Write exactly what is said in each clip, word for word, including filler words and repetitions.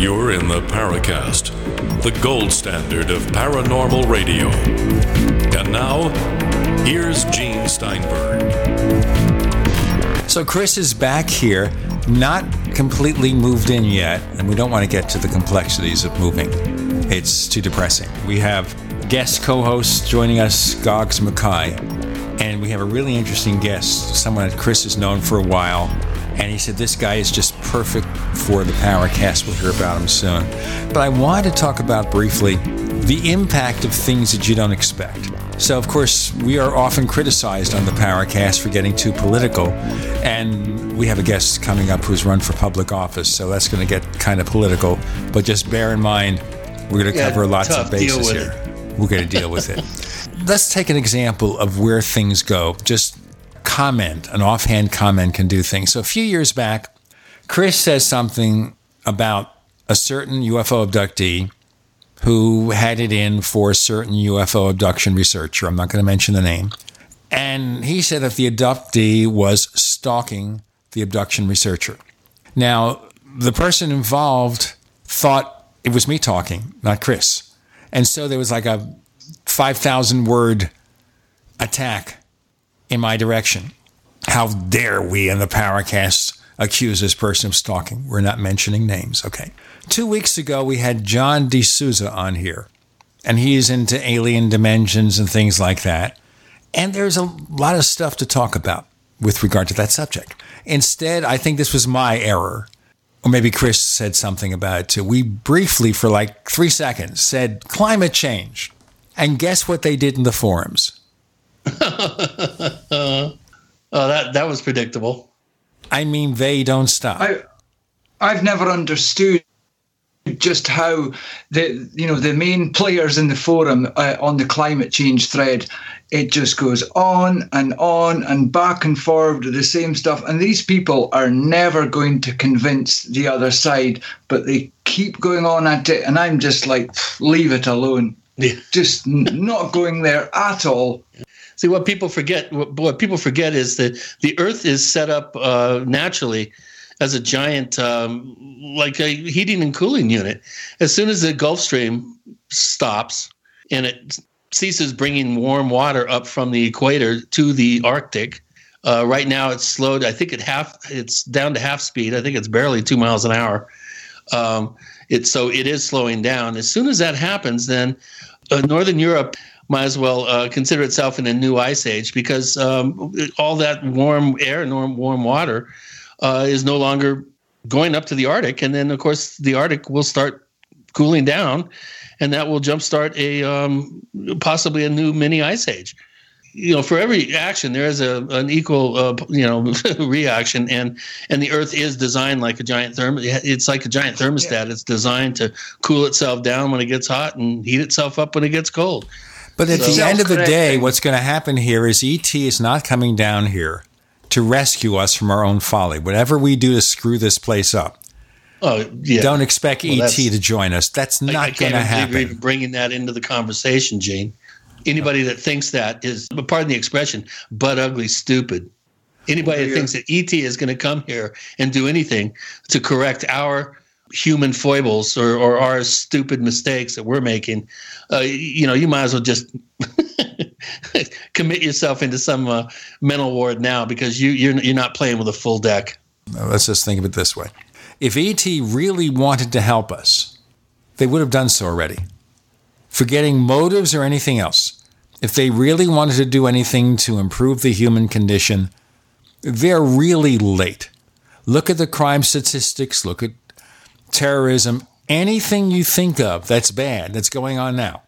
You're in the Paracast, the gold standard of paranormal radio. And now, here's Gene Steinberg. So Chris is back here, not completely moved in yet, and we don't want to get to the complexities of moving. It's too depressing. We have guest co-hosts joining us, Goggs Mackay, and we have a really interesting guest, someone that Chris has known for a while. And he said, this guy is just perfect for the Paracast. We'll hear about him soon. But I wanted to talk about briefly the impact of things that you don't expect. So, of course, we are often criticized on the Paracast for getting too political. And we have a guest coming up who's run for public office. So that's going to get kind of political. But just bear in mind, we're going to yeah, cover lots tough, of bases here. It. We're going to deal with it. Let's take an example of where things go. Just comment, an offhand comment can do things. So a few years back, Chris says something about a certain U F O abductee who had it in for a certain U F O abduction researcher. I'm not going to mention the name. And he said that the abductee was stalking the abduction researcher. Now, the person involved thought it was me talking, not Chris. And so there was like a five thousand word attack in my direction. How dare we in the Paracast accuse this person of stalking? We're not mentioning names, okay. Two weeks ago, we had John D'Souza on here, and he's into alien dimensions and things like that. And there's a lot of stuff to talk about with regard to that subject. Instead, I think this was my error, or maybe Chris said something about it too. We briefly, for like three seconds, said climate change. And guess what they did in the forums? oh, that that was predictable. I mean, they don't stop. I, I've never understood just how the you know the main players in the forum uh, on the climate change thread. It just goes on and on and back and forward with the same stuff. And these people are never going to convince the other side, but they keep going on at it. And I'm just like, leave it alone. Yeah. Just n- not going there at all. See, what people forget what, what people forget is that the Earth is set up uh, naturally as a giant, um, like a heating and cooling unit. As soon as the Gulf Stream stops and it ceases bringing warm water up from the equator to the Arctic, uh, right now it's slowed. I think it half. It's down to half speed. I think it's barely two miles an hour. Um, it so it is slowing down. As soon as that happens, then uh, Northern Europe might as well uh, consider itself in a new ice age because um, all that warm air and warm, warm water uh, is no longer going up to the Arctic. And then, of course, the Arctic will start cooling down, and that will jumpstart a um, possibly a new mini ice age. You know, for every action, there is a an equal, uh, you know, reaction, and, and the Earth is designed like a giant therm. It's like a giant thermostat. It's designed to cool itself down when it gets hot and heat itself up when it gets cold. But at so, the end of the day, what's going to happen here is E T is not coming down here to rescue us from our own folly. Whatever we do to screw this place up, oh, yeah. don't expect well, E T to join us. That's not I, I going to happen. You're even bringing that into the conversation, Gene. Anybody that thinks that is, pardon the expression, butt ugly stupid. Anybody oh, yeah. that thinks that E T is going to come here and do anything to correct our human foibles or, or our stupid mistakes that we're making, uh, you know, you might as well just commit yourself into some uh, mental ward now because you, you're you're not playing with a full deck. Now, let's just think of it this way. If E T really wanted to help us, they would have done so already. Forgetting motives or anything else, if they really wanted to do anything to improve the human condition, they're really late. Look at the crime statistics. Look at terrorism, anything you think of that's bad, that's going on now.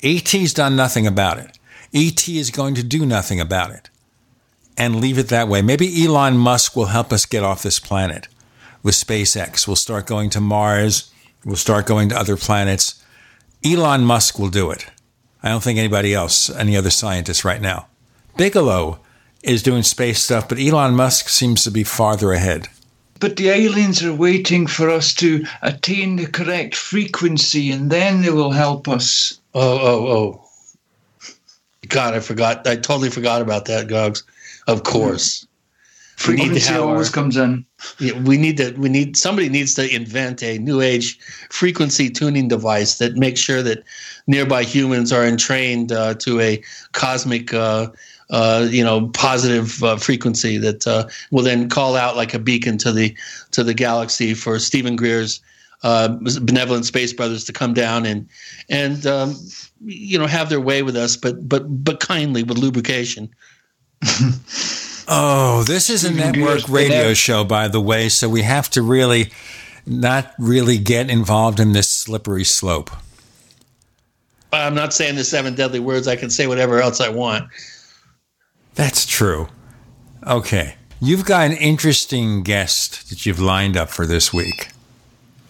E T's done nothing about it. E T is going to do nothing about it. and leave it that way. Maybe Elon Musk will help us get off this planet with SpaceX. We'll start going to Mars. We'll start going to other planets. Elon Musk will do it. I don't think anybody else, any other scientists right now. Bigelow is doing space stuff, but Elon Musk seems to be farther ahead. But the aliens are waiting for us to attain the correct frequency, and then they will help us. Oh, oh, oh. God, I forgot. I totally forgot about that, Goggs. Of course. Frequency always our, comes in. Yeah, we need to, we need, somebody needs to invent a new age frequency tuning device that makes sure that nearby humans are entrained uh, to a cosmic uh, Uh, you know, positive uh, frequency that uh, will then call out like a beacon to the to the galaxy for Stephen Greer's uh, benevolent space brothers to come down and and um, you know, have their way with us, but but but kindly with lubrication. Oh, this is a Stephen network Greer's radio benevolent. show, by the way, so we have to really not really get involved in this slippery slope. I'm not saying the seven deadly words. I can say whatever else I want. That's true. Okay. You've got an interesting guest that you've lined up for this week.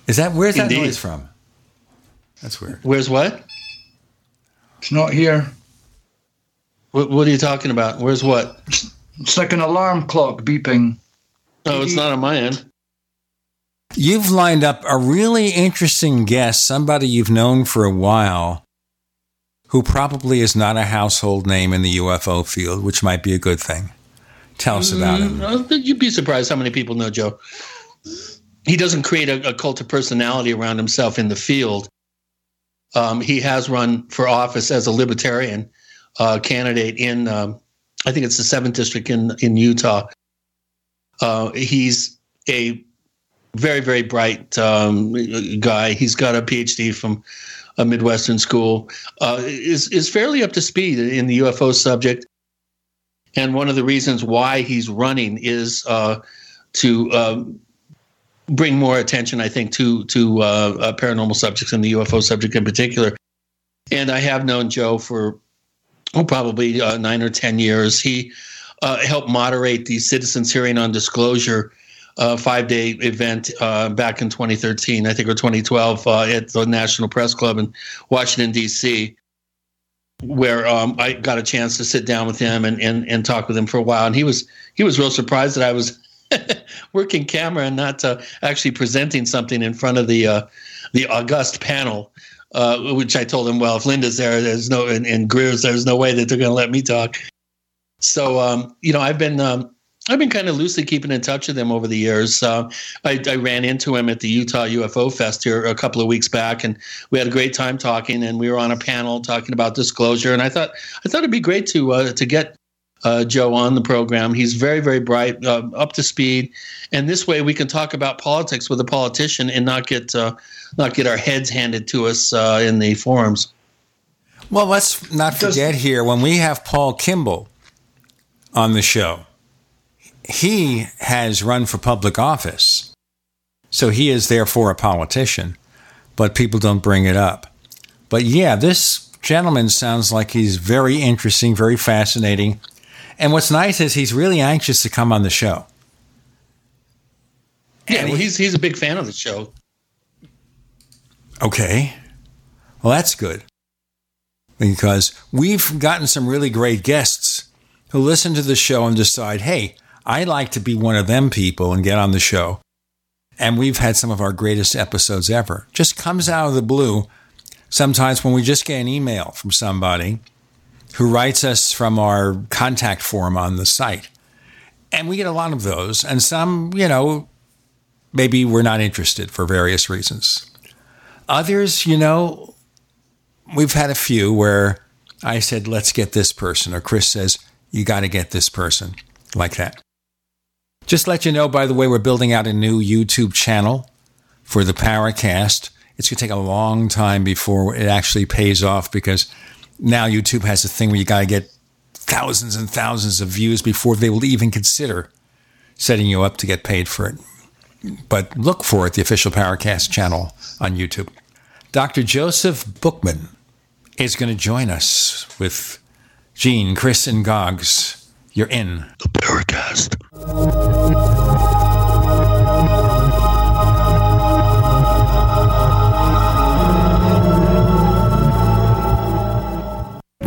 Is that where's Indeed. that noise from? That's weird. Where's what? It's not here. What, what are you talking about? Where's what? It's like an alarm clock beeping. No, it's not on my end. You've lined up a really interesting guest, somebody you've known for a while, who probably is not a household name in the U F O field, which might be a good thing. Tell us about him. You'd be surprised how many people know Joe. He doesn't create a, a cult of personality around himself in the field. Um, he has run for office as a libertarian uh, candidate in, um, I think it's the seventh District in, in Utah. Uh, he's a very, very bright um, guy. He's got a P H D from a Midwestern school, uh, is is fairly up to speed in the U F O subject. And one of the reasons why he's running is uh, to uh, bring more attention, I think, to, to uh, uh, paranormal subjects and the U F O subject in particular. And I have known Joe for oh, probably uh, nine or ten years. He uh, helped moderate the Citizens' Hearing on Disclosure Uh, five-day event uh, back in twenty thirteen, I think, or twenty twelve, uh, at the National Press Club in Washington, D C, where um, I got a chance to sit down with him and, and, and talk with him for a while. And he was he was real surprised that I was working camera and not uh, actually presenting something in front of the uh, the august panel, uh, which I told him, well, if Linda's there, there's no and, and Greer's, there's no way that they're going to let me talk. So um, you know, I've been. Um, I've been kind of loosely keeping in touch with him over the years. Uh, I, I ran into him at the Utah U F O Fest here a couple of weeks back, and we had a great time talking. And we were on a panel talking about disclosure. And I thought I thought it'd be great to uh, to get uh, Joe on the program. He's very, very bright, uh, up to speed, and this way we can talk about politics with a politician and not get uh, not get our heads handed to us uh, in the forums. Well, let's not forget here when we have Paul Kimball on the show. He has run for public office, so he is therefore a politician, but people don't bring it up. But yeah, this gentleman sounds like he's very interesting, very fascinating. And what's nice is he's really anxious to come on the show. Yeah, well, he's, he's a big fan of the show. Okay. Well, that's good, because we've gotten some really great guests who listen to the show and decide, hey, I like to be one of them people and get on the show. And we've had some of our greatest episodes ever. Just comes out of the blue sometimes when we just get an email from somebody who writes us from our contact form on the site. And we get a lot of those. And some, you know, maybe we're not interested for various reasons. Others, you know, we've had a few where I said, let's get this person. Or Chris says, you got to get this person, like that. Just let you know, by the way, we're building out a new YouTube channel for the Paracast. It's going to take a long time before it actually pays off, because now YouTube has a thing where you got to get thousands and thousands of views before they will even consider setting you up to get paid for it. But look for it, the official Paracast channel on YouTube. Doctor Joseph Bookman is going to join us with Gene, Chris, and Goggs. You're in the Paracast.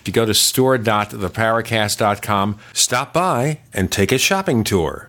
If you go to store dot the paracast dot com, stop by and take a shopping tour.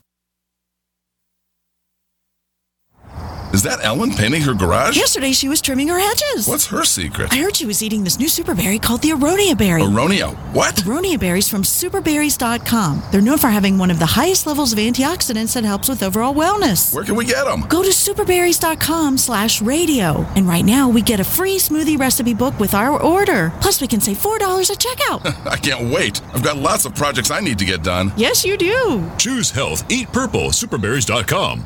Is that Ellen painting her garage? Yesterday she was trimming her hedges. What's her secret? I heard she was eating this new superberry called the Aronia berry. Aronia? What? Aronia berries from superberries dot com. They're known for having one of the highest levels of antioxidants that helps with overall wellness. Where can we get them? Go to superberries dot com slash radio. And right now we get a free smoothie recipe book with our order. Plus we can save four dollars at checkout. I can't wait. I've got lots of projects I need to get done. Yes, you do. Choose health. Eat purple. superberries dot com.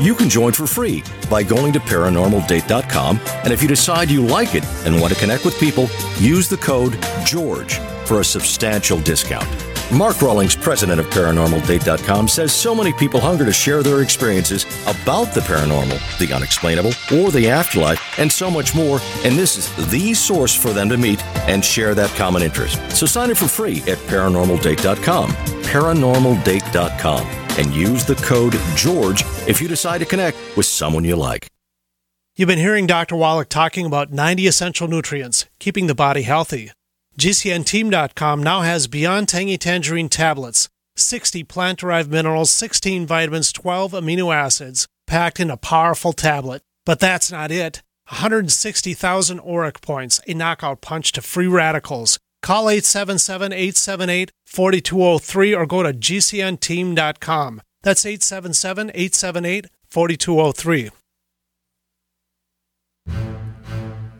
You can join for free by going to paranormal date dot com, and if you decide you like it and want to connect with people, use the code GEORGE for a substantial discount. Mark Rawlings, president of paranormal date dot com, says so many people hunger to share their experiences about the paranormal, the unexplainable, or the afterlife, and so much more, and this is the source for them to meet and share that common interest. So sign up for free at paranormal date dot com, paranormal date dot com, and use the code GEORGE if you decide to connect with someone you like. You've been hearing Doctor Wallach talking about ninety essential nutrients, keeping the body healthy. G C N team dot com now has Beyond Tangy Tangerine tablets, sixty plant-derived minerals, sixteen vitamins, twelve amino acids, packed in a powerful tablet. But that's not it. one hundred sixty thousand O R A C points, a knockout punch to free radicals. Call eight seven seven, eight seven eight, four two zero three or go to G C N team dot com. That's eight seven seven, eight seven eight, four two zero three.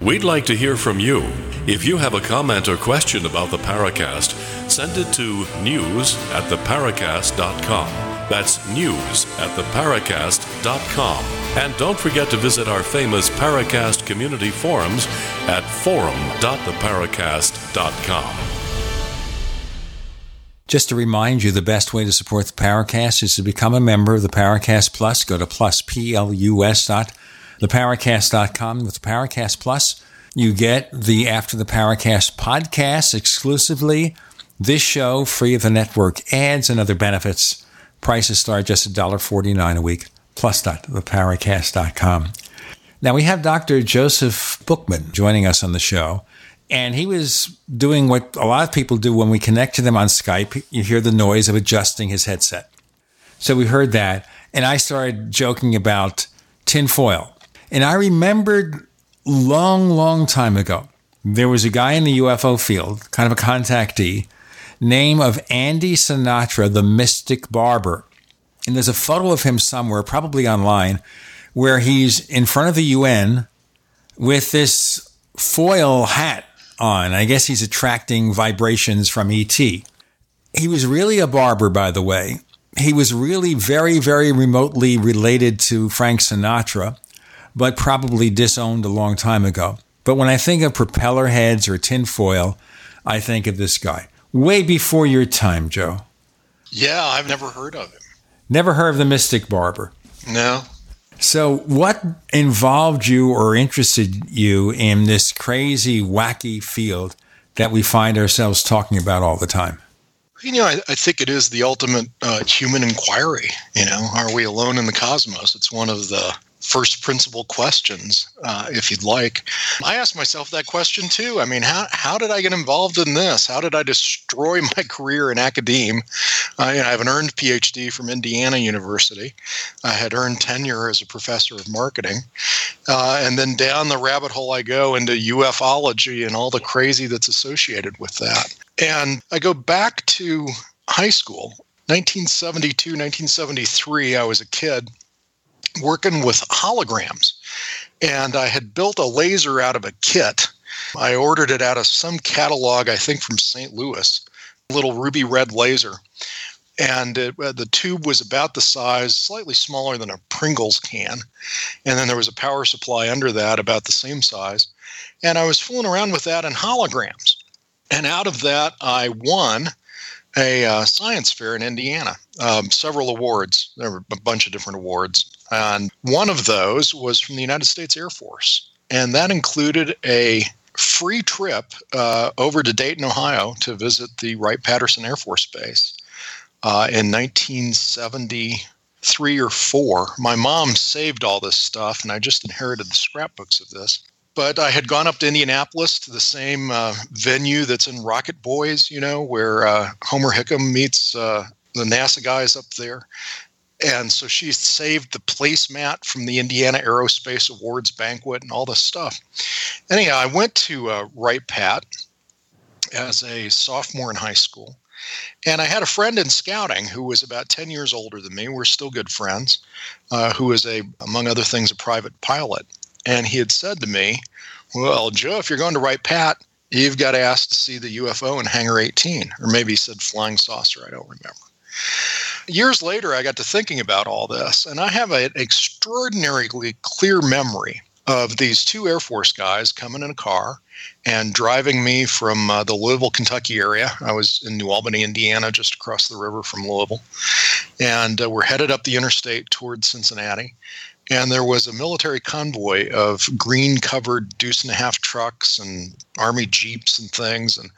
We'd like to hear from you. If you have a comment or question about the Paracast, send it to news at the paracast dot com. That's news at the paracast dot com. And don't forget to visit our famous Paracast community forums at forum dot the paracast dot com. Just to remind you, the best way to support the Paracast is to become a member of the Paracast Plus. Go to plus, P L U S dot the paracast dot com with the Paracast Plus. You get the After the Paracast podcast exclusively, this show free of the network ads and other benefits. Prices start just one dollar forty-nine a week, plus dot the paracast dot com. Now, we have Doctor Joseph Bookman joining us on the show, and he was doing what a lot of people do when we connect to them on Skype. You hear the noise of adjusting his headset. So we heard that, and I started joking about tinfoil. And I remembered long, long time ago, there was a guy in the U F O field, kind of a contactee, name of Andy Sinatra, the Mystic Barber. And there's a photo of him somewhere, probably online, where he's in front of the U N with this foil hat on. I guess he's attracting vibrations from E T. He was really a barber, by the way. He was really very, very remotely related to Frank Sinatra, but probably disowned a long time ago. But when I think of propeller heads or tinfoil, I think of this guy. Way before your time, Joe. Yeah, I've never heard of him. Never heard of the Mystic Barber? No. So what involved you or interested you in this crazy, wacky field that we find ourselves talking about all the time? You know, I, I think it is the ultimate uh, human inquiry. You know, are we alone in the cosmos? It's one of the first principle questions, uh, if you'd like. I asked myself that question, too. I mean, how how did I get involved in this? How did I destroy my career in academe? I, I have an earned P H D from Indiana University. I had earned tenure as a professor of marketing. Uh, and then down the rabbit hole I go into U F ology and all the crazy that's associated with that. And I go back to high school, nineteen seventy-two, nineteen seventy-three, I was a kid, working with holograms. And I had built a laser out of a kit. I ordered it out of some catalog, I think from Saint Louis, a little ruby red laser. And it, the tube was about the size, slightly smaller than a Pringles can. And then there was a power supply under that about the same size. And I was fooling around with that in holograms. And out of that, I won a uh, science fair in Indiana, um, several awards. There were a bunch of different awards. And one of those was from the United States Air Force. And that included a free trip uh, over to Dayton, Ohio, to visit the Wright-Patterson Air Force Base uh, in nineteen seventy-three or four. My mom saved all this stuff, and I just inherited the scrapbooks of this. But I had gone up to Indianapolis to the same uh, venue that's in Rocket Boys, you know, where uh, Homer Hickam meets uh, the NASA guys up there. And so she saved the placemat from the Indiana Aerospace Awards banquet and all this stuff. Anyhow, I went to uh, Wright-Pat as a sophomore in high school. And I had a friend in scouting who was about ten years older than me. We're still good friends, uh, who was, a, among other things, a private pilot. And he had said to me, well, Joe, if you're going to Wright-Pat, you've got to ask to see the U F O in Hangar eighteen. Or maybe he said flying saucer. I don't remember. Years later, I got to thinking about all this, and I have an extraordinarily clear memory of these two Air Force guys coming in a car and driving me from uh, the Louisville, Kentucky area. I was in New Albany, Indiana, just across the river from Louisville, and uh, we're headed up the interstate toward Cincinnati. And there was a military convoy of green-covered deuce-and-a-half trucks and Army Jeeps and things. And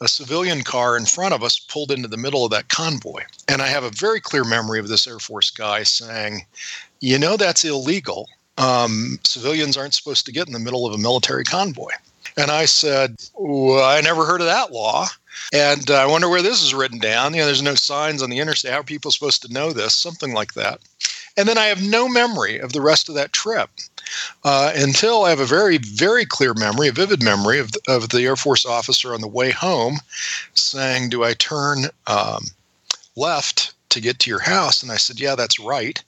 a civilian car in front of us pulled into the middle of that convoy. And I have a very clear memory of this Air Force guy saying, you know, that's illegal. Um, civilians aren't supposed to get in the middle of a military convoy. And I said, well, I never heard of that law. And I wonder where this is written down. You know, there's no signs on the interstate. How are people supposed to know this? Something like that. And then I have no memory of the rest of that trip uh, until I have a very, very clear memory, a vivid memory of the, of the Air Force officer on the way home saying, do I turn um, left to get to your house? And I said, yeah, that's right.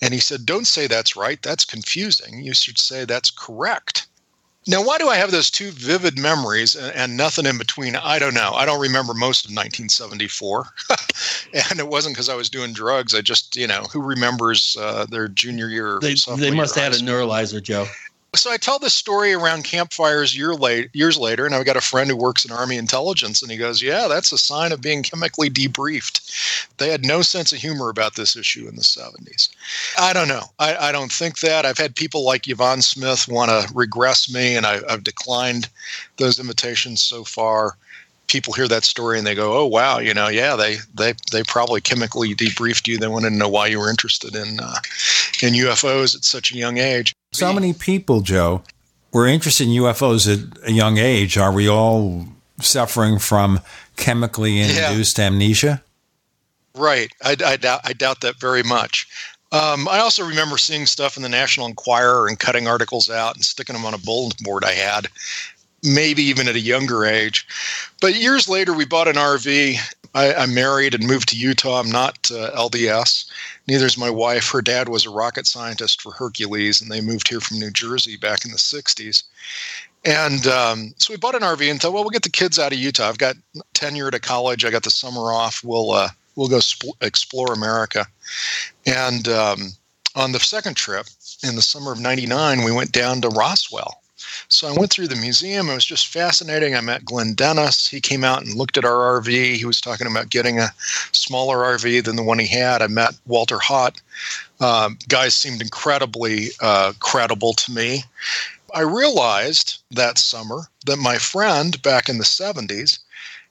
And he said, don't say that's right. That's confusing. You should say that's correct. Now, why do I have those two vivid memories and, and nothing in between? I don't know. I don't remember most of nineteen seventy-four. And it wasn't because I was doing drugs. I just, you know, who remembers uh, their junior year? They, they must have had a neuralizer, Joe. So I tell this story around campfires year late, years later, and I've got a friend who works in Army Intelligence, and he goes, yeah, that's a sign of being chemically debriefed. They had no sense of humor about this issue in the seventies. I don't know. I, I don't think that. I've had people like Yvonne Smith want to regress me, and I, I've declined those invitations so far. People hear that story and they go, oh, wow, you know, yeah, they they, they probably chemically debriefed you. They wanted to know why you were interested in uh, in U F Os at such a young age. So many people, Joe, were interested in U F Os at a young age. Are we all suffering from chemically induced yeah. amnesia? Right. I, I, doubt, I doubt that very much. Um, I also remember seeing stuff in the National Enquirer and cutting articles out and sticking them on a bulletin board I had, maybe even at a younger age. But years later, we bought an R V. I, I'm married and moved to Utah. I'm not uh, L D S. Neither is my wife. Her dad was a rocket scientist for Hercules, and they moved here from New Jersey back in the sixties. And um, so we bought an R V and thought, well, we'll get the kids out of Utah. I've got tenure at a college. I got the summer off. We'll uh, we'll go sp- explore America. And um, on the second trip, in the summer of ninety-nine, we went down to Roswell. So I went through the museum. It was just fascinating. I met Glenn Dennis. He came out and looked at our R V. He was talking about getting a smaller R V than the one he had. I met Walter Hott. Um, guys seemed incredibly uh, credible to me. I realized that summer that my friend back in the seventies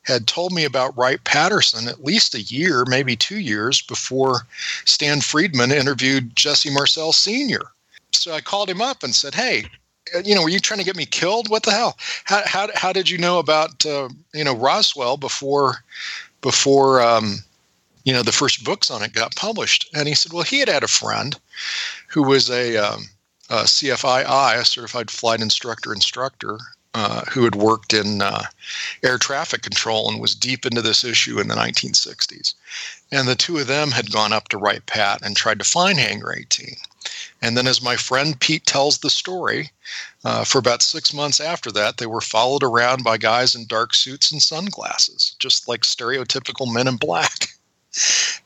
had told me about Wright-Patterson at least a year, maybe two years, before Stan Friedman interviewed Jesse Marcel Senior So I called him up and said, hey, you know, were you trying to get me killed? What the hell? How how, how did you know about, uh, you know, Roswell before, before um, you know, the first books on it got published? And he said, well, he had had a friend who was a, um, a C F I I, a Certified Flight Instructor Instructor, Uh, who had worked in uh, air traffic control and was deep into this issue in the nineteen sixties. And the two of them had gone up to Wright-Pat and tried to find Hangar eighteen. And then as my friend Pete tells the story, uh, for about six months after that, they were followed around by guys in dark suits and sunglasses, just like stereotypical men in black.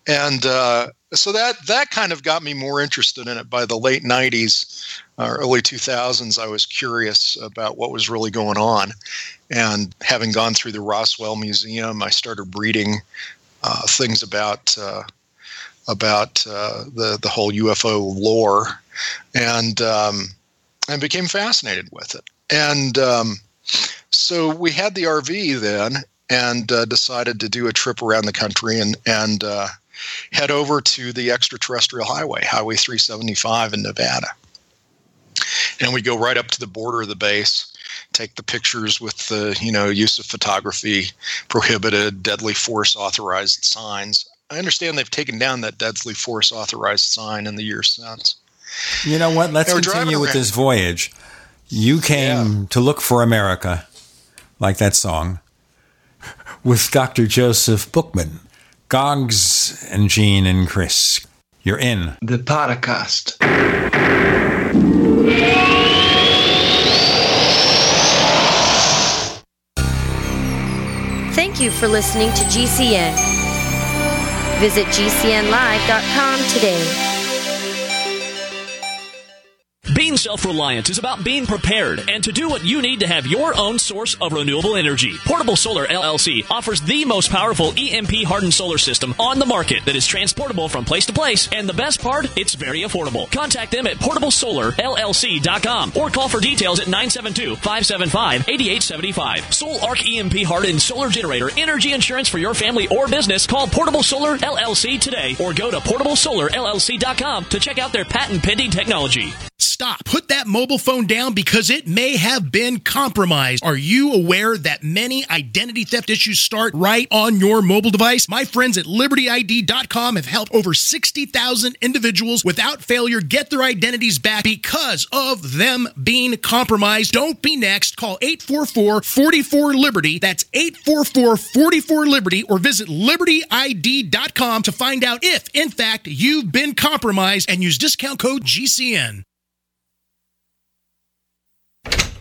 And uh, so that, that kind of got me more interested in it. By the late nineties, uh, early two thousands, I was curious about what was really going on. And having gone through the Roswell Museum, I started reading uh, things about uh, about uh, the, the whole U F O lore and, um, and became fascinated with it. And um, so we had the R V then. And uh, decided to do a trip around the country and and uh, head over to the extraterrestrial highway, Highway three seventy-five in Nevada. And we go right up to the border of the base, take the pictures with the you know use of photography, prohibited, deadly force authorized signs. I understand they've taken down that deadly force authorized sign in the years since. You know what? Let's continue with this voyage. You came yeah. to look for America, like that song. With Doctor Joseph Bookman, Goggs and Gene and Chris. You're in the Paracast. Thank you for listening to G C N. Visit G C N live dot com today. Being self-reliant is about being prepared and to do what you need to have your own source of renewable energy. Portable Solar L L C offers the most powerful E M P-hardened solar system on the market that is transportable from place to place. And the best part, it's very affordable. Contact them at portable solar L L C dot com or call for details at nine seven two, five seven five, eight eight seven five. SolArc E M P-hardened solar generator energy insurance for your family or business. Call Portable Solar L L C today or go to portable solar L L C dot com to check out their patent-pending technology. Stop. Put that mobile phone down because it may have been compromised. Are you aware that many identity theft issues start right on your mobile device? My friends at liberty I D dot com have helped over sixty thousand individuals without failure get their identities back because of them being compromised. Don't be next. Call eight four four, four four, liberty. That's eight four four, four four, liberty or visit liberty I D dot com to find out if, in fact, you've been compromised and use discount code G C N.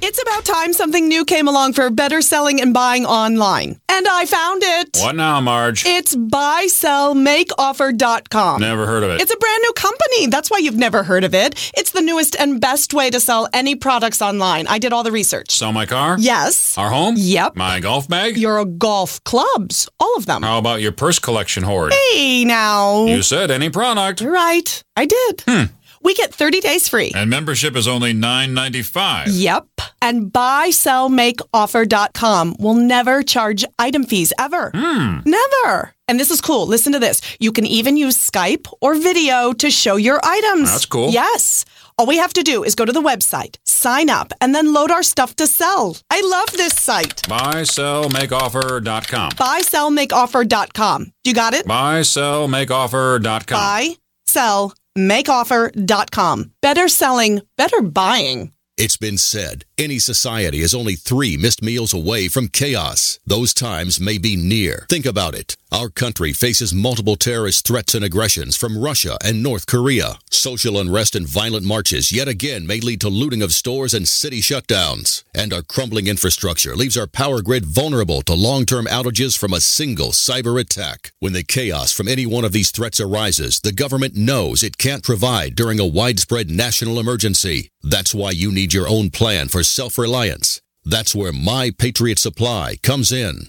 It's about time something new came along for better selling and buying online. And I found it. What now, Marge? It's buy sell make offer dot com. Never heard of it. It's a brand new company. That's why you've never heard of it. It's the newest and best way to sell any products online. I did all the research. Sell my car? Yes. Our home? Yep. My golf bag? Your golf clubs. All of them. How about your purse collection hoard? Hey, now. You said any product. Right. I did. Hmm. We get thirty days free. And membership is only nine ninety-five. Yep. And buy sell make offer dot com will never charge item fees ever. Mm. Never. And this is cool. Listen to this. You can even use Skype or video to show your items. That's cool. Yes. All we have to do is go to the website, sign up, and then load our stuff to sell. I love this site. buy sell make offer dot com. buy sell make offer dot com. You got it? buy sell make offer dot com. buy sell make offer dot com. Better selling, better buying. It's been said, any society is only three missed meals away from chaos. Those times may be near. Think about it. Our country faces multiple terrorist threats and aggressions from Russia and North Korea. Social unrest and violent marches yet again may lead to looting of stores and city shutdowns. And our crumbling infrastructure leaves our power grid vulnerable to long-term outages from a single cyber attack. When the chaos from any one of these threats arises, the government knows it can't provide during a widespread national emergency. That's why you need your own plan for self-reliance. That's where My Patriot Supply comes in.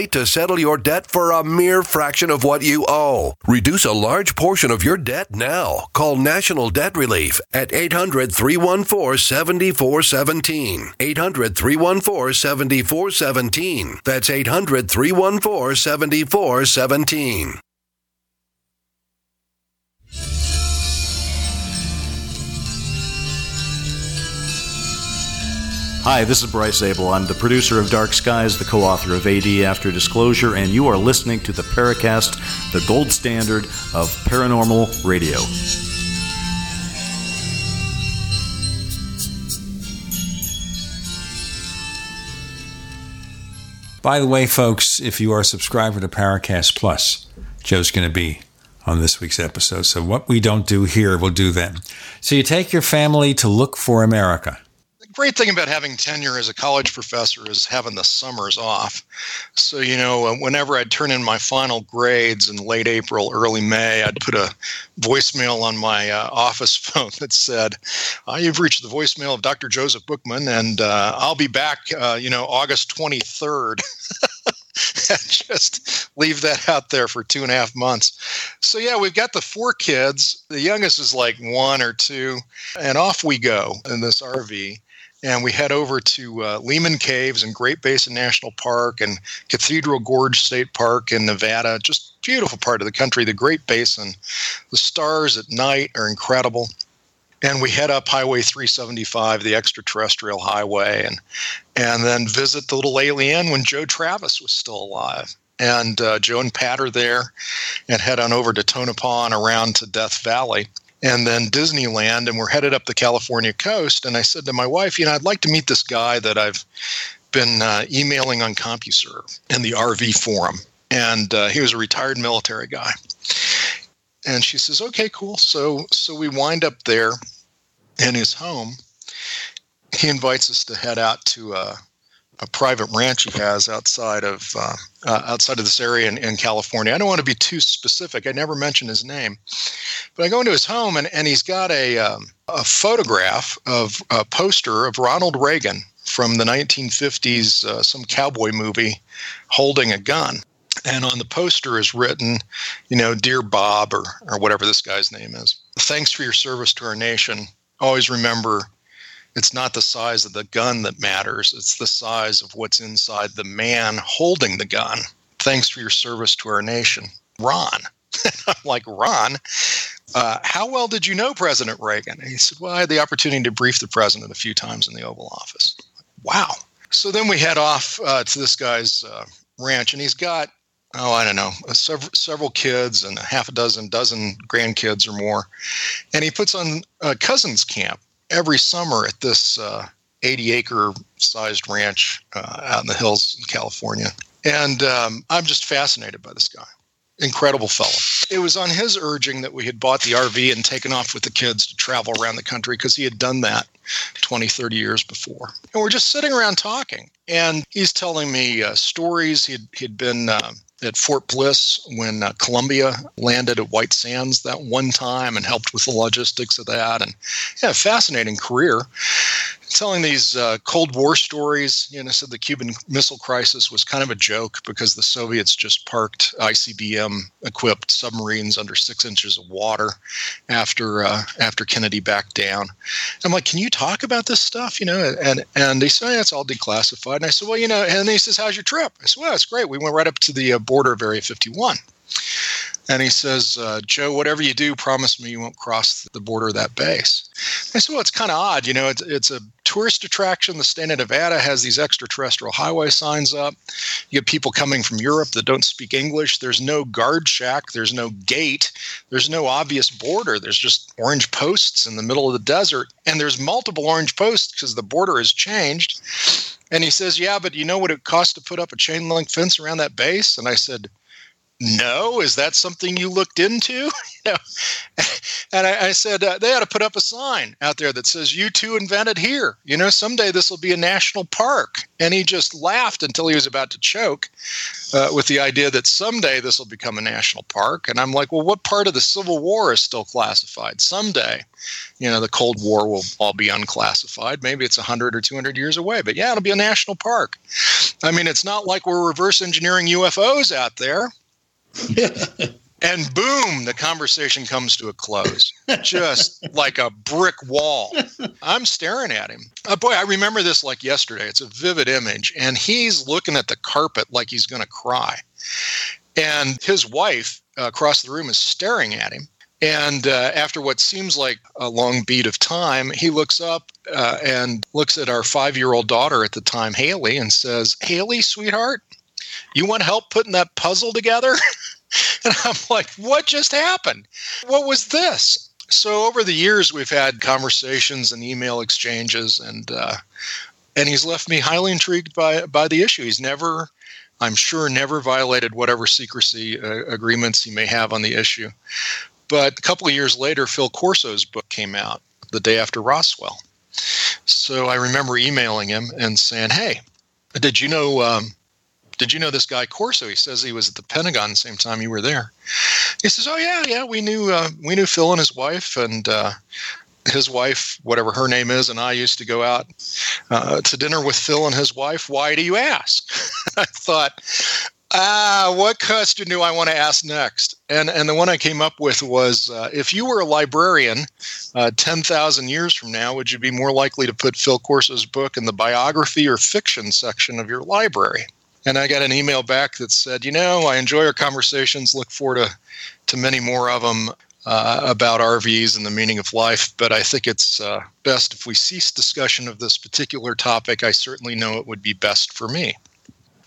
to settle your debt for a mere fraction of what you owe. Reduce a large portion of your debt now. Call National Debt Relief at eight hundred, three one four, seven four one seven. eight hundred, three one four, seven four one seven. That's eight hundred, three one four, seven four one seven. Hi, this is Bryce Abel. I'm the producer of Dark Skies, the co-author of A D After Disclosure, and you are listening to the Paracast, the gold standard of paranormal radio. By the way, folks, if you are a subscriber to Paracast Plus, Joe's going to be on this week's episode. So what we don't do here, we'll do then. So you take your family to look for America. Great thing about having tenure as a college professor is having the summers off. So, you know, whenever I'd turn in my final grades in late April, early May, I'd put a voicemail on my uh, office phone that said, oh, you've reached the voicemail of Doctor Joseph Bookman, and uh, I'll be back, uh, you know, August twenty-third. Just leave that out there for two and a half months. So, yeah, we've got the four kids. The youngest is like one or two, and off we go in this R V. And we head over to uh, Lehman Caves and Great Basin National Park and Cathedral Gorge State Park in Nevada. Just beautiful part of the country, the Great Basin. The stars at night are incredible. And we head up Highway three seventy-five, the extraterrestrial highway, and and then visit the little alien when Joe Travis was still alive. And uh, Joe and Pat are there and head on over to Tonopah and around to Death Valley. And then Disneyland, and we're headed up the California coast. And I said to my wife, you know, I'd like to meet this guy that I've been uh, emailing on CompuServe in the R V forum. And uh, he was a retired military guy. And she says, okay, cool. So so we wind up there in his home. He invites us to head out to a, a private ranch he has outside of uh, uh, outside of this area in, in California. I don't want to be too specific. I never mention his name. But I go into his home, and, and he's got a, um, a photograph of a poster of Ronald Reagan from the nineteen fifties, uh, some cowboy movie, holding a gun. And on the poster is written, you know, Dear Bob, or, or whatever this guy's name is. Thanks for your service to our nation. Always remember, it's not the size of the gun that matters. It's the size of what's inside the man holding the gun. Thanks for your service to our nation. Ron. I'm like, Ron? Uh, how well did you know President Reagan? And he said, well, I had the opportunity to brief the president a few times in the Oval Office. wow. So then we head off uh, to this guy's uh, ranch, and he's got, oh, I don't know, sev- several kids and a half a dozen, dozen grandkids or more. And he puts on a cousin's camp every summer at this uh, eighty-acre-sized ranch uh, out in the hills in California. And um, I'm just fascinated by this guy. Incredible fellow. It was on his urging that we had bought the R V and taken off with the kids to travel around the country, because he had done that twenty, thirty years before. And we're just sitting around talking. And he's telling me uh, stories. He'd, he'd been uh, at Fort Bliss when uh, Columbia landed at White Sands that one time and helped with the logistics of that. And yeah, fascinating career. Telling these uh, Cold War stories, you know, said the Cuban Missile Crisis was kind of a joke because the Soviets just parked I C B M-equipped submarines under six inches of water after uh, after Kennedy backed down. I'm like, can you talk about this stuff? You know, and and they said, yeah, it's all declassified. And I said, well, you know, and he says, how's your trip? I said, well, it's great. We went right up to the border of Area fifty-one. And he says, uh, Joe, whatever you do, promise me you won't cross the border of that base. I said, well, it's kind of odd. You know, it's, it's a tourist attraction. The state of Nevada has these extraterrestrial highway signs up. You have people coming from Europe that don't speak English. There's no guard shack. There's no gate. There's no obvious border. There's just orange posts in the middle of the desert. And there's multiple orange posts because the border has changed. And he says, yeah, but you know what it costs to put up a chain link fence around that base? And I said, no, is that something you looked into? You know, and I, I said, uh, they ought to put up a sign out there that says, you two invented here. You know, someday this will be a national park. And he just laughed until he was about to choke uh, with the idea that someday this will become a national park. And I'm like, well, what part of the Civil War is still classified? Someday, you know, the Cold War will all be unclassified. Maybe it's one hundred or two hundred years away. But yeah, it'll be a national park. I mean, it's not like we're reverse engineering U F Os out there. And boom, the conversation comes to a close, just like a brick wall. I'm staring at him. Oh, boy, I remember this like yesterday. It's a vivid image. And he's looking at the carpet like he's going to cry. And his wife uh, across the room is staring at him. And uh, after what seems like a long beat of time, he looks up uh, and looks at our five-year-old daughter at the time, Haley, and says, Haley, sweetheart, you want help putting that puzzle together? And I'm like, what just happened? What was this? So over the years, we've had conversations and email exchanges, and uh, and he's left me highly intrigued by, by the issue. He's never, I'm sure, never violated whatever secrecy uh, agreements he may have on the issue. But a couple of years later, Phil Corso's book came out the day after Roswell. So I remember emailing him and saying, hey, did you know... Um, Did you know this guy Corso? He says he was at the Pentagon the same time you were there. He says, "Oh yeah, yeah, we knew uh, we knew Phil and his wife, and uh, his wife, whatever her name is, and I used to go out uh, to dinner with Phil and his wife. Why do you ask?" I thought, ah, what question do I want to ask next? And and the one I came up with was, uh, if you were a librarian uh, ten thousand years from now, would you be more likely to put Phil Corso's book in the biography or fiction section of your library? And I got an email back that said, you know, I enjoy our conversations, look forward to, to many more of them uh, about R Vs and the meaning of life. But I think it's uh, best if we cease discussion of this particular topic. I certainly know it would be best for me.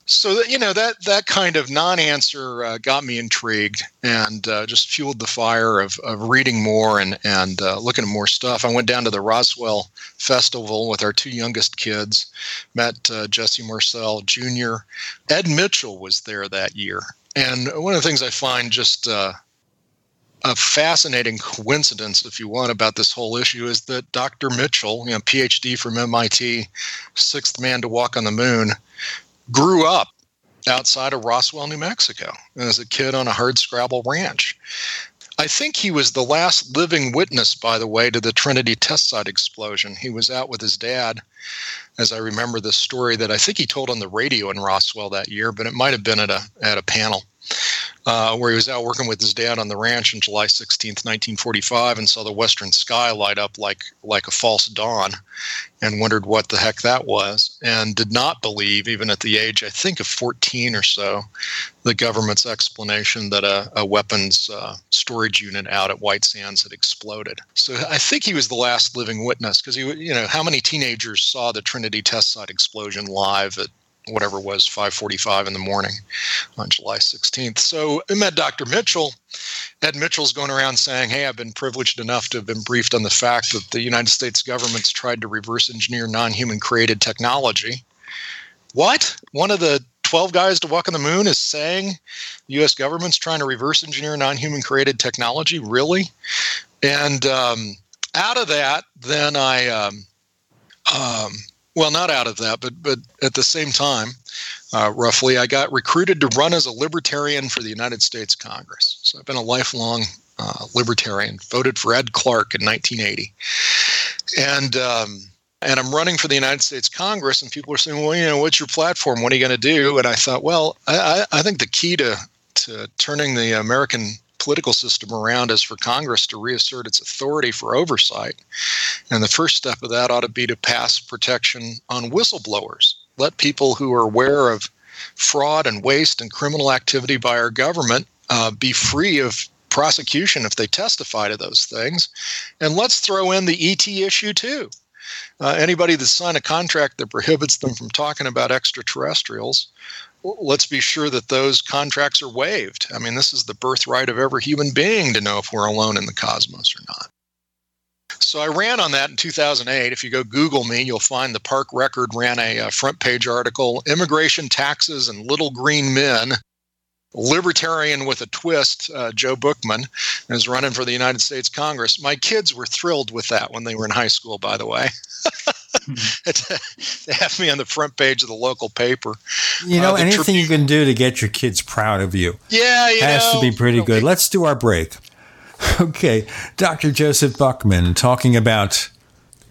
So, that, you know, that, that kind of non-answer uh, got me intrigued and uh, just fueled the fire of, of reading more and, and uh, looking at more stuff. I went down to the Roswell Festival with our two youngest kids, met uh, Jesse Marcel Junior Ed Mitchell was there that year. And one of the things I find just uh, a fascinating coincidence, if you want, about this whole issue is that Doctor Mitchell, you know, P H D from M I T, sixth man to walk on the moon, grew up outside of Roswell, New Mexico, as a kid on a hardscrabble ranch. I think he was the last living witness, by the way, to the Trinity test site explosion. He was out with his dad, as I remember this story that I think he told on the radio in Roswell that year, but it might have been at a at a panel. uh, where he was out working with his dad on the ranch on July sixteenth, nineteen forty-five, and saw the western sky light up like like a false dawn and wondered what the heck that was, and did not believe, even at the age, I think, of fourteen or so, the government's explanation that a, a weapons uh, storage unit out at White Sands had exploded. So I think he was the last living witness, because, he, you know, how many teenagers saw the Trinity test site explosion live at whatever it was, five forty-five in the morning on July sixteenth. So I met Doctor Mitchell. Ed Mitchell's going around saying, hey, I've been privileged enough to have been briefed on the fact that the United States government's tried to reverse engineer non-human created technology. What? One of the twelve guys to walk on the moon is saying the U S government's trying to reverse engineer non-human created technology? Really? And um, out of that, then I... Um, um, Well, not out of that, but but at the same time, uh, roughly, I got recruited to run as a libertarian for the United States Congress. So I've been a lifelong uh, libertarian, voted for Ed Clark in nineteen eighty. And um, and I'm running for the United States Congress, and people are saying, well, you know, what's your platform? What are you going to do? And I thought, well, I, I think the key to, to turning the American political system around is for Congress to reassert its authority for oversight. And the first step of that ought to be to pass protection on whistleblowers. Let people who are aware of fraud and waste and criminal activity by our government uh, be free of prosecution if they testify to those things. And let's throw in the E T issue too. Uh, anybody that signed a contract that prohibits them from talking about extraterrestrials, let's be sure that those contracts are waived. I mean, this is the birthright of every human being to know if we're alone in the cosmos or not. So I ran on that in two thousand eight. If you go Google me, you'll find the Park Record ran a, a front page article, Immigration, Taxes, and Little Green Men, Libertarian with a Twist, uh, Joe Bookman, is running for the United States Congress. My kids were thrilled with that when they were in high school, by the way. They have me on the front page of the local paper. You know, uh, anything tri- you can do to get your kids proud of you yeah, you has know, to be pretty okay. good. Let's do our break. Okay, Doctor Joseph Buckman talking about,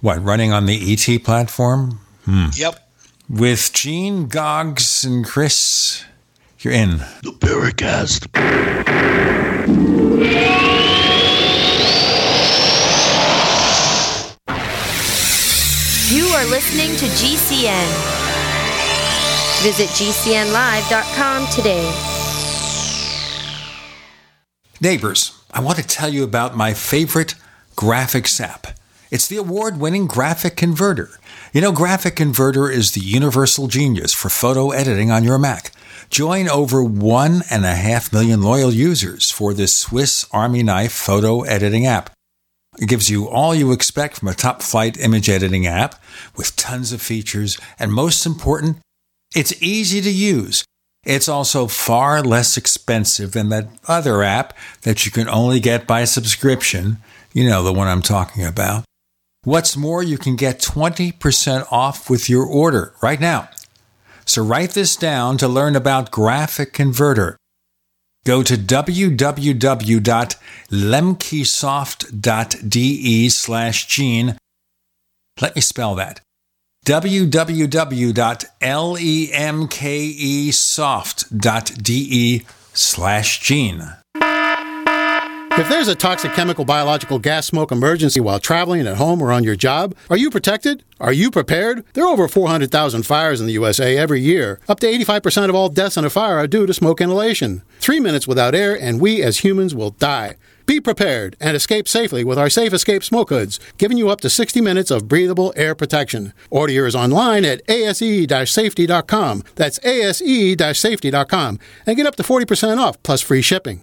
what, running on the E T platform? Hmm. Yep. With Gene, Goggs, and Chris, you're in the Paracast. You are listening to G C N. Visit G C N live dot com today. Neighbors, I want to tell you about my favorite graphics app. It's the award-winning Graphic Converter. You know, Graphic Converter is the universal genius for photo editing on your Mac. Join over one and a half million loyal users for this Swiss Army knife photo editing app. It gives you all you expect from a top-flight image editing app with tons of features, and most important, it's easy to use. It's also far less expensive than that other app that you can only get by subscription. You know, the one I'm talking about. What's more, you can get twenty percent off with your order right now. So write this down to learn about Graphic Converter. Go to www.lemkesoft.de slash Gene. Let me spell that. www.lemkesoft.de slash Gene. If there's a toxic chemical, biological, gas, smoke emergency while traveling, at home, or on your job, are you protected? Are you prepared? There are over four hundred thousand fires in the U S A every year. Up to eighty-five percent of all deaths in a fire are due to smoke inhalation. Three minutes without air, and we as humans will die. Be prepared and escape safely with our Safe Escape smoke hoods, giving you up to sixty minutes of breathable air protection. Order yours online at A S E dash safety dot com. That's A S E dash safety dot com. And get up to forty percent off, plus free shipping.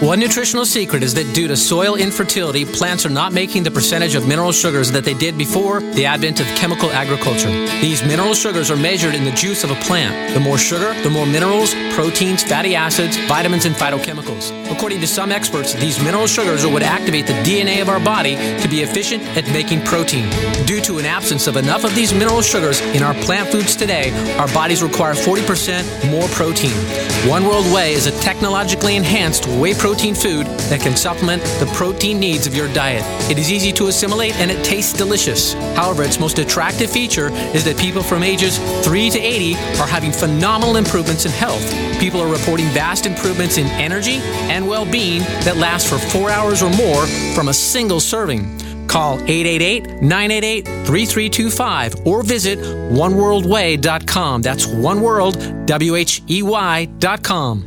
One nutritional secret is that due to soil infertility, plants are not making the percentage of mineral sugars that they did before the advent of chemical agriculture. These mineral sugars are measured in the juice of a plant. The more sugar, the more minerals, proteins, fatty acids, vitamins, and phytochemicals. According to some experts, these mineral sugars are what activate the D N A of our body to be efficient at making protein. Due to an absence of enough of these mineral sugars in our plant foods today, our bodies require forty percent more protein. One World Whey is a technologically enhanced whey protein protein food that can supplement the protein needs of your diet. It is easy to assimilate and it tastes delicious. However, its most attractive feature is that people from ages three to eighty are having phenomenal improvements in health. People are reporting vast improvements in energy and well-being that last for four hours or more from a single serving. Call eight eight eight, nine eight eight, three three two five or visit one world way dot com. That's oneworld, W H E Y dot com.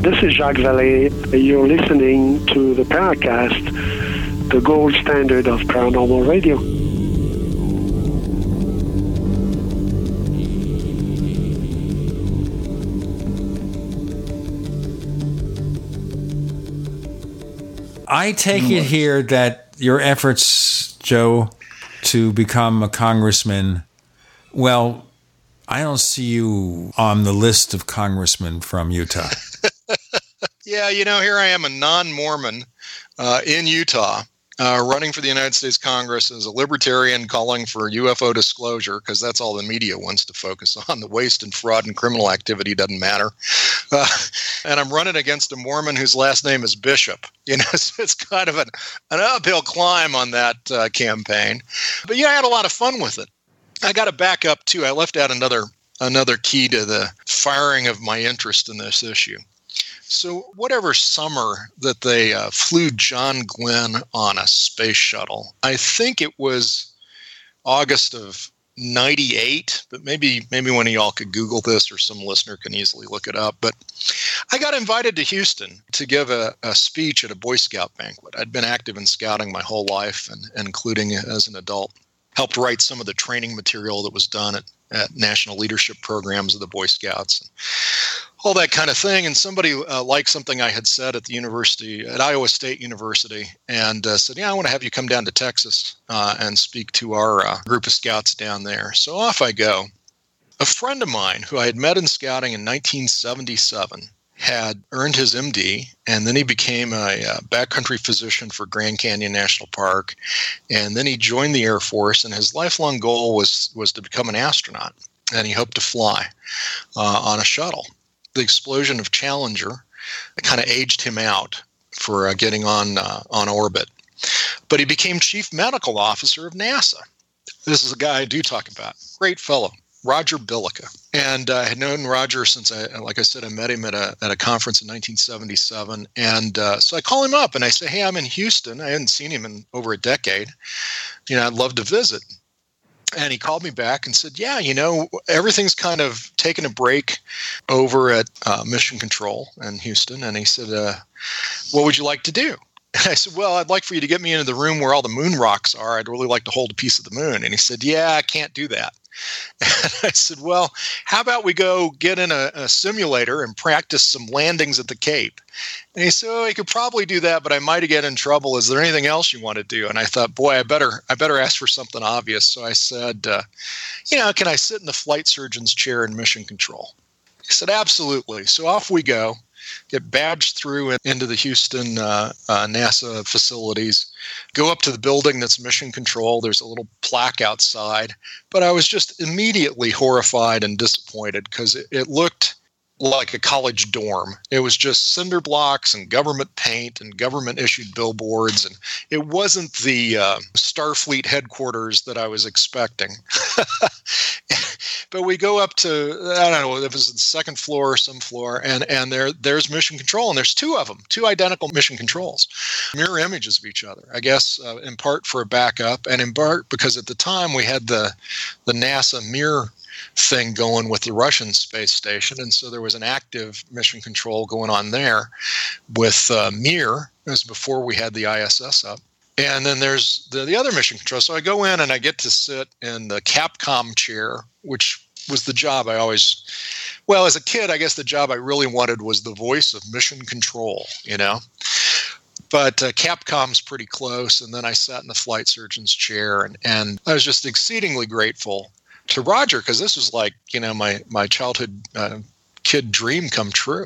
This is Jacques Vallée. You're listening to the Paracast, the gold standard of paranormal radio. I take it here that your efforts, Joe, to become a congressman, well, I don't see you on the list of congressmen from Utah. Yeah, you know, here I am, a non-Mormon uh, in Utah, uh, running for the United States Congress as a libertarian calling for U F O disclosure, because that's all the media wants to focus on. The waste and fraud and criminal activity doesn't matter. Uh, and I'm running against a Mormon whose last name is Bishop. You know, so it's kind of an, an uphill climb on that uh, campaign. But yeah, I had a lot of fun with it. I got to back up, too. I left out another another key to the firing of my interest in this issue. So whatever summer that they uh, flew John Glenn on a space shuttle, I think it was August of ninety-eight, but maybe maybe one of y'all could Google this or some listener can easily look it up. But I got invited to Houston to give a, a speech at a Boy Scout banquet. I'd been active in scouting my whole life, and, and including as an adult. Helped write some of the training material that was done at, at national leadership programs of the Boy Scouts and all that kind of thing. And somebody uh, liked something I had said at the university, at Iowa State University, and uh, said, yeah, I want to have you come down to Texas uh, and speak to our uh, group of scouts down there. So off I go. A friend of mine who I had met in scouting in nineteen seventy-seven had earned his M D, and then he became a, a backcountry physician for Grand Canyon National Park, and then he joined the Air Force, and his lifelong goal was, was to become an astronaut, and he hoped to fly uh, on a shuttle. The explosion of Challenger kind of aged him out for uh, getting on uh, on orbit, but he became chief medical officer of NASA. This is a guy I do talk about. Great fellow. Roger Bilica. And uh, I had known Roger since, I, like I said, I met him at a at a conference in nineteen seventy-seven. And uh, so I call him up and I say, hey, I'm in Houston. I hadn't seen him in over a decade. You know, I'd love to visit. And he called me back and said, yeah, you know, everything's kind of taken a break over at uh, Mission Control in Houston. And he said, uh, what would you like to do? And I said, well, I'd like for you to get me into the room where all the moon rocks are. I'd really like to hold a piece of the moon. And he said, yeah, I can't do that. And I said, well, how about we go get in a, a simulator and practice some landings at the Cape? And he said, oh, I could probably do that, but I might get in trouble. Is there anything else you want to do? And I thought, boy, I better I better ask for something obvious. So I said, uh, you know, can I sit in the flight surgeon's chair in Mission Control? He said, absolutely. So off we go. get badged through and into the Houston uh, uh, NASA facilities, go up to the building that's Mission Control. There's a little plaque outside. But I was just immediately horrified and disappointed because it, it looked like a college dorm. It was just cinder blocks and government paint and government-issued billboards. And it wasn't the uh, Starfleet headquarters that I was expecting. But we go up to, I don't know, if it was the second floor or some floor, and, and there there's Mission Control. And there's two of them, two identical Mission Controls, mirror images of each other, I guess, uh, in part for a backup, and in part because at the time we had the the NASA mirror thing going with the Russian space station. And so there was an active Mission Control going on there with uh, Mir. It was before we had the I S S up. And then there's the, the other Mission Control. So I go in and I get to sit in the Capcom chair, which was the job I always, well, as a kid, I guess the job I really wanted was the voice of Mission Control, you know. But uh, Capcom's pretty close. And then I sat in the flight surgeon's chair, and, and I was just exceedingly grateful to Roger, because this was like, you know, my my childhood uh, kid dream come true.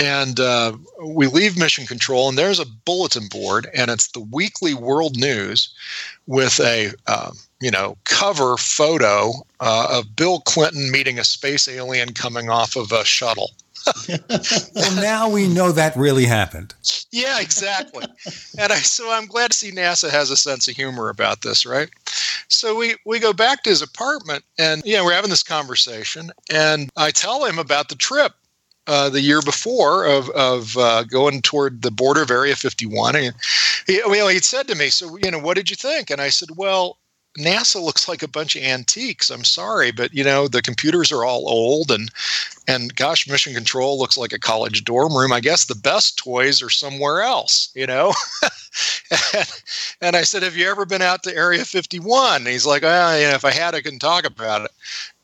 And uh, we leave Mission Control, and there's a bulletin board, and it's the weekly world news with a uh, you know cover photo uh, of Bill Clinton meeting a space alien coming off of a shuttle. Well, now we know that really happened. Yeah, exactly. And I, so I'm glad to see NASA has a sense of humor about this, right? So we, we go back to his apartment, and yeah, we're having this conversation, and I tell him about the trip uh, the year before of of uh, going toward the border of Area fifty-one. And he, well, he'd said to me, so, you know, what did you think? And I said, well, NASA looks like a bunch of antiques. I'm sorry, but, you know, the computers are all old, and and gosh, Mission Control looks like a college dorm room. I guess the best toys are somewhere else, you know? and, and I said, have you ever been out to Area fifty-one? And he's like, ah, you know, if I had, I couldn't talk about it.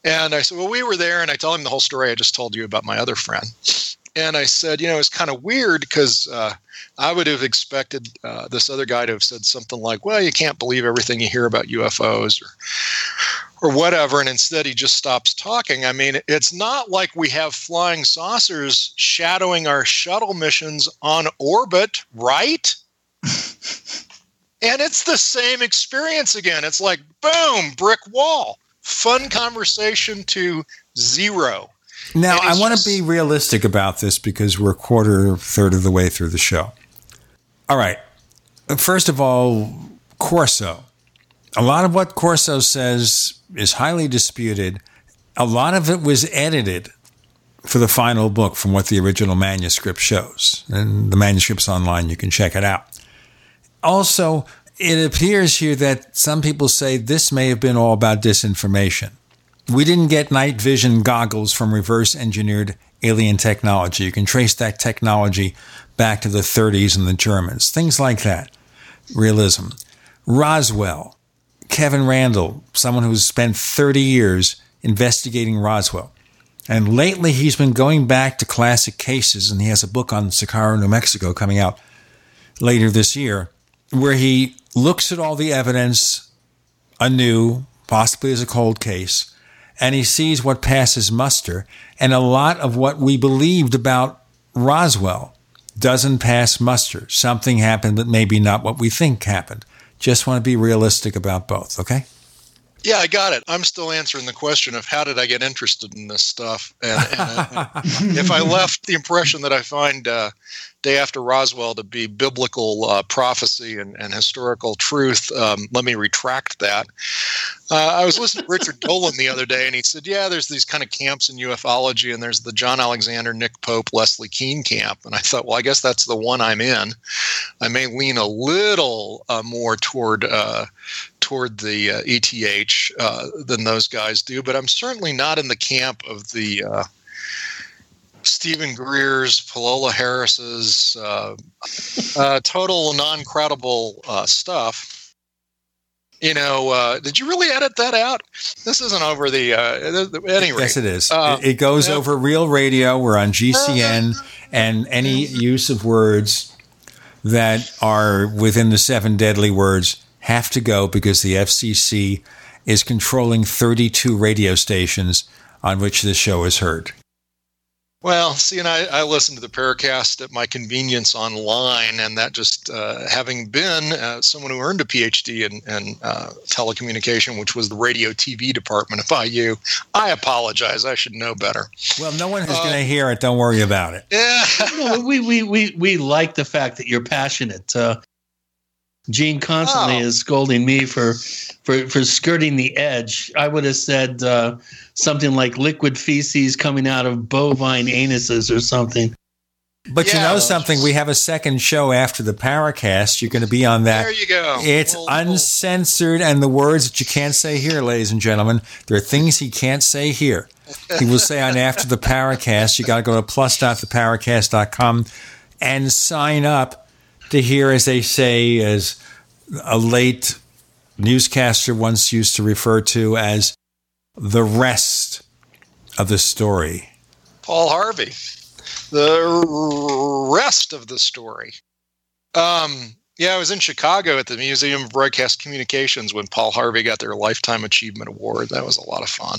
And I said, well, we were there, and I told him the whole story I just told you about my other friend. And I said, you know, it's kind of weird because uh, I would have expected uh, this other guy to have said something like, well, you can't believe everything you hear about U F Os or, or whatever. And instead, he just stops talking. I mean, it's not like we have flying saucers shadowing our shuttle missions on orbit, right? And it's the same experience again. It's like, boom, brick wall. Fun conversation to zero. Now, I want to be realistic about this because we're a quarter, third of the way through the show. All right. First of all, Corso. A lot of what Corso says is highly disputed. A lot of it was edited for the final book from what the original manuscript shows. And the manuscript's online. You can check it out. Also, it appears here that some people say this may have been all about disinformation. We didn't get night vision goggles from reverse-engineered alien technology. You can trace that technology back to the thirties and the Germans. Things like that. Realism. Roswell. Kevin Randall, someone who's spent thirty years investigating Roswell. And lately he's been going back to classic cases, and he has a book on Sicario, New Mexico, coming out later this year, where he looks at all the evidence anew, possibly as a cold case, and he sees what passes muster, and a lot of what we believed about Roswell doesn't pass muster. Something happened, but maybe not what we think happened. Just want to be realistic about both, okay? Yeah, I got it. I'm still answering the question of how did I get interested in this stuff? And, and if I left the impression that I find uh, Day After Roswell to be biblical uh, prophecy and, and historical truth, um, let me retract that. Uh, I was listening to Richard Dolan the other day, and he said, yeah, there's these kind of camps in U F Ology, and there's the John Alexander, Nick Pope, Leslie Keene camp. And I thought, well, I guess that's the one I'm in. I may lean a little uh, more toward uh, toward the uh, E T H uh, than those guys do, but I'm certainly not in the camp of the uh, Stephen Greer's, Palola Harris's uh, uh, total non-credible uh, stuff. You know, uh, did you really edit that out? This isn't over the, uh, the anyway. Yes, it is. Uh, it, it goes uh, over Real Radio. We're on G C N, and any use of words that are within the seven deadly words have to go because the F C C is controlling thirty-two radio stations on which this show is heard. Well, see, and I, I listen to the Paracast at my convenience online, and that just uh, having been uh, someone who earned a P H D in, in uh, telecommunication, which was the radio T V department of I U, I apologize. I should know better. Well, no one is uh, going to hear it. Don't worry about it. Yeah. no, we, we, we, we like the fact that you're passionate. Uh, Gene constantly oh. is scolding me for, for, for skirting the edge. I would have said uh, something like liquid feces coming out of bovine anuses or something. But yeah, you know something? Just... We have a second show after the Paracast. You're going to be on that. There you go. It's well, uncensored, and the words that you can't say here, ladies and gentlemen, there are things he can't say here. He will say on After the Paracast. You got to go to plus dot the paracast dot com and sign up to hear, as they say, as a late newscaster once used to refer to as the rest of the story. Paul Harvey, the rest of the story. Um, yeah, I was in Chicago at the Museum of Broadcast Communications when Paul Harvey got their Lifetime Achievement Award. That was a lot of fun.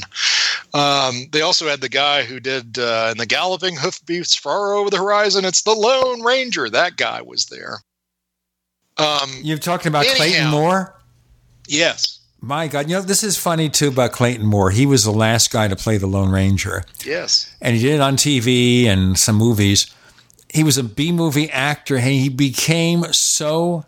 Um, they also had the guy who did uh, in the Galloping Hoofbeats Far Over the Horizon. It's the Lone Ranger. That guy was there. Um, You're talking about anyhow, Clayton Moore? Yes. My God. You know, this is funny, too, about Clayton Moore. He was the last guy to play the Lone Ranger. Yes. And he did it on T V and some movies. He was a B-movie actor, and he became so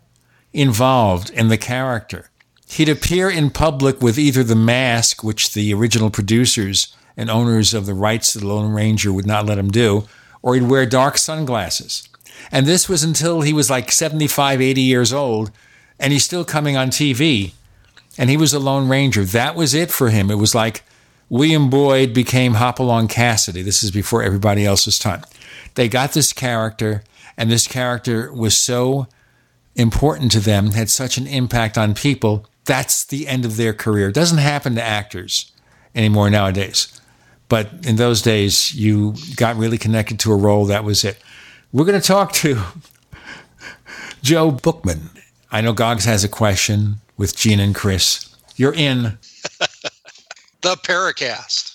involved in the character. He'd appear in public with either the mask, which the original producers and owners of the rights to the Lone Ranger would not let him do, or he'd wear dark sunglasses. And this was until he was like seventy-five, eighty years old, and he's still coming on T V, and he was a Lone Ranger. That was it for him. It was like William Boyd became Hopalong Cassidy. This is before everybody else's time. They got this character, and this character was so important to them, had such an impact on people. That's the end of their career. It doesn't happen to actors anymore nowadays. But in those days, you got really connected to a role. That was it. We're going to talk to Joe Bookman. I know Goggs has a question with Gene and Chris. You're in the Paracast.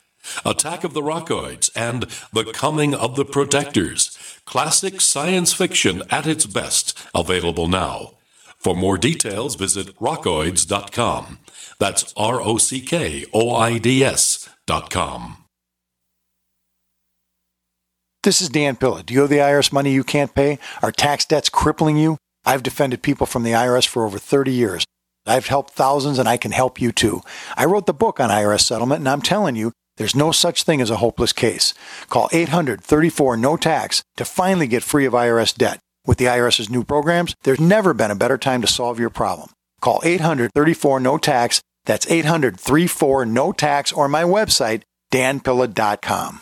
Attack of the Rockoids and The Coming of the Protectors. Classic science fiction at its best. Available now. For more details, visit rockoids dot com. That's R O C K O I D S dot com. This is Dan Pilla. Do you owe the I R S money you can't pay? Are tax debts crippling you? I've defended people from the I R S for over thirty years. I've helped thousands, and I can help you too. I wrote the book on I R S settlement, and I'm telling you, there's no such thing as a hopeless case. Call eight hundred, three four, N O T A X to finally get free of I R S debt. With the IRS's new programs, there's never been a better time to solve your problem. Call eight hundred, three four, N O T A X. That's eight hundred, three four, N O T A X, or my website, dan pilla dot com.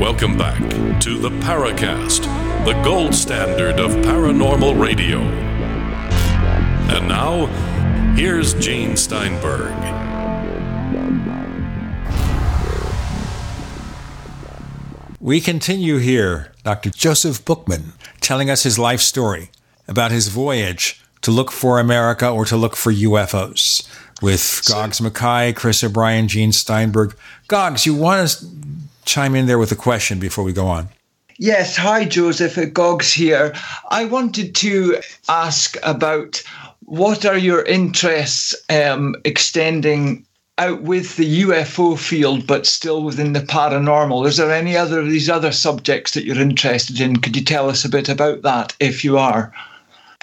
Welcome back to the Paracast, the gold standard of paranormal radio. And now, Here's Gene Steinberg. We continue here, Doctor Joseph Bookman telling us his life story about his voyage to look for America or to look for U F Os with Goggs Mackay, Chris O'Brien, Gene Steinberg. Goggs, you want to chime in there with a question before we go on? Yes. Hi, Joseph. Goggs here. I wanted to ask about what are your interests um, extending out with the U F O field, but still within the paranormal? Is there any other of these other subjects that you're interested in? Could you tell us a bit about that, if you are?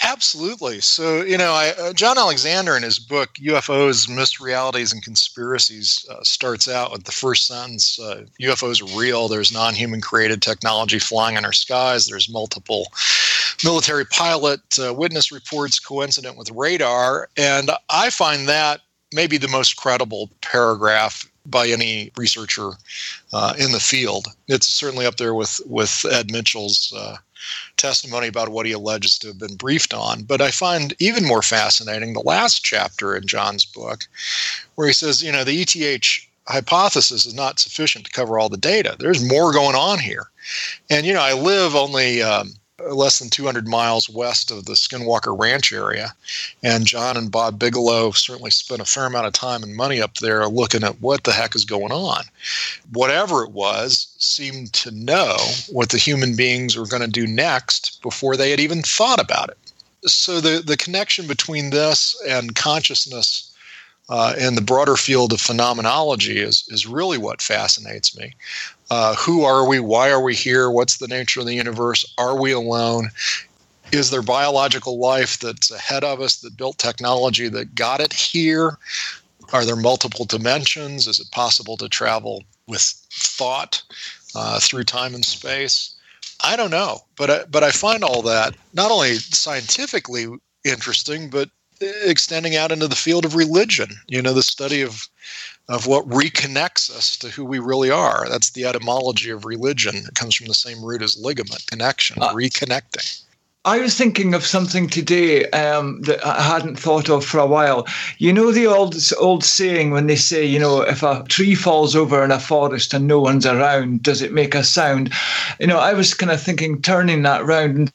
Absolutely. So, you know, I, uh, John Alexander in his book, U F Os, Myths, Realities, and Conspiracies, uh, starts out with the first sentence, uh, U F Os are real. There's non-human created technology flying in our skies. There's multiple military pilot uh, witness reports coincident with radar. And I find that maybe the most credible paragraph by any researcher uh, in the field. It's certainly up there with, with Ed Mitchell's uh, testimony about what he alleges to have been briefed on. But I find even more fascinating the last chapter in John's book where he says, you know, the E T H hypothesis is not sufficient to cover all the data. There's more going on here. And, you know, I live only um, less than two hundred miles west of the Skinwalker Ranch area. And John and Bob Bigelow certainly spent a fair amount of time and money up there looking at what the heck is going on. Whatever it was seemed to know what the human beings were going to do next before they had even thought about it. So the, the connection between this and consciousness Uh, and the broader field of phenomenology is is really what fascinates me. Uh, who are we? Why are we here? What's the nature of the universe? Are we alone? Is there biological life that's ahead of us that built technology that got it here? Are there multiple dimensions? Is it possible to travel with thought uh, through time and space? I don't know, but I, but I find all that not only scientifically interesting, but extending out into the field of religion, you know, the study of of what reconnects us to who we really are. That's the etymology of religion. It comes from the same root as ligament, connection, uh, reconnecting. I was thinking of something today um, that I hadn't thought of for a while. You know the old old saying when they say, you know, if a tree falls over in a forest and no one's around, does it make a sound? You know, I was kind of thinking, turning that round and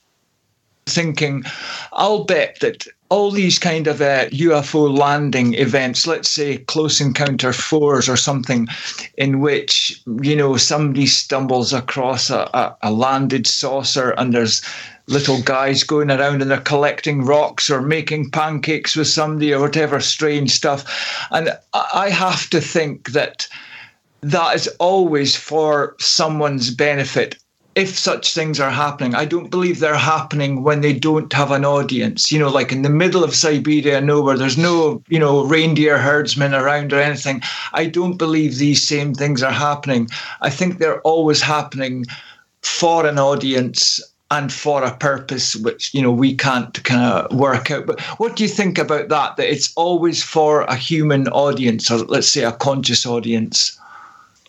thinking, I'll bet that all these kind of uh, U F O landing events, let's say Close Encounter fours or something, in which, you know, somebody stumbles across a, a, a landed saucer and there's little guys going around and they're collecting rocks or making pancakes with somebody or whatever strange stuff. And I have to think that that is always for someone's benefit. If such things are happening, I don't believe they're happening when they don't have an audience, you know, like in the middle of Siberia, nowhere, there's no, you know, reindeer herdsmen around or anything. I don't believe these same things are happening. I think they're always happening for an audience and for a purpose, which, you know, we can't kind of work out. But what do you think about that, that it's always for a human audience, or let's say a conscious audience?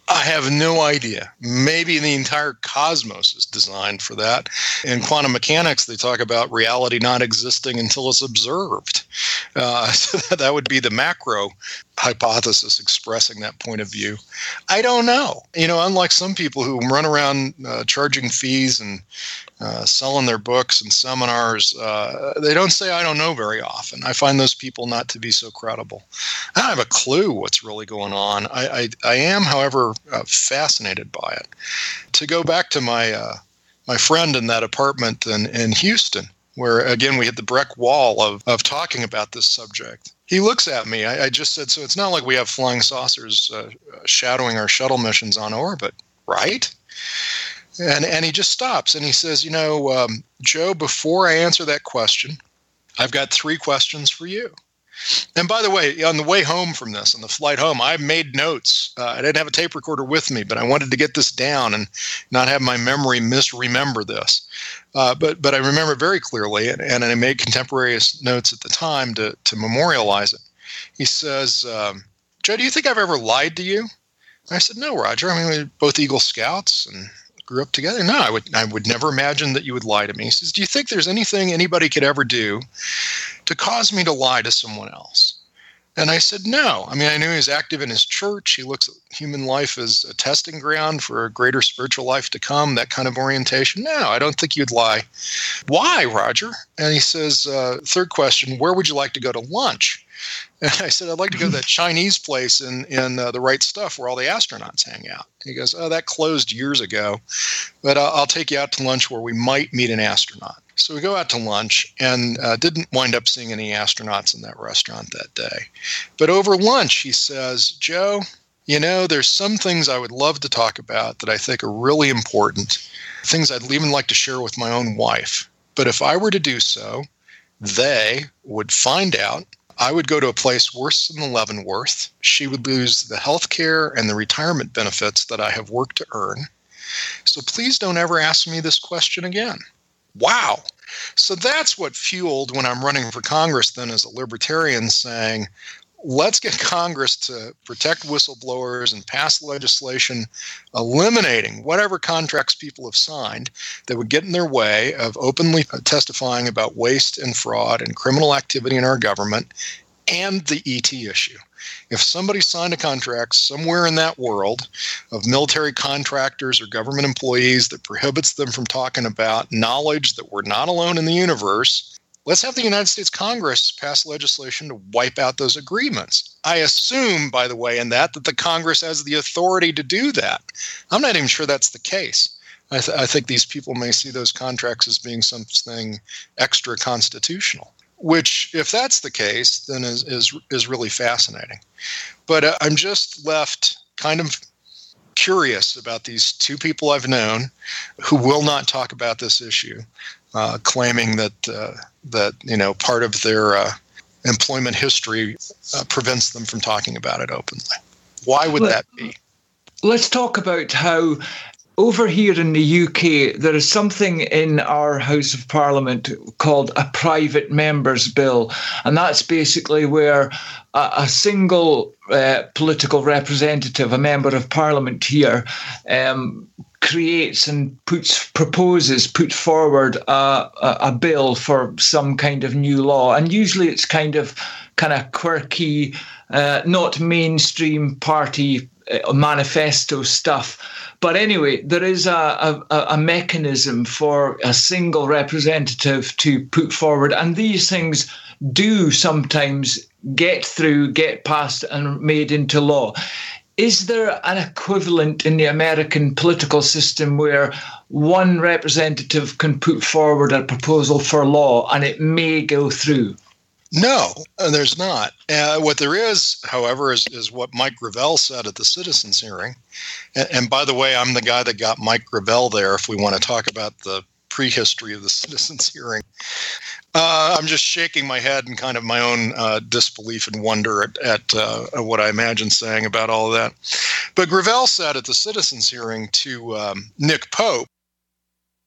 I have no idea. Maybe the entire cosmos is designed for that. In quantum mechanics, they talk about reality not existing until it's observed. Uh, so that would be the macro hypothesis expressing that point of view. I don't know. You know, unlike some people who run around uh, charging fees and uh, selling their books and seminars, uh, they don't say, I don't know, very often. I find those people not to be so credible. I don't have a clue what's really going on. I, I, I am, however, uh, fascinated by it. To go back to my uh, my friend in that apartment in, in Houston, where, again, we hit the brick wall of, of talking about this subject. He looks at me. I, I just said, so it's not like we have flying saucers uh, shadowing our shuttle missions on orbit, right? And and he just stops and he says, you know, um, Joe, before I answer that question, I've got three questions for you. And by the way, on the way home from this, on the flight home, I made notes. Uh, I didn't have a tape recorder with me, but I wanted to get this down and not have my memory misremember this. Uh, but but I remember very clearly, and, and I made contemporaneous notes at the time to, to memorialize it. He says, um, Joe, do you think I've ever lied to you? And I said, no, Roger. I mean, we were both Eagle Scouts and grew up together. No, I would I would never imagine that you would lie to me. He says, do you think there's anything anybody could ever do to cause me to lie to someone else? And I said, no. I mean, I knew he was active in his church. He looks at human life as a testing ground for a greater spiritual life to come, that kind of orientation. No, I don't think you'd lie. Why, Roger? And he says, uh, third question, where would you like to go to lunch? And I said, I'd like to go to that Chinese place in, in uh, the right stuff where all the astronauts hang out. And he goes, oh, that closed years ago, but uh, I'll take you out to lunch where we might meet an astronaut. So we go out to lunch and uh, didn't wind up seeing any astronauts in that restaurant that day. But over lunch, he says, Joe, you know, there's some things I would love to talk about that I think are really important, things I'd even like to share with my own wife. But if I were to do so, they would find out. I would go to a place worse than Leavenworth. She would lose the health care and the retirement benefits that I have worked to earn. So please don't ever ask me this question again. Wow. So that's what fueled when I'm running for Congress then as a libertarian saying, let's get Congress to protect whistleblowers and pass legislation eliminating whatever contracts people have signed that would get in their way of openly testifying about waste and fraud and criminal activity in our government and the E T issue. If somebody signed a contract somewhere in that world of military contractors or government employees that prohibits them from talking about knowledge that we're not alone in the universe, let's have the United States Congress pass legislation to wipe out those agreements. I assume, by the way, in that, that the Congress has the authority to do that. I'm not even sure that's the case. I, th- I think these people may see those contracts as being something extra constitutional, which, if that's the case, then is is, is really fascinating. But uh, I'm just left kind of curious about these two people I've known who will not talk about this issue. Uh, claiming that uh, that you know part of their uh, employment history uh, prevents them from talking about it openly. Why would Let, that be? Let's talk about how over here in the U K there is something in our House of Parliament called a private member's bill, and that's basically where a, a single uh, political representative, a member of Parliament here, Um, creates and puts proposes, puts forward a, a, a bill for some kind of new law. And usually it's kind of kind of quirky, uh, not mainstream party uh, manifesto stuff. But anyway, there is a, a, a mechanism for a single representative to put forward. And these things do sometimes get through, get passed and made into law. Is there an equivalent in the American political system where one representative can put forward a proposal for law and it may go through? No, there's not. Uh, what there is, however, is, is what Mike Gravel said at the Citizens' Hearing. And, and by the way, I'm the guy that got Mike Gravel there if we want to talk about the prehistory of the Citizens' Hearing. Uh, I'm just shaking my head in kind of my own uh, disbelief and wonder at, at uh, what I imagine saying about all of that. But Gravel said at the Citizens' Hearing to um, Nick Pope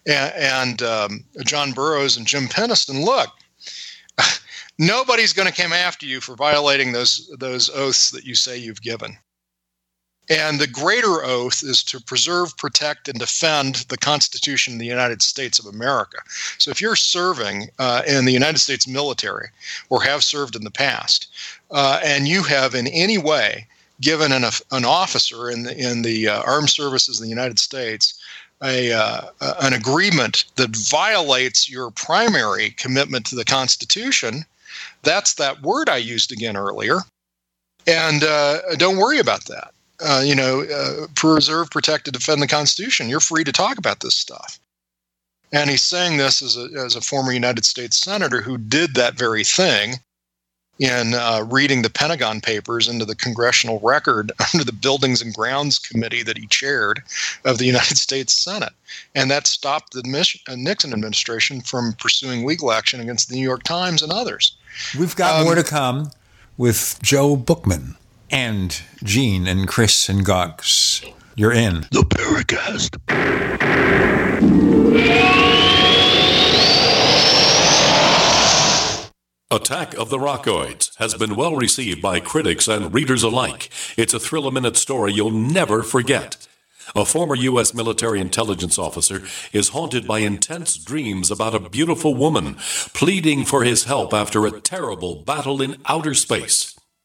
and, and um, John Burroughs and Jim Peniston, look, nobody's going to come after you for violating those those oaths that you say you've given. And the greater oath is to preserve, protect, and defend the Constitution of the United States of America. So if you're serving uh, in the United States military or have served in the past, uh, and you have in any way given an, an officer in the, in the uh, armed services of the United States a uh, an agreement that violates your primary commitment to the Constitution, that's that word I used again earlier, and uh, don't worry about that. Uh, you know, uh, preserve, protect, and defend the Constitution. You're free to talk about this stuff. And he's saying this as a, as a former United States senator who did that very thing in uh, reading the Pentagon Papers into the congressional record under the Buildings and Grounds Committee that he chaired of the United States Senate. And that stopped the admission, uh, Nixon administration from pursuing legal action against the New York Times and others. We've got um, more to come with Joe Bookman. And Gene and Chris and Goggs, you're in the Paracast. Attack of the Rockoids has been well received by critics and readers alike. It's a thrill-a-minute story you'll never forget. A former U S military intelligence officer is haunted by intense dreams about a beautiful woman pleading for his help after a terrible battle in outer space.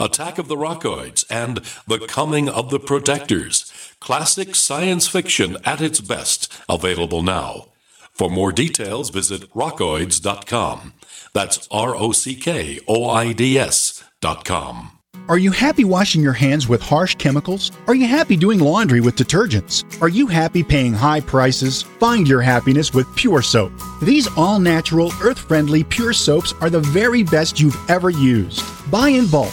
Attack of the Rockoids and The Coming of the Protectors, classic science fiction at its best, available now. For more details, visit rockoids dot com. That's R O C K O I D S dot com. Are you happy washing your hands with harsh chemicals? Are you happy doing laundry with detergents? Are you happy paying high prices? Find your happiness with Pure Soap. These all-natural, earth-friendly Pure Soaps are the very best you've ever used. Buy in bulk.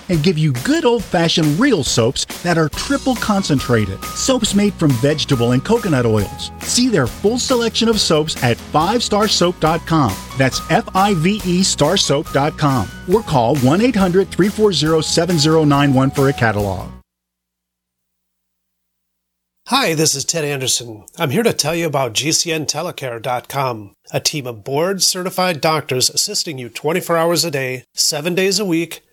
and give you good old-fashioned real soaps that are triple concentrated. Soaps made from vegetable and coconut oils. See their full selection of soaps at five star soap dot com. That's F I V E star soap dot com or call one eight hundred, three four zero, seven zero nine one for a catalog. Hi, this is Ted Anderson. I'm here to tell you about G C N Telecare dot com, a team of board-certified doctors assisting you twenty-four hours a day, seven days a week,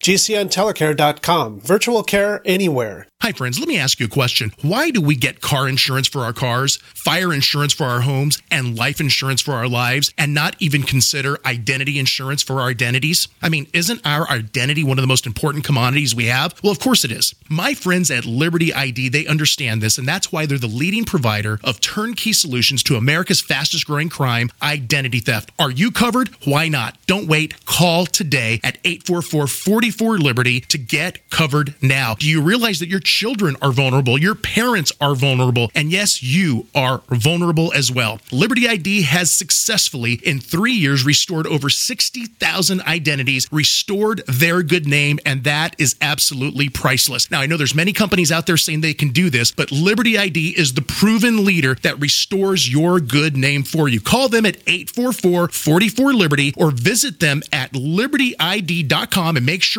G C N Telecare dot com. Virtual care anywhere. Hi, friends. Let me ask you a question. Why do we get car insurance for our cars, fire insurance for our homes, and life insurance for our lives, and not even consider identity insurance for our identities? I mean, isn't our identity one of the most important commodities we have? Well, of course it is. My friends at Liberty I D, they understand this, and that's why they're the leading provider of turnkey solutions to America's fastest-growing crime, identity theft. Are you covered? Why not? Don't wait. Call today at eight four four, four four Liberty to get covered now. Do you realize that your children are vulnerable, your parents are vulnerable, and yes, you are vulnerable as well? Liberty I D has successfully, in three years, restored over sixty thousand identities, restored their good name, and that is absolutely priceless. Now, I know there's many companies out there saying they can do this, but Liberty I D is the proven leader that restores your good name for you. Call them at eight four four, four four Liberty or visit them at liberty I D dot com and make sure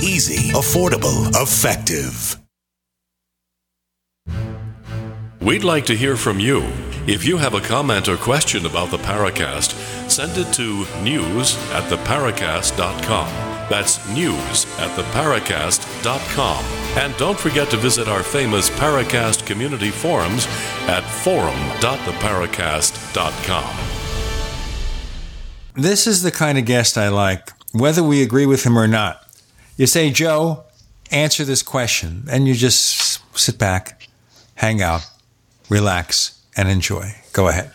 Easy, affordable, effective. We'd like to hear from you. If you have a comment or question about the Paracast, send it to news at the paracast dot com. That's news at the paracast dot com. And don't forget to visit our famous Paracast community forums at forum dot the paracast dot com. This is the kind of guest I like, whether we agree with him or not. You say, Joe, answer this question, and you just sit back, hang out, relax, and enjoy. Go ahead.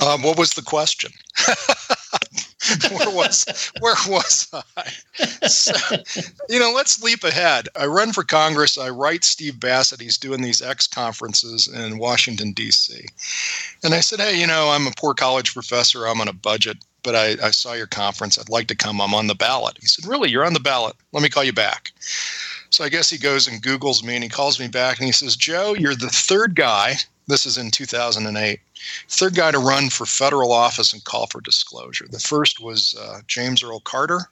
Um, what was the question? where was where was I? So, you know, let's leap ahead. I run for Congress. I write Steve Bassett. He's doing these X conferences in Washington, D C. And I said, hey, you know, I'm a poor college professor. I'm on a budget, but I, I saw your conference. I'd like to come. I'm on the ballot. He said, really? You're on the ballot? Let me call you back. So I guess he goes and Googles me, and he calls me back, and he says, Joe, you're the third guy – This is in two thousand eight. Third guy to run for federal office and call for disclosure. The first was uh, James Earl Carter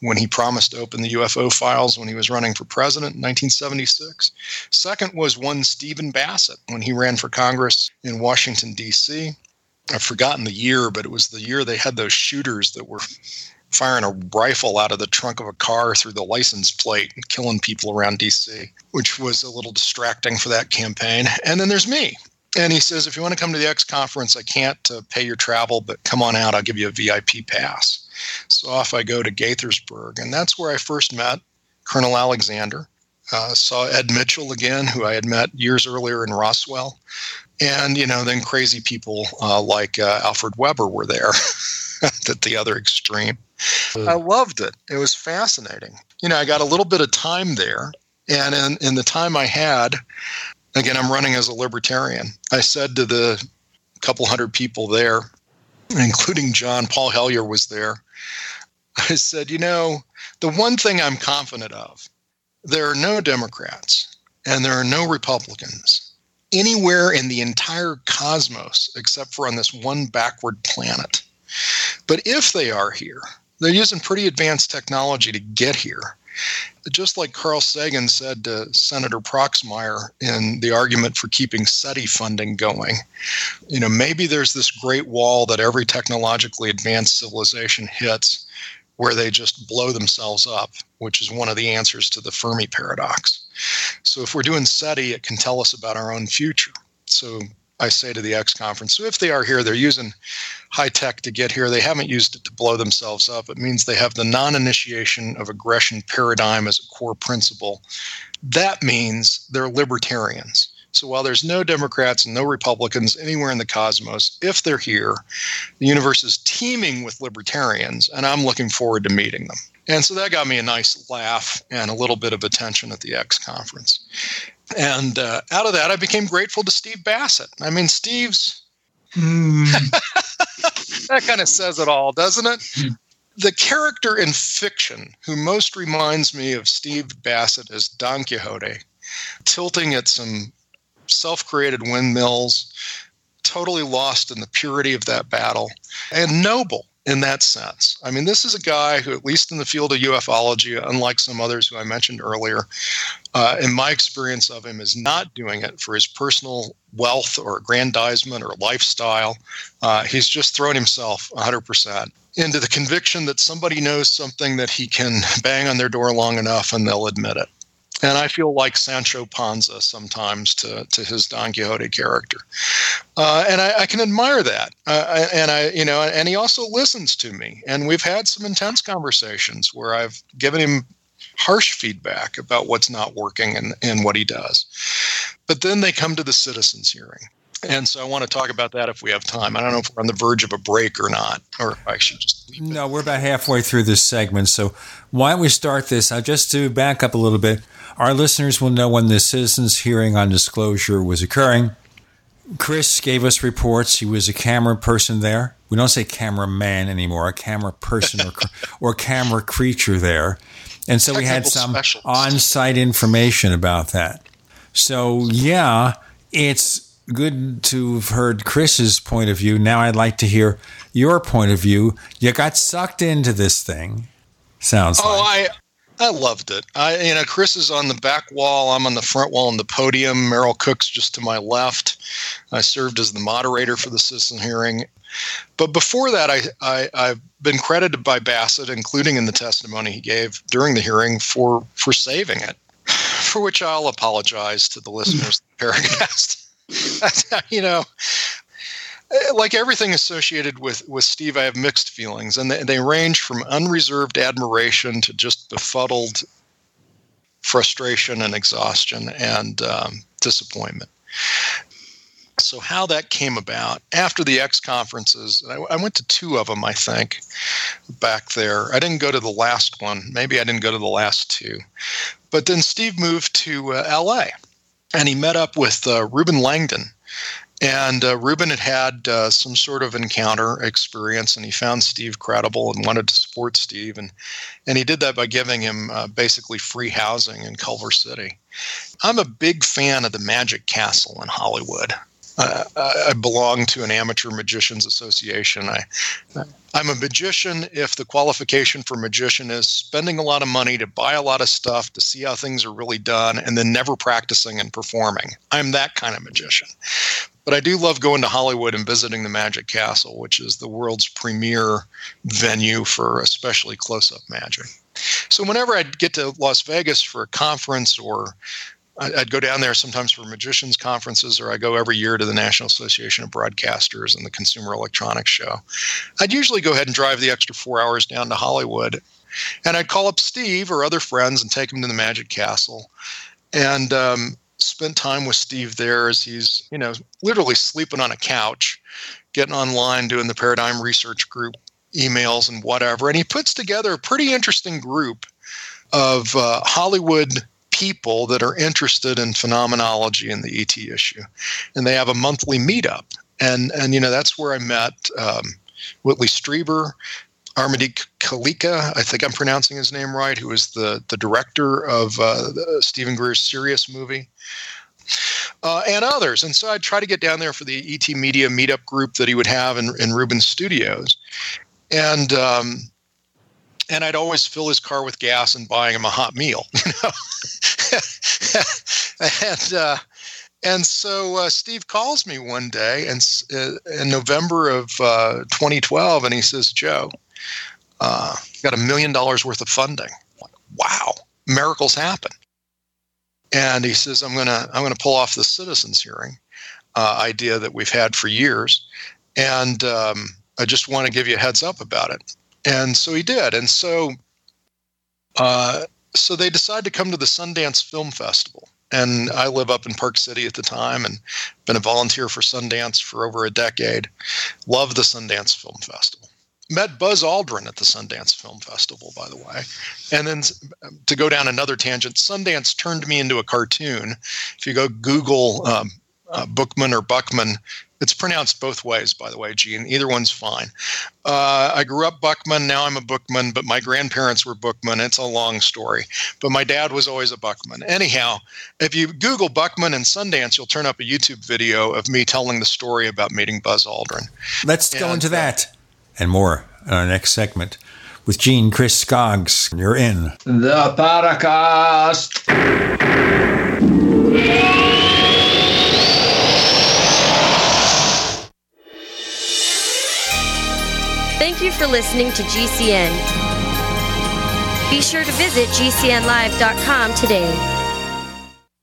when he promised to open the U F O files when he was running for president in nineteen seventy-six. Second was one Stephen Bassett when he ran for Congress in Washington, D C. I've forgotten the year, but it was the year they had those shooters that were firing a rifle out of the trunk of a car through the license plate and killing people around D C, which was a little distracting for that campaign. And then there's me. And he says, if you want to come to the X conference, I can't uh, pay your travel, but come on out. I'll give you a V I P pass. So off I go to Gaithersburg. And that's where I first met Colonel Alexander. Uh, saw Ed Mitchell again, who I had met years earlier in Roswell. And, you know, then crazy people uh, like uh, Alfred Weber were there at the other extreme. I loved it. It was fascinating. You know, I got a little bit of time there. And in, in the time I had, again, I'm running as a libertarian. I said to the couple hundred people there, including John, Paul Hellyer was there. I said, you know, the one thing I'm confident of, there are no Democrats and there are no Republicans anywhere in the entire cosmos except for on this one backward planet. But if they are here, they're using pretty advanced technology to get here. Just like Carl Sagan said to Senator Proxmire in the argument for keeping SETI funding going, you know, maybe there's this great wall that every technologically advanced civilization hits where they just blow themselves up, which is one of the answers to the Fermi paradox. So if we're doing SETI, it can tell us about our own future. So I say to the X conference, so if they are here, they're using high tech to get here. They haven't used it to blow themselves up. It means they have the non-initiation of aggression paradigm as a core principle. That means they're libertarians. So while there's no Democrats and no Republicans anywhere in the cosmos, if they're here, the universe is teeming with libertarians, and I'm looking forward to meeting them. And so that got me a nice laugh and a little bit of attention at the X conference. And uh, out of that, I became grateful to Steve Bassett. I mean, Steve's mm. – that kind of says it all, doesn't it? Mm. The character in fiction who most reminds me of Steve Bassett is Don Quixote, tilting at some self-created windmills, totally lost in the purity of that battle, and noble in that sense. I mean, this is a guy who, at least in the field of ufology, unlike some others who I mentioned earlier, uh, in my experience of him, is not doing it for his personal wealth or aggrandizement or lifestyle. Uh, he's just thrown himself one hundred percent into the conviction that somebody knows something that he can bang on their door long enough and they'll admit it. And I feel like Sancho Panza sometimes to, to his Don Quixote character, uh, and I, I can admire that. Uh, and I, you know, and he also listens to me. And we've had some intense conversations where I've given him harsh feedback about what's not working and, and what he does. But then they come to the citizens' hearing, and so I want to talk about that if we have time. I don't know if we're on the verge of a break or not, or if I should just. Leave no, it. We're about halfway through this segment, so why don't we start this? I just to back up a little bit. Our listeners will know when the Citizens' Hearing on Disclosure was occurring. Chris gave us reports. He was a camera person there. We don't say cameraman anymore, a camera person or, or camera creature there. And so we had some on-site information about that. So, yeah, it's good to have heard Chris's point of view. Now I'd like to hear your point of view. You got sucked into this thing, sounds oh, like. I- I loved it. I, you know, Chris is on the back wall. I'm on the front wall on the podium. Merrill Cook's just to my left. I served as the moderator for the Citizen Hearing. But before that, I, I, I've been credited by Bassett, including in the testimony he gave during the hearing, for, for saving it, for which I'll apologize to the listeners of the Paracast. You know, like everything associated with, with Steve, I have mixed feelings, and they, they range from unreserved admiration to just befuddled frustration and exhaustion and um, disappointment. So how that came about, after the X conferences, I, I went to two of them, I think, back there. I didn't go to the last one. Maybe I didn't go to the last two. But then Steve moved to uh, L A, and he met up with uh, Reuben Langdon. And uh, Reuben had had uh, some sort of encounter experience, and he found Steve credible and wanted to support Steve. And, and he did that by giving him uh, basically free housing in Culver City. I'm a big fan of the Magic Castle in Hollywood. Uh, I belong to an amateur magician's association. I, I'm a magician if the qualification for magician is spending a lot of money to buy a lot of stuff to see how things are really done and then never practicing and performing. I'm that kind of magician. But I do love going to Hollywood and visiting the Magic Castle, which is the world's premier venue for especially close-up magic. So whenever I'd get to Las Vegas for a conference, or I'd go down there sometimes for magicians' conferences, or I go every year to the National Association of Broadcasters and the Consumer Electronics Show, I'd usually go ahead and drive the extra four hours down to Hollywood, and I'd call up Steve or other friends and take them to the Magic Castle, and um, spend time with Steve there as he's, you know, literally sleeping on a couch, getting online, doing the Paradigm Research Group emails and whatever. And he puts together a pretty interesting group of uh, Hollywood people that are interested in phenomenology and the E T issue, and they have a monthly meetup. And and you know, that's where I met um, Whitley Strieber, Armadic Kalika, I think I'm pronouncing his name right, who is the the director of uh, the Stephen Greer's Sirius movie, uh, and others. And so I try to get down there for the E T Media meetup group that he would have in in Rubin Studios, and um, and I'd always fill his car with gas and buying him a hot meal, you know. and uh, and so uh, Steve calls me one day and, uh, in November of uh, twenty twelve, and he says, "Joe, uh, got a million dollars worth of funding." I'm like, wow, miracles happen. And he says, "I'm gonna I'm gonna pull off the citizens' hearing uh, idea that we've had for years, and um, I just want to give you a heads up about it." And so he did, and so. Uh, So they decided to come to the Sundance Film Festival. And I live up in Park City at the time and been a volunteer for Sundance for over a decade. Love the Sundance Film Festival. Met Buzz Aldrin at the Sundance Film Festival, by the way. And then, to go down another tangent, Sundance turned me into a cartoon. If you go Google um, uh, Bookman or Buckman, it's pronounced both ways, by the way, Gene. Either one's fine. Uh, I grew up Buckman. Now I'm a Bookman, but my grandparents were Bookman. It's a long story. But my dad was always a Buckman. Anyhow, if you Google Buckman and Sundance, you'll turn up a YouTube video of me telling the story about meeting Buzz Aldrin. Let's and, go into that and more in our next segment with Gene, Chris, Goggs. You're in the Paracast. Thank you for listening to G C N. Be sure to visit G C N live dot com today.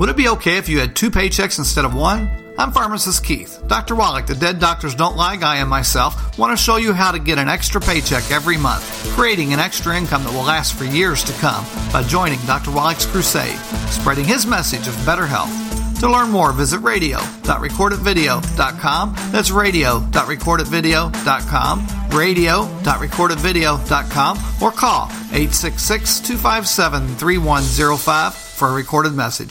Would it be okay if you had two paychecks instead of one? I'm Pharmacist Keith. Doctor Wallach, the Dead Doctors Don't Lie guy, and myself want to show you how to get an extra paycheck every month, creating an extra income that will last for years to come by joining Doctor Wallach's crusade, spreading his message of better health. To learn more, visit radio dot recorded video dot com. That's radio dot recorded video dot com, radio dot recorded video dot com, or call eight six six two five seven three one zero five for a recorded message.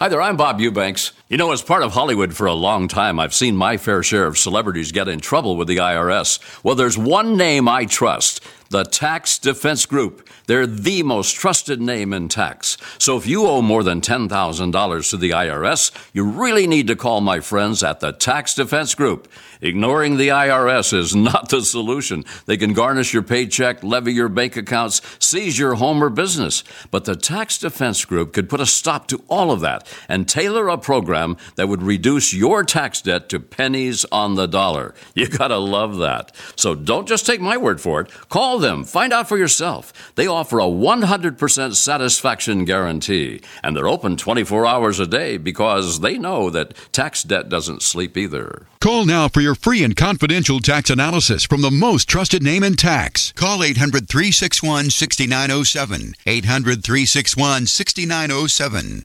Hi there, I'm Bob Eubanks. You know, as part of Hollywood for a long time, I've seen my fair share of celebrities get in trouble with the I R S. Well, there's one name I trust, the Tax Defense Group. They're the most trusted name in tax. So if you owe more than ten thousand dollars to the I R S, you really need to call my friends at the Tax Defense Group. Ignoring the I R S is not the solution. They can garnish your paycheck, levy your bank accounts, seize your home or business. But the Tax Defense Group could put a stop to all of that and tailor a program that would reduce your tax debt to pennies on the dollar. You gotta love that. So don't just take my word for it. Call them. Find out for yourself. They offer a one hundred percent satisfaction guarantee, and they're open twenty-four hours a day because they know that tax debt doesn't sleep either. Call now for your free and confidential tax analysis from the most trusted name in tax. Call eight hundred, three six one, six nine zero seven, eight hundred, three six one, six nine zero seven.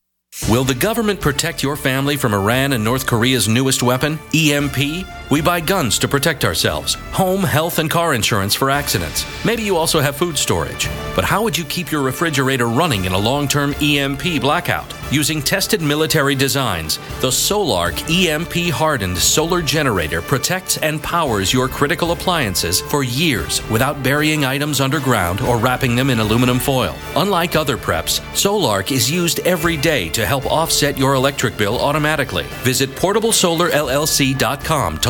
Will the government protect your family from Iran and North Korea's newest weapon, E M P? We buy guns to protect ourselves, home, health, and car insurance for accidents. Maybe you also have food storage. But how would you keep your refrigerator running in a long-term E M P blackout? Using tested military designs, the Solarc E M P-hardened solar generator protects and powers your critical appliances for years without burying items underground or wrapping them in aluminum foil. Unlike other preps, Solarc is used every day to help offset your electric bill automatically. Visit portable solar l l c dot com to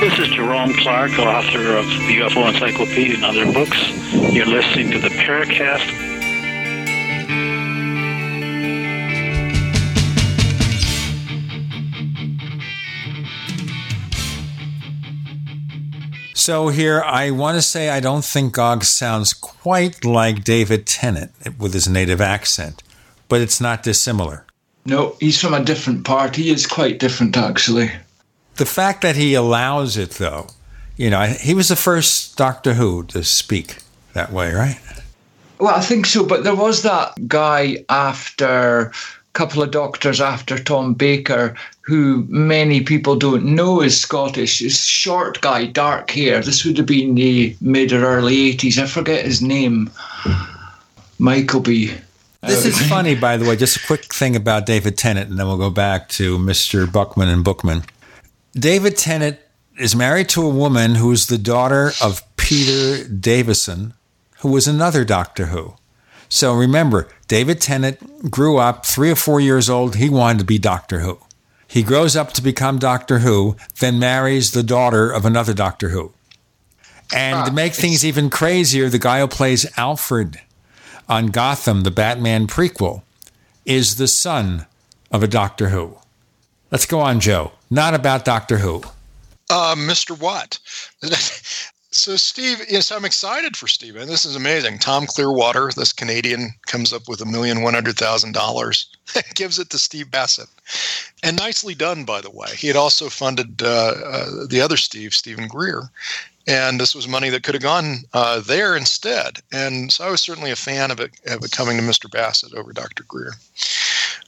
This is Jerome Clark, author of the U F O Encyclopedia and other books. You're listening to the Paracast. So here, I want to say I don't think Goggs sounds quite like David Tennant with his native accent, but it's not dissimilar. No, he's from a different part. He is quite different, actually. The fact that he allows it, though, you know, he was the first Doctor Who to speak that way, right? Well, I think so, but there was that guy after, a couple of doctors after Tom Baker, who many people don't know is Scottish. Is short guy, dark hair. This would have been the mid or early eighties. I forget his name. Michaelby. This is funny, by the way. Just a quick thing about David Tennant, and then we'll go back to Mister Buckman and Bookman. David Tennant is married to a woman who's the daughter of Peter Davison, who was another Doctor Who. So remember, David Tennant grew up three or four years old. He wanted to be Doctor Who. He grows up to become Doctor Who, then marries the daughter of another Doctor Who. And ah, to make things even crazier, the guy who plays Alfred on Gotham, the Batman prequel, is the son of a Doctor Who. Let's go on, Joe. Not about Doctor Who. Uh, Mister Watt. So, Steve, yes, I'm excited for Stephen. This is amazing. Tom Clearwater, this Canadian, comes up with one million one hundred thousand dollars, gives it to Steve Bassett. And nicely done, by the way. He had also funded uh, uh, the other Steve, Stephen Greer. And this was money that could have gone uh, there instead. And so I was certainly a fan of it, of it coming to Mister Bassett over Doctor Greer.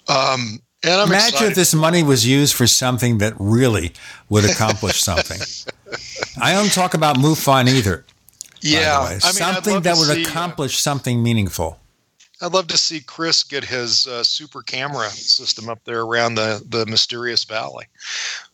Um, and I'm Imagine excited. If this money was used for something that really would accomplish something. I don't talk about MUFON either. Yeah. I mean, something that would see, accomplish something meaningful. I'd love to see Chris get his uh, super camera system up there around the, the mysterious valley.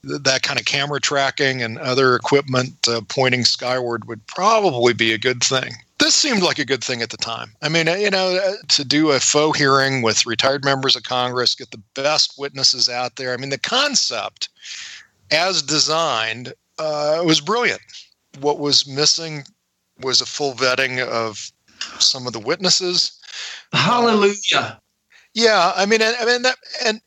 Th- that kind of camera tracking and other equipment uh, pointing skyward would probably be a good thing. This seemed like a good thing at the time. I mean, you know, to do a faux hearing with retired members of Congress, get the best witnesses out there. I mean, the concept as designed uh, was brilliant. What was missing was a full vetting of some of the witnesses. Hallelujah. Yeah, I mean, I, I mean that, and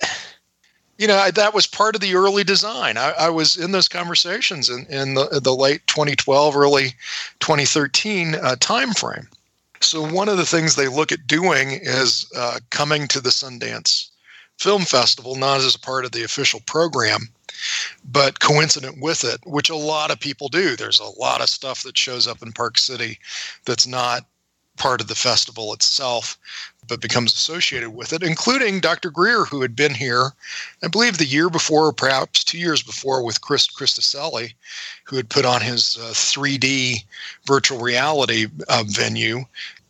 you know, I, that was part of the early design. I, I was in those conversations in, in the, the late twenty twelve, early twenty thirteen uh, time frame. So one of the things they look at doing is uh, coming to the Sundance Film Festival, not as a part of the official program, but coincident with it, which a lot of people do. There's a lot of stuff that shows up in Park City that's not part of the festival itself, but becomes associated with it, including Doctor Greer, who had been here, I believe the year before, or perhaps two years before, with Chris Christoselli, who had put on his uh, three D virtual reality uh, venue,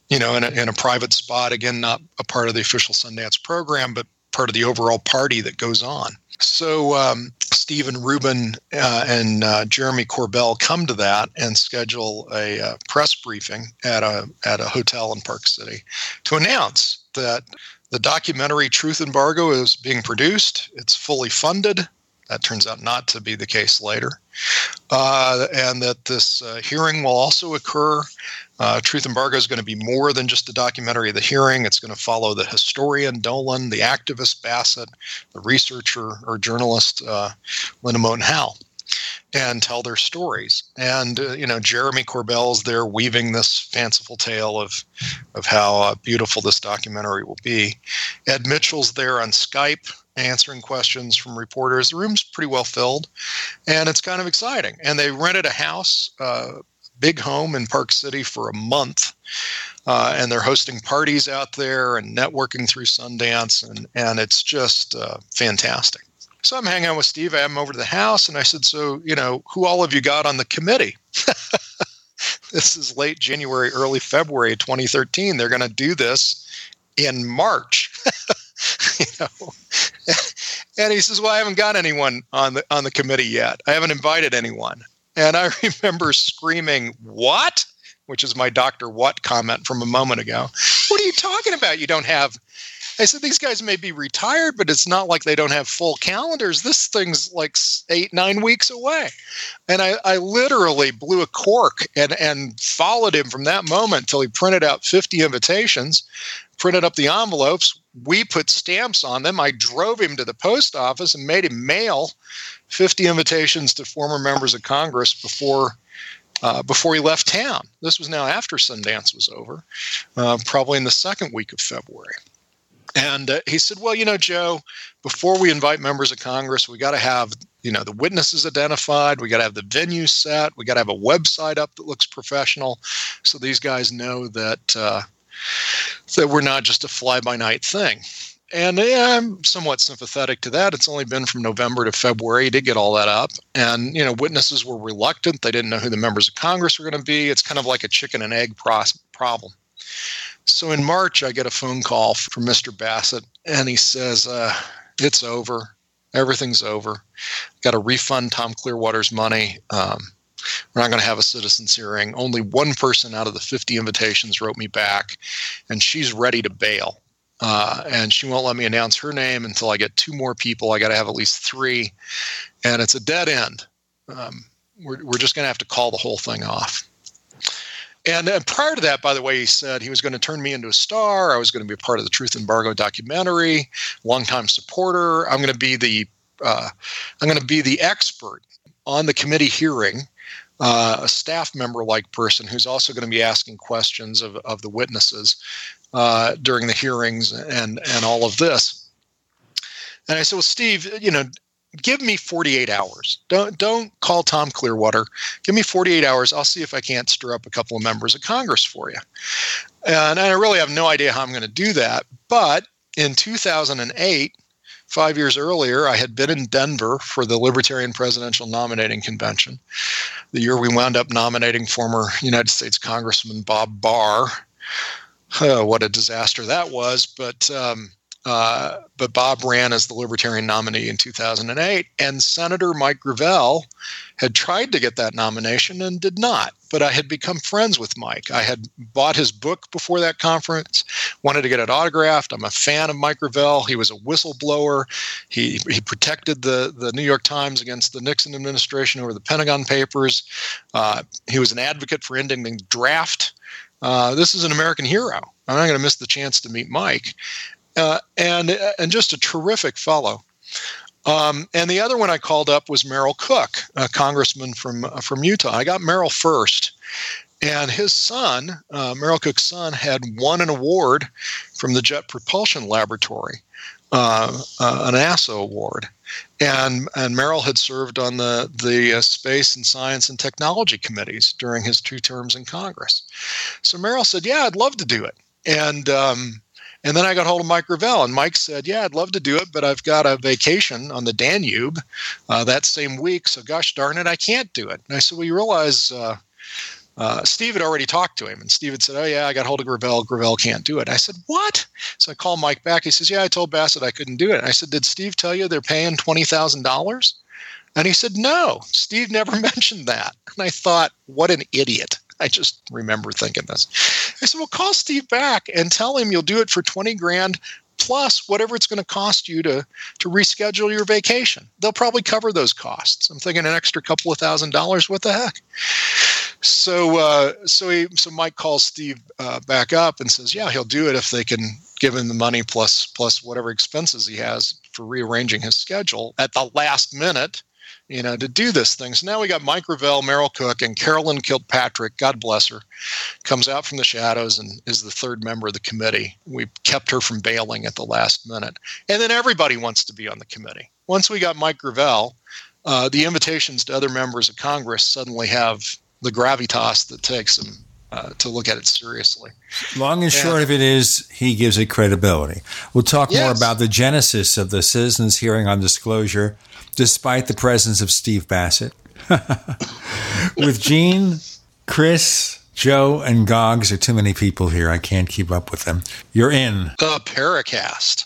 you know, in a, in a private spot, again, not a part of the official Sundance program, but part of the overall party that goes on. So um, Stephen Rubin uh, and uh, Jeremy Corbell come to that and schedule a uh, press briefing at a at a hotel in Park City to announce that the documentary Truth Embargo is being produced. It's fully funded. That turns out not to be the case later. Uh, and that this uh, hearing will also occur. Uh, Truth Embargo is going to be more than just the documentary of the hearing. It's going to follow the historian Dolan, the activist Bassett, the researcher or journalist uh, Linda Moulton Howe, and tell their stories. And, uh, you know, Jeremy Corbell's there weaving this fanciful tale of, of how uh, beautiful this documentary will be. Ed Mitchell's there on Skype answering questions from reporters. The room's pretty well filled, and it's kind of exciting. And they rented a house, uh, big home in Park City for a month, uh, and they're hosting parties out there and networking through Sundance, and, and it's just uh, fantastic. So I'm hanging out with Steve. I am over to the house, and I said, so, you know, who all have you got on the committee? This is late January, early February twenty thirteen. They're going to do this in March. You know, and he says, well, I haven't got anyone on the on the committee yet. I haven't invited anyone. And I remember screaming, what? Which is my Doctor What comment from a moment ago. What are you talking about? You don't have... I said, these guys may be retired, but it's not like they don't have full calendars. This thing's like eight, nine weeks away. And I, I literally blew a cork and, and followed him from that moment till he printed out fifty invitations, printed up the envelopes. We put stamps on them. I drove him to the post office and made him mail fifty invitations to former members of Congress before Uh, before he left town. This was now after Sundance was over, uh, probably in the second week of February. And uh, he said, well, you know, Joe, before we invite members of Congress, we got to have, you know, the witnesses identified. We got to have the venue set. We got to have a website up that looks professional. So these guys know that, uh, that we're not just a fly-by-night thing. And yeah, I'm somewhat sympathetic to that. It's only been from November to February. He did get all that up. And, you know, witnesses were reluctant. They didn't know who the members of Congress were going to be. It's kind of like a chicken and egg pro- problem. So in March, I get a phone call from Mister Bassett, and he says, uh, it's over. Everything's over. Got to refund Tom Clearwater's money. Um, we're not going to have a citizens hearing. Only one person out of the fifty invitations wrote me back, and she's ready to bail. Uh, and she won't let me announce her name until I get two more people. I got to have at least three. And it's a dead end. Um, we're, we're just going to have to call the whole thing off. And uh, prior to that, by the way, he said he was going to turn me into a star. I was going to be a part of the Truth Embargo documentary, longtime supporter. I'm going to be the uh, I'm going to be the expert on the committee hearing. Uh, a staff member-like person who's also going to be asking questions of, of the witnesses uh, during the hearings and and all of this. And I said, well, Steve, you know, give me forty-eight hours. Don't don't call Tom Clearwater. Give me forty-eight hours. I'll see if I can't stir up a couple of members of Congress for you. And I really have no idea how I'm going to do that. But in two thousand eight, five years earlier, I had been in Denver for the Libertarian Presidential Nominating Convention, the year we wound up nominating former United States Congressman Bob Barr. Oh, what a disaster that was. But um, uh, but Bob ran as the Libertarian nominee in two thousand eight, and Senator Mike Gravel had tried to get that nomination and did not. But I had become friends with Mike. I had bought his book before that conference, wanted to get it autographed. I'm a fan of Mike Gravel. He was a whistleblower. He he protected the, the New York Times against the Nixon administration over the Pentagon Papers. Uh, he was an advocate for ending the draft. Uh, this is an American hero. I'm not going to miss the chance to meet Mike. Uh, and and just a terrific fellow. Um, and the other one I called up was Merrill Cook, a congressman from uh, from Utah. I got Merrill first, and his son, uh, Merrill Cook's son, had won an award from the Jet Propulsion Laboratory uh, uh, a NASA award. And and Merrill had served on the the uh, Space and Science and Technology committees during his two terms in Congress. So Merrill said, "Yeah, I'd love to do it." And um, and then I got hold of Mike Revelle, and Mike said, "Yeah, I'd love to do it, but I've got a vacation on the Danube uh, that same week. So gosh darn it, I can't do it." And I said, "Well, you realize." Uh, Uh, Steve had already talked to him, and Steve had said, "Oh, yeah, I got hold of Gravel. Gravel can't do it." I said, "What?" So I called Mike back. He says, "Yeah, I told Bassett I couldn't do it." And I said, "Did Steve tell you they're paying twenty thousand dollars? And he said, "No, Steve never mentioned that." And I thought, what an idiot. I just remember thinking this. I said, "Well, call Steve back and tell him you'll do it for twenty grand plus whatever it's going to cost you to, to reschedule your vacation. They'll probably cover those costs." I'm thinking an extra couple of thousand dollars. What the heck? So, uh, so he, so Mike calls Steve uh, back up and says, "Yeah, he'll do it if they can give him the money plus plus whatever expenses he has for rearranging his schedule at the last minute, you know, to do this thing." So now we got Mike Revelle, Merrill Cook, and Carolyn Kilpatrick. God bless her, comes out from the shadows and is the third member of the committee. We kept her from bailing at the last minute, and then everybody wants to be on the committee. Once we got Mike Revelle, uh, the invitations to other members of Congress suddenly have the gravitas that takes him uh, to look at it seriously. Long and, and short of it is, he gives it credibility. We'll talk yes. more about the genesis of the Citizens' Hearing on Disclosure, despite the presence of Steve Bassett, with Gene, Chris, Joe, and Goggs. There are too many people here. I can't keep up with them. You're in the Paracast.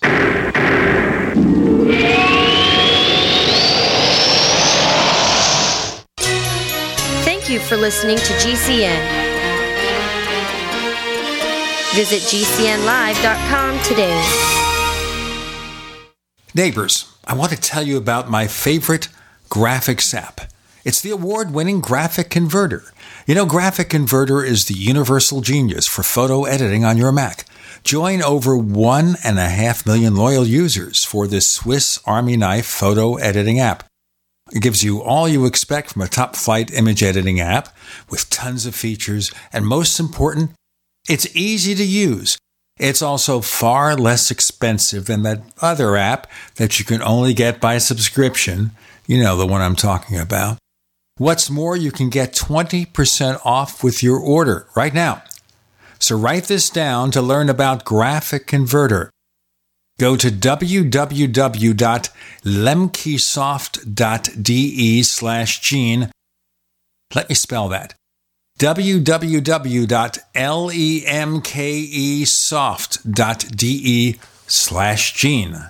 Thank you for listening to G C N. Visit G C N live dot com today. Neighbors, I want to tell you about my favorite graphics app. It's the award-winning Graphic Converter. You know, Graphic Converter is the universal genius for photo editing on your Mac. Join over one and a half million loyal users for this Swiss Army knife photo editing app. It gives you all you expect from a top-flight image editing app with tons of features, and most important, it's easy to use. It's also far less expensive than that other app that you can only get by subscription. You know the one I'm talking about. What's more, you can get twenty percent off with your order right now. So write this down to learn about Graphic Converter. Go to www.lemkesoft.de slash Gene. Let me spell that. www.lemkesoft.de slash Gene.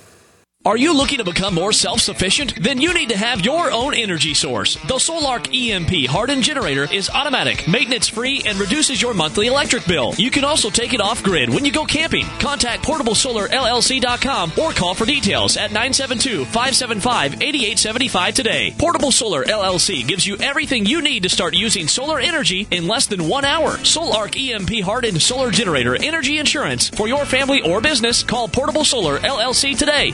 Are you looking to become more self-sufficient? Then you need to have your own energy source. The Solarc E M P hardened generator is automatic, maintenance-free, and reduces your monthly electric bill. You can also take it off-grid when you go camping. Contact Portable Solar L L C dot com or call for details at nine seven two, five seven five, eight eight seven five today. Portable Solar L L C gives you everything you need to start using solar energy in less than one hour. Solarc E M P hardened solar generator energy insurance for your family or business. Call Portable Solar L L C today.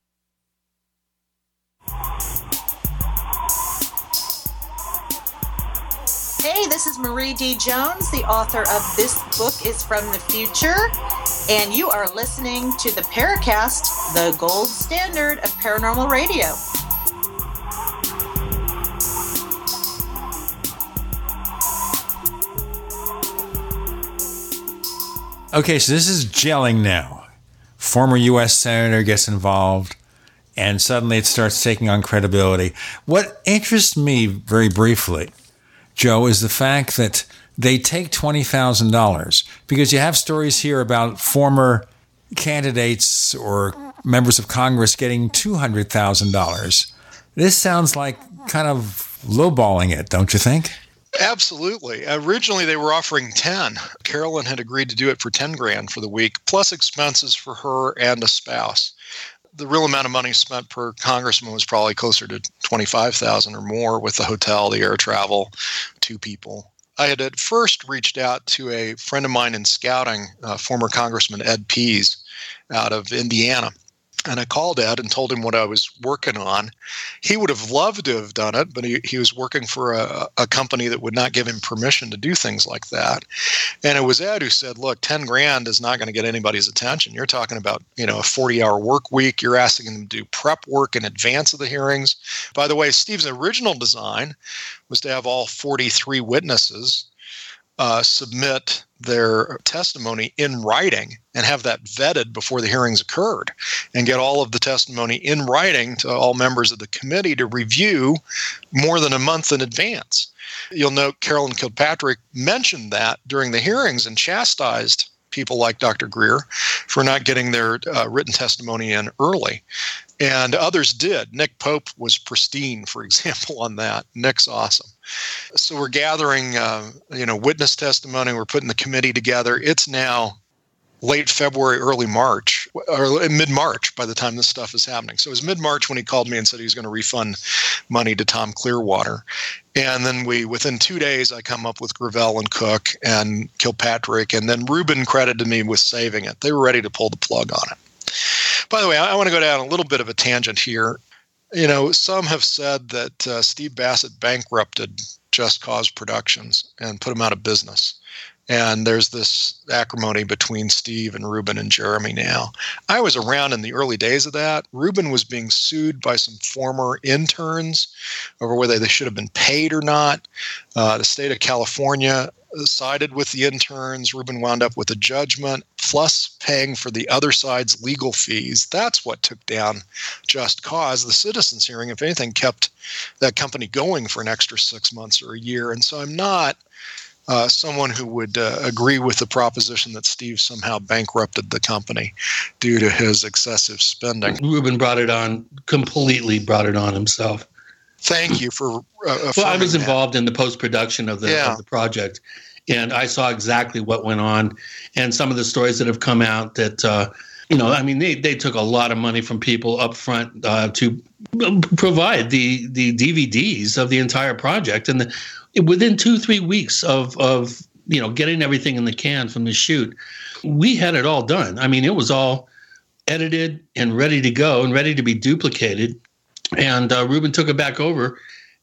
Hey, this is Marie D. Jones, the author of This Book is from the Future, and you are listening to the Paracast, the gold standard of paranormal radio. Okay, so this is gelling now. Former U S senator gets involved, and suddenly it starts taking on credibility. What interests me very briefly, Joe, is the fact that they take twenty thousand dollars, because you have stories here about former candidates or members of Congress getting two hundred thousand dollars. This sounds like kind of lowballing it, don't you think? Absolutely. Originally, they were offering ten. Carolyn had agreed to do it for ten grand for the week, plus expenses for her and a spouse. The real amount of money spent per congressman was probably closer to twenty-five thousand dollars or more, with the hotel, the air travel, two people. I had at first reached out to a friend of mine in scouting, uh, former Congressman Ed Pease out of Indiana. And I called Ed and told him what I was working on. He would have loved to have done it, but he, he was working for a, a company that would not give him permission to do things like that. And it was Ed who said, look, ten grand is not going to get anybody's attention. You're talking about, you know, a forty-hour work week. You're asking them to do prep work in advance of the hearings. By the way, Steve's original design was to have all forty-three witnesses uh, submit their testimony in writing and have that vetted before the hearings occurred, and get all of the testimony in writing to all members of the committee to review more than a month in advance. You'll note Carolyn Kilpatrick mentioned that during the hearings and chastised people like Doctor Greer for not getting their uh, written testimony in early. And others did. Nick Pope was pristine, for example, on that. Nick's awesome. So we're gathering, uh, you know, witness testimony. We're putting the committee together. It's now late February, early March, or mid-March by the time this stuff is happening. So it was mid-March when he called me and said he was going to refund money to Tom Clearwater. And then we, within two days, I come up with Gravel and Cook and Kilpatrick, and then Rubin credited me with saving it. They were ready to pull the plug on it. By the way, I want to go down a little bit of a tangent here. You know, some have said that uh, Steve Bassett bankrupted Just Cause Productions and put them out of business. And there's this acrimony between Steve and Ruben and Jeremy now. I was around in the early days of that. Ruben was being sued by some former interns over whether they should have been paid or not. Uh, the state of California sided with the interns. Ruben wound up with a judgment, plus paying for the other side's legal fees. That's what took down Just Cause. The Citizens' Hearing, if anything, kept that company going for an extra six months or a year. And so I'm not uh, someone who would uh, agree with the proposition that Steve somehow bankrupted the company due to his excessive spending. Ruben brought it on, completely brought it on himself. Thank you for uh, Well, I was involved that. in the post-production of the, yeah. of the project, and I saw exactly what went on, and some of the stories that have come out that uh, you know, I mean, they, they took a lot of money from people up front uh, to provide the the D V Ds of the entire project. And the, within two, three weeks of, of, you know, getting everything in the can from the shoot, we had it all done. I mean, it was all edited and ready to go and ready to be duplicated. And uh, Ruben took it back over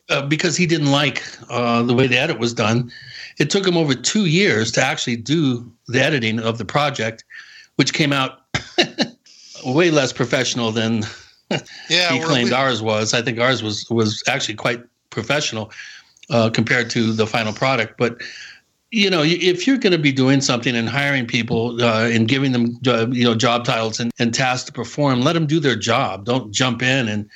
uh, because he didn't like uh, the way the edit was done. It took him over two years to actually do the editing of the project, which came out way less professional than yeah, he claimed well, we, ours was. I think ours was was actually quite professional uh, compared to the final product. But, you know, if you're going to be doing something and hiring people uh, and giving them, uh, you know, job titles and, and tasks to perform, let them do their job. Don't jump in and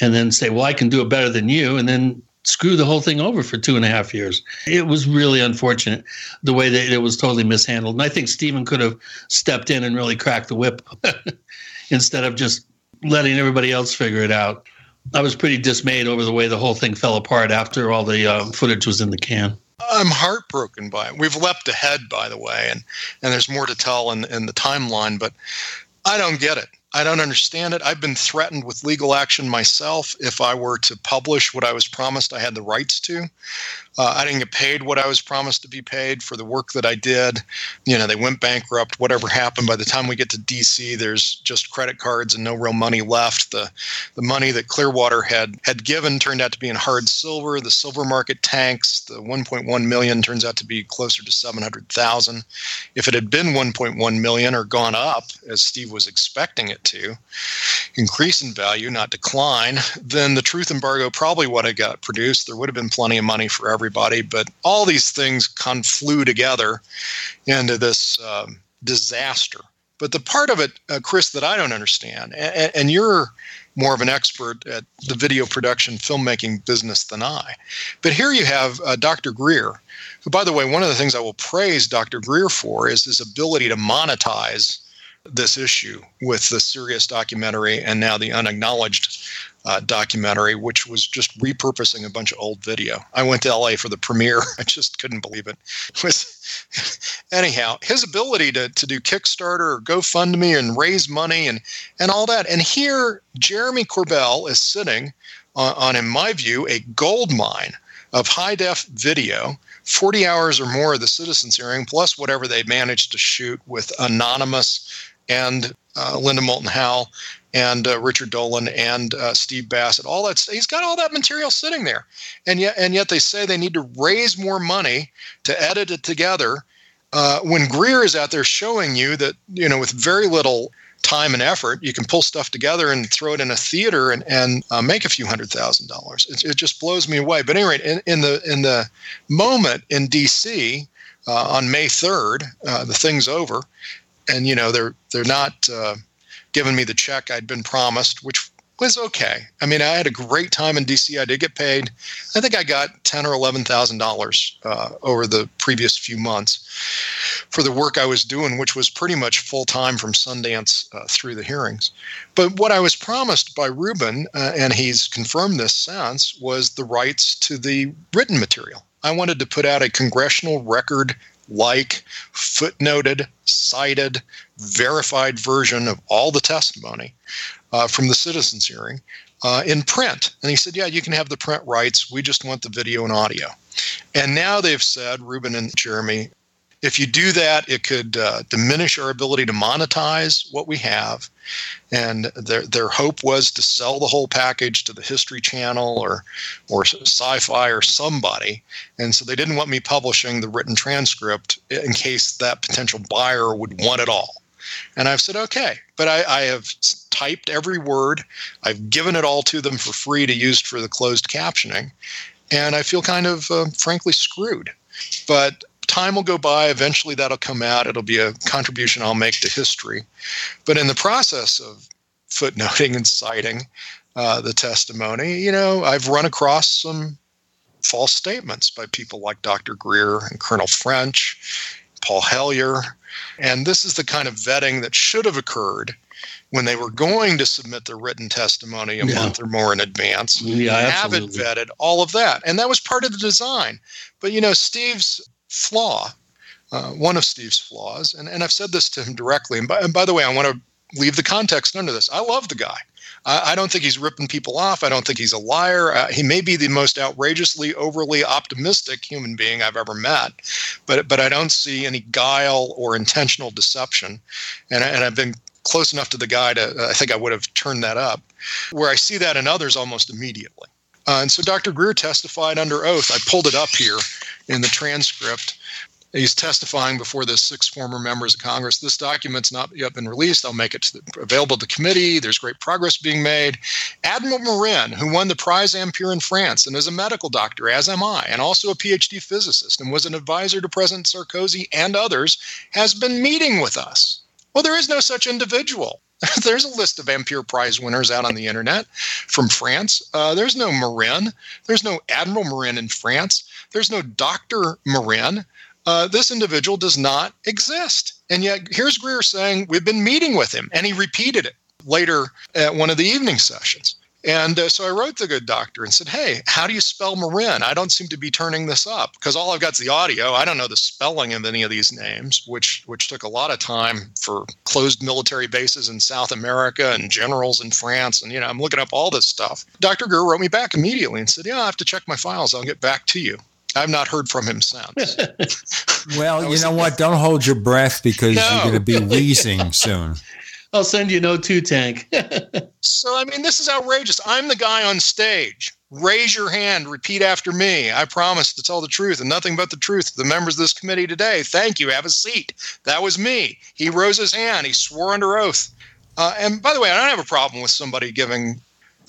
and then say, well, I can do it better than you, and then screw the whole thing over for two and a half years. It was really unfortunate the way that it was totally mishandled. And I think Stephen could have stepped in and really cracked the whip instead of just letting everybody else figure it out. I was pretty dismayed over the way the whole thing fell apart after all the uh, footage was in the can. I'm heartbroken by it. We've leapt ahead, by the way, and, and there's more to tell in, in the timeline, but I don't get it. I don't understand it. I've been threatened with legal action myself if I were to publish what I was promised I had the rights to. Uh, I didn't get paid what I was promised to be paid for the work that I did. You know, they went bankrupt, whatever happened. By the time we get to D C, there's just credit cards and no real money left. The the money that Clearwater had, had given turned out to be in hard silver. The silver market tanks. The one point one million dollars turns out to be closer to seven hundred thousand dollars. If it had been one point one million dollars or gone up, as Steve was expecting it to increase in value, not decline, then the truth embargo probably would have got produced. There would have been plenty of money for everybody, but all these things conflew together into this um, disaster. But the part of it, uh, Chris, that I don't understand, and, and you're more of an expert at the video production filmmaking business than I, but here you have uh, Doctor Greer, who, by the way, one of the things I will praise Doctor Greer for is his ability to monetize this issue with the Serious documentary and now the Unacknowledged uh, documentary, which was just repurposing a bunch of old video. I went to L A for the premiere. I just couldn't believe it. It was, anyhow, his ability to to do Kickstarter or GoFundMe and raise money and, and all that. And here, Jeremy Corbell is sitting on, on, in my view, a gold mine of high-def video, forty hours or more of the Citizens' Hearing, plus whatever they managed to shoot with anonymous and uh, Linda Moulton Howe and uh, Richard Dolan and uh, Steve Bassett, all that. He's got all that material sitting there. And yet, and yet they say they need to raise more money to edit it together uh, when Greer is out there showing you that, you know, with very little time and effort, you can pull stuff together and throw it in a theater and, and uh, make a few hundred thousand dollars. It, it just blows me away. But anyway, in, in the in the moment in D C uh, on May third, uh, the thing's over. And, you know, they're they're not uh, giving me the check I'd been promised, which was okay. I mean, I had a great time in D C. I did get paid. I think I got ten or eleven thousand dollars uh, over the previous few months for the work I was doing, which was pretty much full time from Sundance uh, through the hearings. But what I was promised by Ruben, uh, and he's confirmed this since, was the rights to the written material. I wanted to put out a congressional record like footnoted, cited, verified version of all the testimony uh, from the Citizens' Hearing uh, in print. And he said, yeah, you can have the print rights. We just want the video and audio. And now they've said, Ruben and Jeremy, if you do that, it could uh, diminish our ability to monetize what we have. And their their hope was to sell the whole package to the History Channel or or Sci-Fi or somebody. And so they didn't want me publishing the written transcript in case that potential buyer would want it all. And I've said, okay, but I, I have typed every word. I've given it all to them for free to use for the closed captioning. And I feel kind of, uh, frankly, screwed. But time will go by. Eventually, that'll come out. It'll be a contribution I'll make to history. But in the process of footnoting and citing uh, the testimony, you know, I've run across some false statements by people like Doctor Greer and Colonel French, Paul Hellyer. And this is the kind of vetting that should have occurred when they were going to submit their written testimony a yeah. month or more in advance. Yeah, absolutely. They haven't vetted all of that. And that was part of the design. But, you know, Steve's flaw, uh, one of Steve's flaws, and, and I've said this to him directly, and by, and by the way, I want to leave the context under this. I love the guy. I, I don't think he's ripping people off. I don't think he's a liar. Uh, he may be the most outrageously, overly optimistic human being I've ever met, but but I don't see any guile or intentional deception. And, and I've been close enough to the guy to, uh, I think I would have turned that up, where I see that in others almost immediately. Uh, and so Doctor Greer testified under oath. I pulled it up here in the transcript. He's testifying before the six former members of Congress. This document's not yet been released. I'll make it to the, available to the committee. There's great progress being made. Admiral Marin, who won the prize Ampere in France and is a medical doctor, as am I, and also a P H D physicist, and was an advisor to President Sarkozy and others, has been meeting with us. Well, there is no such individual. There's a list of Ampere Prize winners out on the internet from France. Uh, there's no Marin. There's no Admiral Marin in France. There's no Doctor Marin. Uh, this individual does not exist. And yet, here's Greer saying, we've been meeting with him. And he repeated it later at one of the evening sessions. And uh, so I wrote the good doctor and said, hey, how do you spell Marin? I don't seem to be turning this up because all I've got is the audio. I don't know the spelling of any of these names, which which took a lot of time for closed military bases in South America and generals in France. And, you know, I'm looking up all this stuff. Doctor Greer wrote me back immediately and said, yeah, I have to check my files. I'll get back to you. I've not heard from him since. Well, you know what? Don't hold your breath because no. You're going to be wheezing soon. I'll send you no two tank. So, I mean, this is outrageous. I'm the guy on stage. Raise your hand. Repeat after me. I promise to tell the truth and nothing but the truth to the members of this committee today. Thank you. Have a seat. That was me. He rose his hand. He swore under oath. Uh, and by the way, I don't have a problem with somebody giving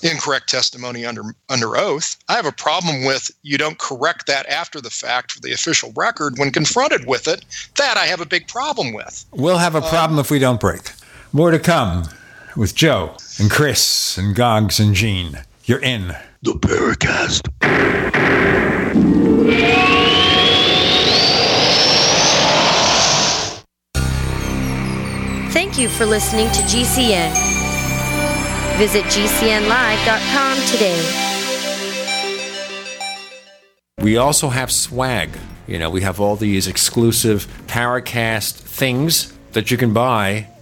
incorrect testimony under under oath. I have a problem with you don't correct that after the fact for the official record when confronted with it. That I have a big problem with. We'll have a problem uh, if we don't break. More to come with Joe and Chris and Goggs and Gene. You're in the Paracast. Thank you for listening to G C N. Visit G C N live dot com today. We also have swag. You know, we have all these exclusive Paracast things that you can buy.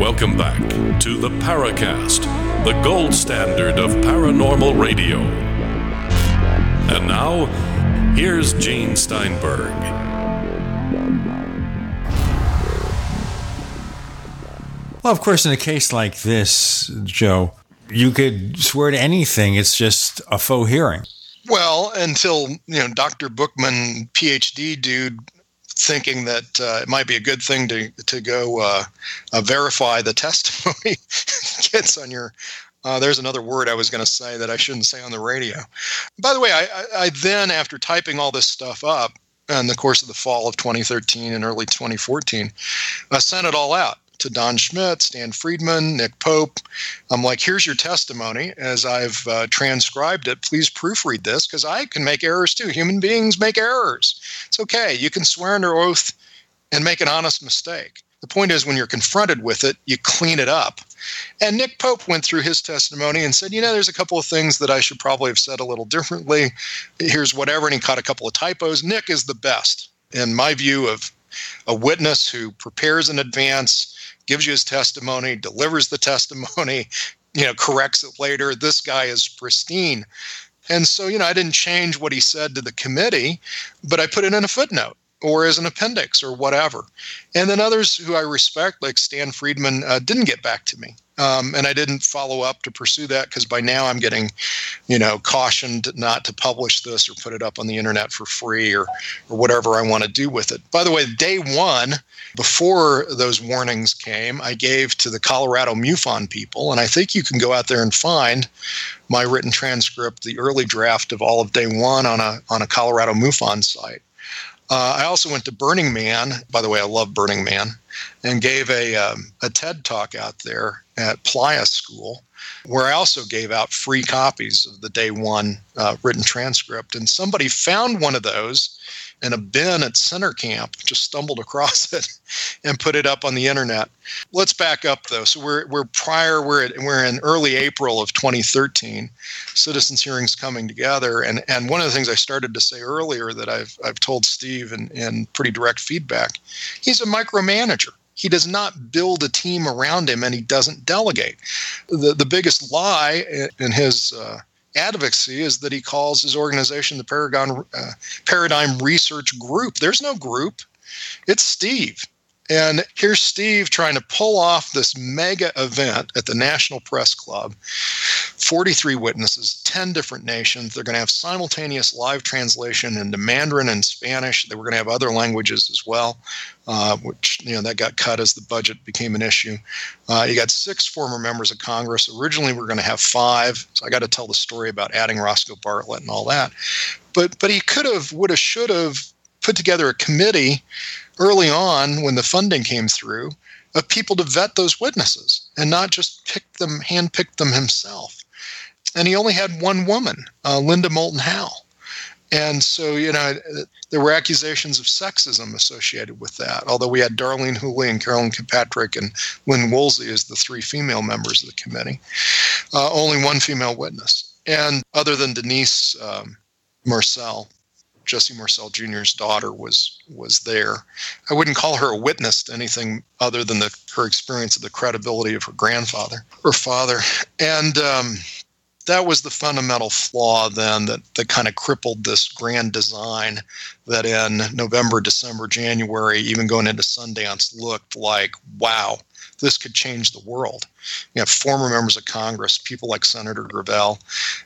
Welcome back to the Paracast, the gold standard of paranormal radio. And now, here's Gene Steinberg. Well, of course, in a case like this, Joe, you could swear to anything. It's just a faux hearing. Well, until, you know, Doctor Bookman, P H D dude, thinking that uh, it might be a good thing to to go uh, uh, verify the testimony gets on your. Uh, there's another word I was going to say that I shouldn't say on the radio. By the way, I, I, I then, after typing all this stuff up in the course of the fall of twenty thirteen and early twenty fourteen, I sent it all out to Don Schmidt, Stan Friedman, Nick Pope. I'm like, here's your testimony as I've uh, transcribed it. Please proofread this because I can make errors too. Human beings make errors. It's okay. You can swear under oath and make an honest mistake. The point is, when you're confronted with it, you clean it up. And Nick Pope went through his testimony and said, you know, there's a couple of things that I should probably have said a little differently. Here's whatever. And he caught a couple of typos. Nick is the best, in my view, of a witness who prepares in advance, gives you his testimony, delivers the testimony, you know, corrects it later. This guy is pristine. And so, you know, I didn't change what he said to the committee, but I put it in a footnote, or as an appendix or whatever. And then others who I respect, like Stan Friedman, uh, didn't get back to me. Um, and I didn't follow up to pursue that because by now I'm getting, you know, cautioned not to publish this or put it up on the internet for free or, or whatever I want to do with it. By the way, day one, before those warnings came, I gave to the Colorado MUFON people, and I think you can go out there and find my written transcript, the early draft of all of day one on a on a Colorado MUFON site. Uh, I also went to Burning Man. By the way, I love Burning Man, and gave a um, a TED Talk out there at Playa School, where I also gave out free copies of the day one uh, written transcript. And somebody found one of those in a bin at Center Camp, just stumbled across it, and put it up on the internet. Let's back up though. So we're we're prior. We're at, we're in early April of twenty thirteen. Citizens' hearings coming together, and and one of the things I started to say earlier that I've I've told Steve in, in pretty direct feedback, he's a micromanager. He does not build a team around him, and he doesn't delegate. The the biggest lie in his uh, advocacy is that he calls his organization the Paragon, uh, Paradigm Research Group. There's no group. It's Steve. And here's Steve trying to pull off this mega event at the National Press Club. forty-three witnesses, ten different nations. They're going to have simultaneous live translation into Mandarin and Spanish. They were going to have other languages as well, uh, which, you know, that got cut as the budget became an issue. Uh, you got six former members of Congress. Originally, we were going to have five. So I got to tell the story about adding Roscoe Bartlett and all that. But but he could have, would have, should have put together a committee early on when the funding came through of people to vet those witnesses and not just pick them, handpick them himself. And he only had one woman, uh, Linda Moulton Howe. And so, you know, there were accusations of sexism associated with that, although we had Darlene Hooley and Carolyn Kilpatrick and Lynn Woolsey as the three female members of the committee, uh, only one female witness. And other than Denise um, Marcel, Jesse Marcel Junior's daughter was was there. I wouldn't call her a witness to anything other than the, her experience of the credibility of her grandfather, her father. And um, that was the fundamental flaw then that, that kind of crippled this grand design that in November, December, January, even going into Sundance, looked like, wow, this could change the world. You have former members of Congress, people like Senator Gravel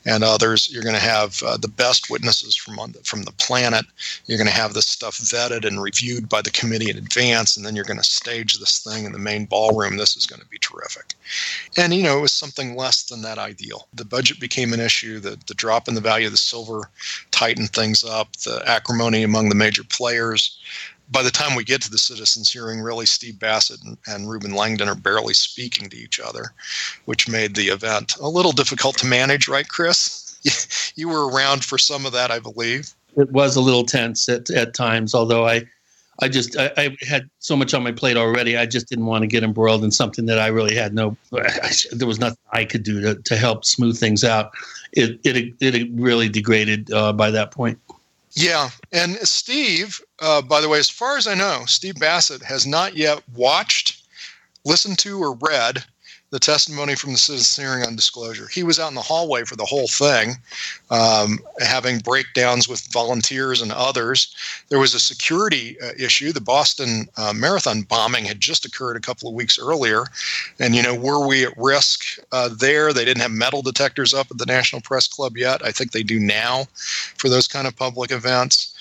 and others. You're going to have uh, the best witnesses from on the, from the planet. You're going to have this stuff vetted and reviewed by the committee in advance, and then you're going to stage this thing in the main ballroom. This is going to be terrific. And, you know, it was something less than that ideal. The budget became an issue. The, the drop in the value of the silver tightened things up. The acrimony among the major players. By the time we get to the citizens' hearing, really, Steve Bassett and, and Reuben Langdon are barely speaking to each other, which made the event a little difficult to manage, right, Chris? You were around for some of that, I believe. It was a little tense at, at times, although I, I just I, I had so much on my plate already. I just didn't want to get embroiled in something that I really had no. I, there was nothing I could do to, to help smooth things out. It it it really degraded uh, by that point. Yeah. And Steve, uh, by the way, as far as I know, Steve Bassett has not yet watched, listened to, or read the testimony from the Citizens' Hearing on Disclosure. He was out in the hallway for the whole thing, um, having breakdowns with volunteers and others. There was a security uh, issue. The Boston uh, Marathon bombing had just occurred a couple of weeks earlier. And, you know, were we at risk uh, there? They didn't have metal detectors up at the National Press Club yet. I think they do now for those kind of public events.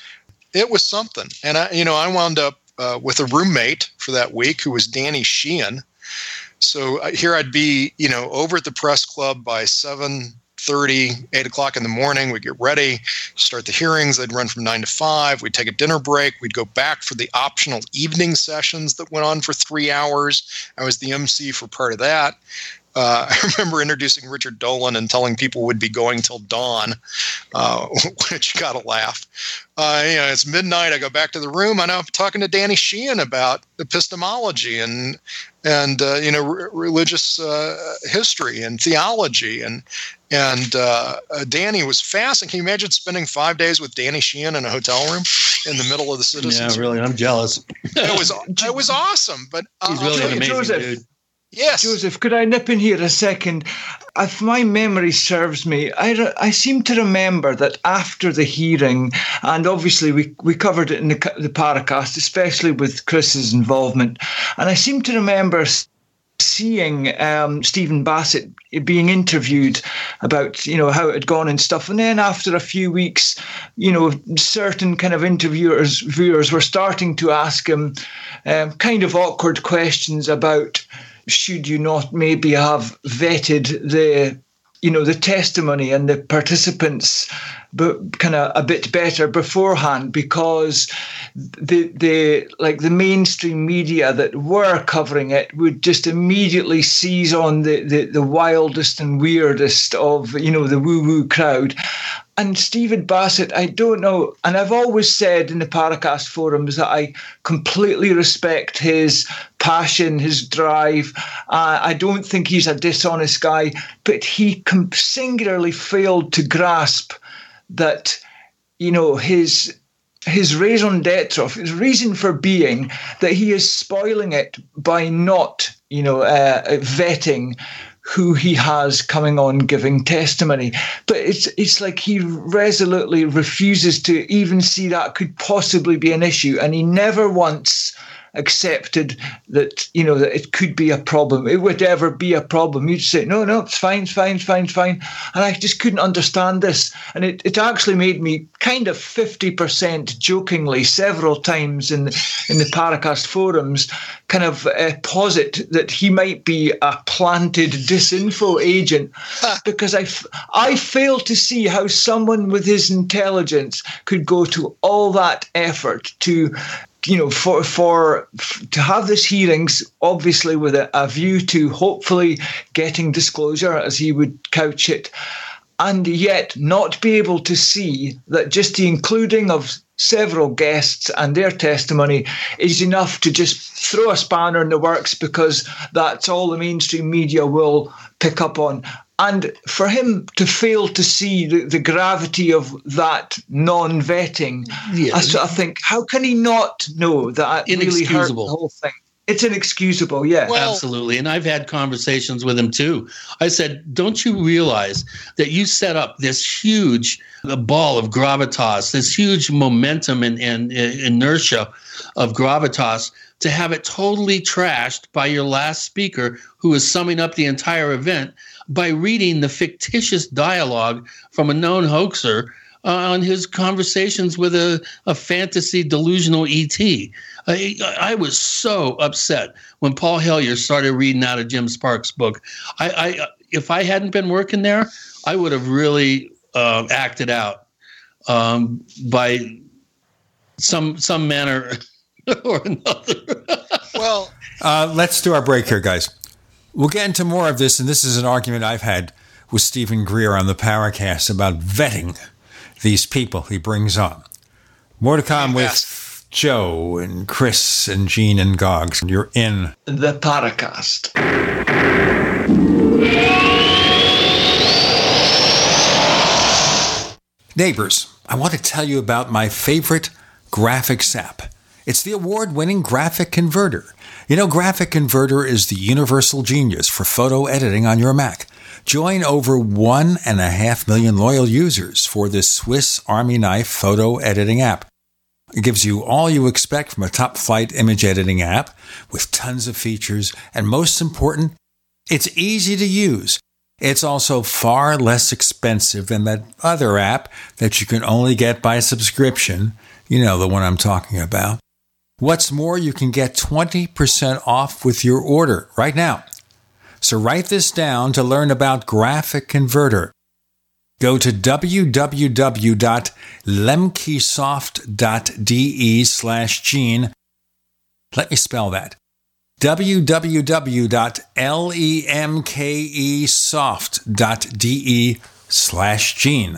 it was something. And I, you know, I wound up uh, with a roommate for that week who was Danny Sheehan. So uh, here I'd be, you know, over at the press club by seven thirty, eight o'clock in the morning. We'd get ready, start the hearings. They'd run from nine to five. We'd take a dinner break. We'd go back for the optional evening sessions that went on for three hours. I was the M C for part of that. Uh, I remember introducing Richard Dolan and telling people we'd be going till dawn, uh, which got a laugh. Uh, you know, it's midnight. I go back to the room. I know I'm talking to Danny Sheehan about epistemology and and uh, you know re- religious uh, history and theology and and uh, uh, Danny was fascinating. Can you imagine spending five days with Danny Sheehan in a hotel room in the middle of the Citizens? Yeah, really. I'm jealous. It was it was awesome, but uh, he's really an amazing dude. Yes. Joseph, could I nip in here a second? If my memory serves me, I, re- I seem to remember that after the hearing, and obviously we, we covered it in the, the Paracast, especially with Chris's involvement, and I seem to remember seeing um, Stephen Bassett being interviewed about, you know, how it had gone and stuff. And then after a few weeks, you know, certain kind of interviewers, viewers were starting to ask him um, kind of awkward questions about, should you not maybe have vetted the, you know, the testimony and the participants, but kind of a bit better beforehand, because the the like the mainstream media that were covering it would just immediately seize on the the, the wildest and weirdest of, you know, the woo woo crowd. And Stephen Bassett, I don't know, and I've always said in the Paracast forums that I completely respect his passion, his drive. Uh, I don't think he's a dishonest guy, but he com- singularly failed to grasp that, you know, his his raison d'etre, his reason for being, that he is spoiling it by not, you know, uh, vetting who he has coming on giving testimony. But it's it's like he resolutely refuses to even see that could possibly be an issue, and he never once accepted that, you know, that it could be a problem. It would ever be a problem. You'd say, no, no, it's fine, it's fine, it's fine, it's fine. And I just couldn't understand this. And it, it actually made me kind of fifty percent jokingly several times in, in the Paracast forums kind of uh, posit that he might be a planted disinfo agent, because I, f- I fail to see how someone with his intelligence could go to all that effort to, you know, for for to have this hearings, obviously with a, a view to hopefully getting disclosure, as he would couch it, and yet not be able to see that just the including of several guests and their testimony is enough to just throw a spanner in the works, because that's all the mainstream media will pick up on. And for him to fail to see the, the gravity of that non-vetting, yeah. I sort of think, how can he not know that it really hurt the whole thing? It's inexcusable, yeah. Well, absolutely. And I've had conversations with him too. I said, don't you realize that you set up this huge ball of gravitas, this huge momentum and, and, and inertia of gravitas, to have it totally trashed by your last speaker who is summing up the entire event by reading the fictitious dialogue from a known hoaxer Uh, on his conversations with a, a fantasy delusional E T. I, I was so upset when Paul Hellyer started reading out of Jim Sparks' book. I, I if I hadn't been working there, I would have really uh, acted out um, by some some manner or another. Well, uh, let's do our break here, guys. We'll get into more of this, and this is an argument I've had with Stephen Greer on the Paracast about vetting these people he brings on. More to come with Joe and Chris and Gene and Goggs. You're in the Paracast. Neighbors, I want to tell you about my favorite graphics app. It's the award-winning Graphic Converter. You know, Graphic Converter is the universal genius for photo editing on your Mac. Join over one and a half million loyal users for this Swiss Army knife photo editing app. It gives you all you expect from a top-flight image editing app with tons of features, and most important, it's easy to use. It's also far less expensive than that other app that you can only get by subscription You know the one I'm talking about. What's more, you can get twenty percent off with your order right now. So write this down to learn about Graphic Converter. Go to www.lemkesoft.de slash Gene. Let me spell that. www.lemkesoft.de slash Gene.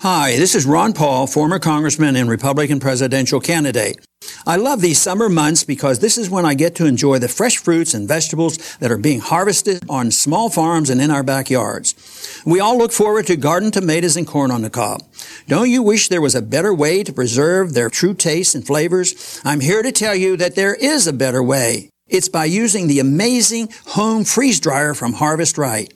Hi, this is Ron Paul, former congressman and Republican presidential candidate. I love these summer months because this is when I get to enjoy the fresh fruits and vegetables that are being harvested on small farms and in our backyards. We all look forward to garden tomatoes and corn on the cob. Don't you wish there was a better way to preserve their true tastes and flavors? I'm here to tell you that there is a better way. It's by using the amazing home freeze dryer from Harvest Right.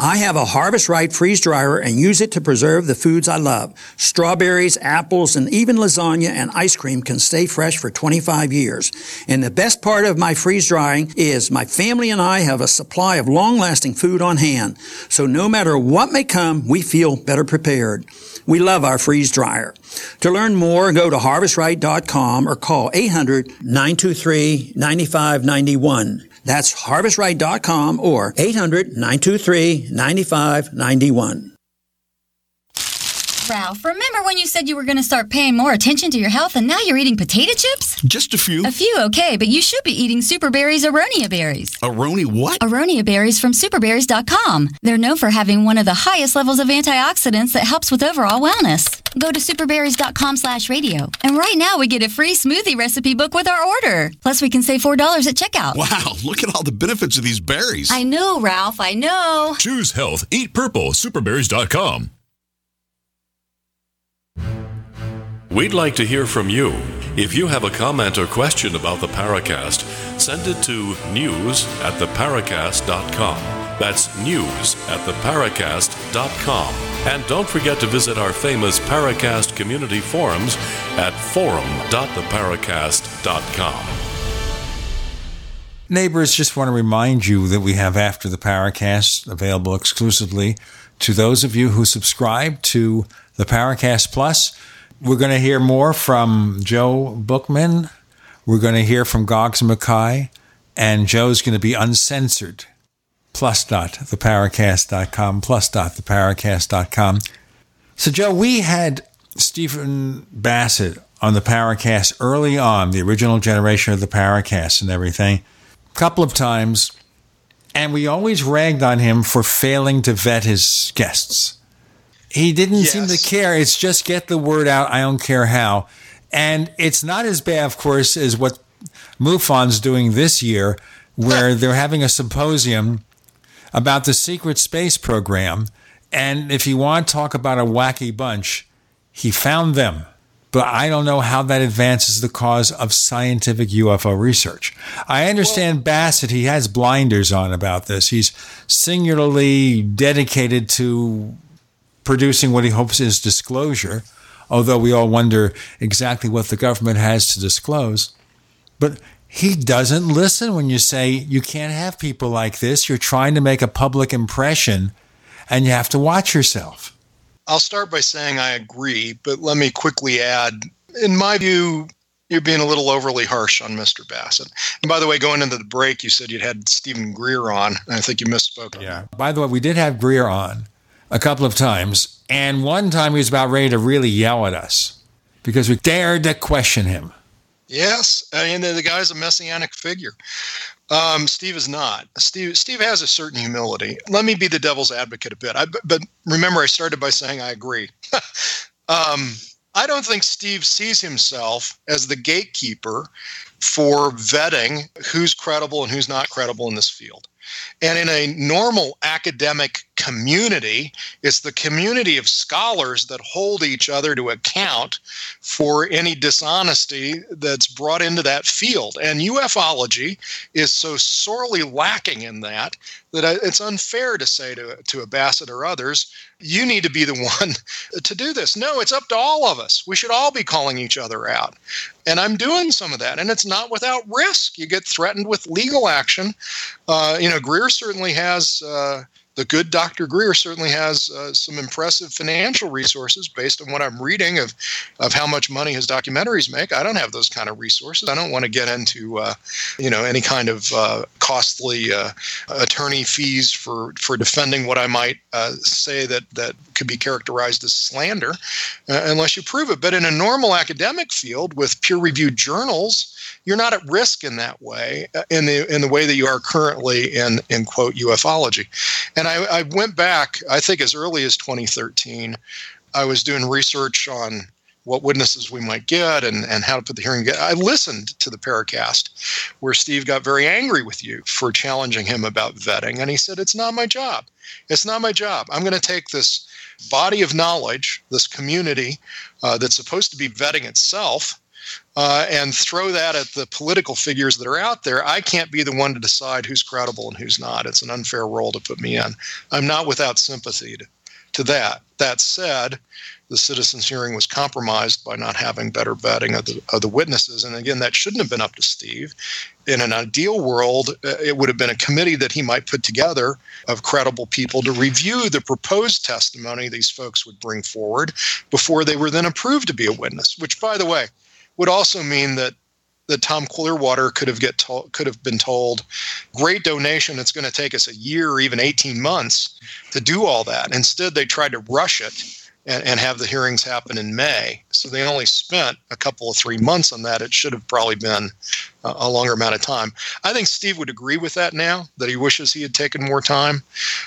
I have a Harvest Right freeze dryer and use it to preserve the foods I love. Strawberries, apples, and even lasagna and ice cream can stay fresh for twenty-five years. And the best part of my freeze drying is my family and I have a supply of long-lasting food on hand. So no matter what may come, we feel better prepared. We love our freeze dryer. To learn more, go to harvest right dot com or call eight hundred, nine two three, nine five nine one. That's harvest right dot com or eight hundred, nine two three, nine five nine one. Ralph, remember when you said you were going to start paying more attention to your health and now you're eating potato chips? Just a few. A few, okay, but you should be eating Super Berries Aronia Berries. Aronia what? Aronia Berries from super berries dot com. They're known for having one of the highest levels of antioxidants that helps with overall wellness. Go to superberries.com slash radio. And right now we get a free smoothie recipe book with our order. Plus we can save four dollars at checkout. Wow, look at all the benefits of these berries. I know, Ralph, I know. Choose health. Eat purple. super berries dot com. We'd like to hear from you. If you have a comment or question about the Paracast, send it to news at the paracast dot com. That's news at the paracast dot com. And don't forget to visit our famous Paracast community forums at forum dot the paracast dot com. Neighbors, just want to remind you that we have After the Paracast available exclusively to those of you who subscribe to the Paracast Plus. We're going to hear more from Joe Bookman. We're going to hear from Goggs Mackay. And Joe's going to be uncensored. plus dot the paracast dot com. plus dot the paracast dot com. So, Joe, we had Stephen Bassett on the Paracast early on, the original generation of the Paracast and everything, a couple of times. And we always ragged on him for failing to vet his guests. He didn't yes. seem to care. It's just get the word out. I don't care how. And it's not as bad, of course, as what MUFON's doing this year, where they're having a symposium about the secret space program. And if you want to talk about a wacky bunch, he found them. But I don't know how that advances the cause of scientific U F O research. I understand well, Bassett, he has blinders on about this. He's singularly dedicated to producing what he hopes is disclosure although we all wonder exactly what the government has to disclose. But he doesn't listen when you say you can't have people like this. You're trying to make a public impression, and you have to watch yourself. I'll start by saying I agree, but let me quickly add, in my view, you're being a little overly harsh on Mister Bassett. And by the way, going into the break, you said you'd had Stephen Greer on, and I think you misspoke on yeah. that. By the way, we did have Greer on a couple of times, and one time he was about ready to really yell at us because we dared to question him. Yes, I mean, the guy's a messianic figure. Um, Steve is not. Steve Steve has a certain humility. Let me be the devil's advocate a bit. I, but remember, I started by saying I agree. um, I don't think Steve sees himself as the gatekeeper for vetting who's credible and who's not credible in this field. And in a normal academic community, it's the community of scholars that hold each other to account for any dishonesty that's brought into that field. And ufology is so sorely lacking in that that it's unfair to say to, to Bassett or others, you need to be the one to do this. No, it's up to all of us. We should all be calling each other out. And I'm doing some of that, and it's not without risk. You get threatened with legal action. Uh, you know, Greer certainly has, uh, the good Doctor Greer certainly has uh, some impressive financial resources based on what I'm reading of, of how much money his documentaries make. I don't have those kind of resources. I don't want to get into, uh, you know, any kind of uh, costly uh, attorney fees for, for defending what I might uh, say that, that could be characterized as slander, uh, unless you prove it. But in a normal academic field with peer-reviewed journals, you're not at risk in that way, in the in the way that you are currently in, in quote, ufology. And I, I went back, I think as early as twenty thirteen, I was doing research on what witnesses we might get and, and how to put the hearing together. I listened to the Paracast where Steve got very angry with you for challenging him about vetting. And he said, it's not my job. It's not my job. I'm going to take this body of knowledge, this community uh, that's supposed to be vetting itself, Uh, and throw that at the political figures that are out there. I can't be the one to decide who's credible and who's not. It's an unfair role to put me in. I'm not without sympathy to, to that. That said, the citizens' hearing was compromised by not having better vetting of the, of the witnesses. And again, that shouldn't have been up to Steve. In an ideal world, uh, it would have been a committee that he might put together of credible people to review the proposed testimony these folks would bring forward before they were then approved to be a witness, which, by the way, would also mean that, that Tom Clearwater could have get to, could have been told, great donation, it's going to take us a year or even eighteen months to do all that. Instead, they tried to rush it and, and have the hearings happen in May. So they only spent a couple of three months on that. It should have probably been a, a longer amount of time. I think Steve would agree with that now, that he wishes he had taken more time.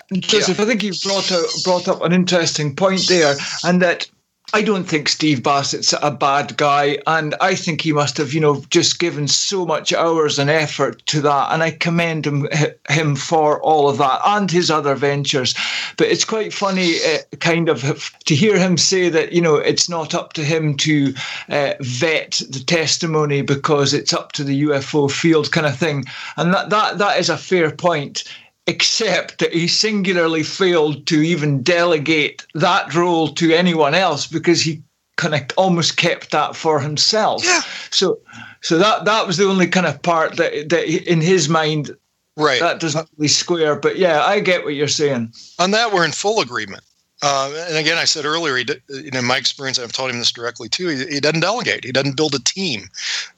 And Joseph, yeah. I think you brought, a, brought up an interesting point there, and that I don't think Steve Bassett's a bad guy, and I think he must have, you know, just given so much hours and effort to that, and I commend him, him for all of that and his other ventures. But it's quite funny, uh, kind of, to hear him say that, you know, it's not up to him to uh, vet the testimony because it's up to the U F O field kind of thing, and that that, that is a fair point. Except that he singularly failed to even delegate that role to anyone else because he kind of almost kept that for himself. Yeah. So, so that that was the only kind of part that that in his mind, right, that doesn't really square. But yeah, I get what you're saying. On that, we're in full agreement. Uh, and again, I said earlier, he did, you know, in my experience, I've told him this directly too, he, he doesn't delegate. He doesn't build a team.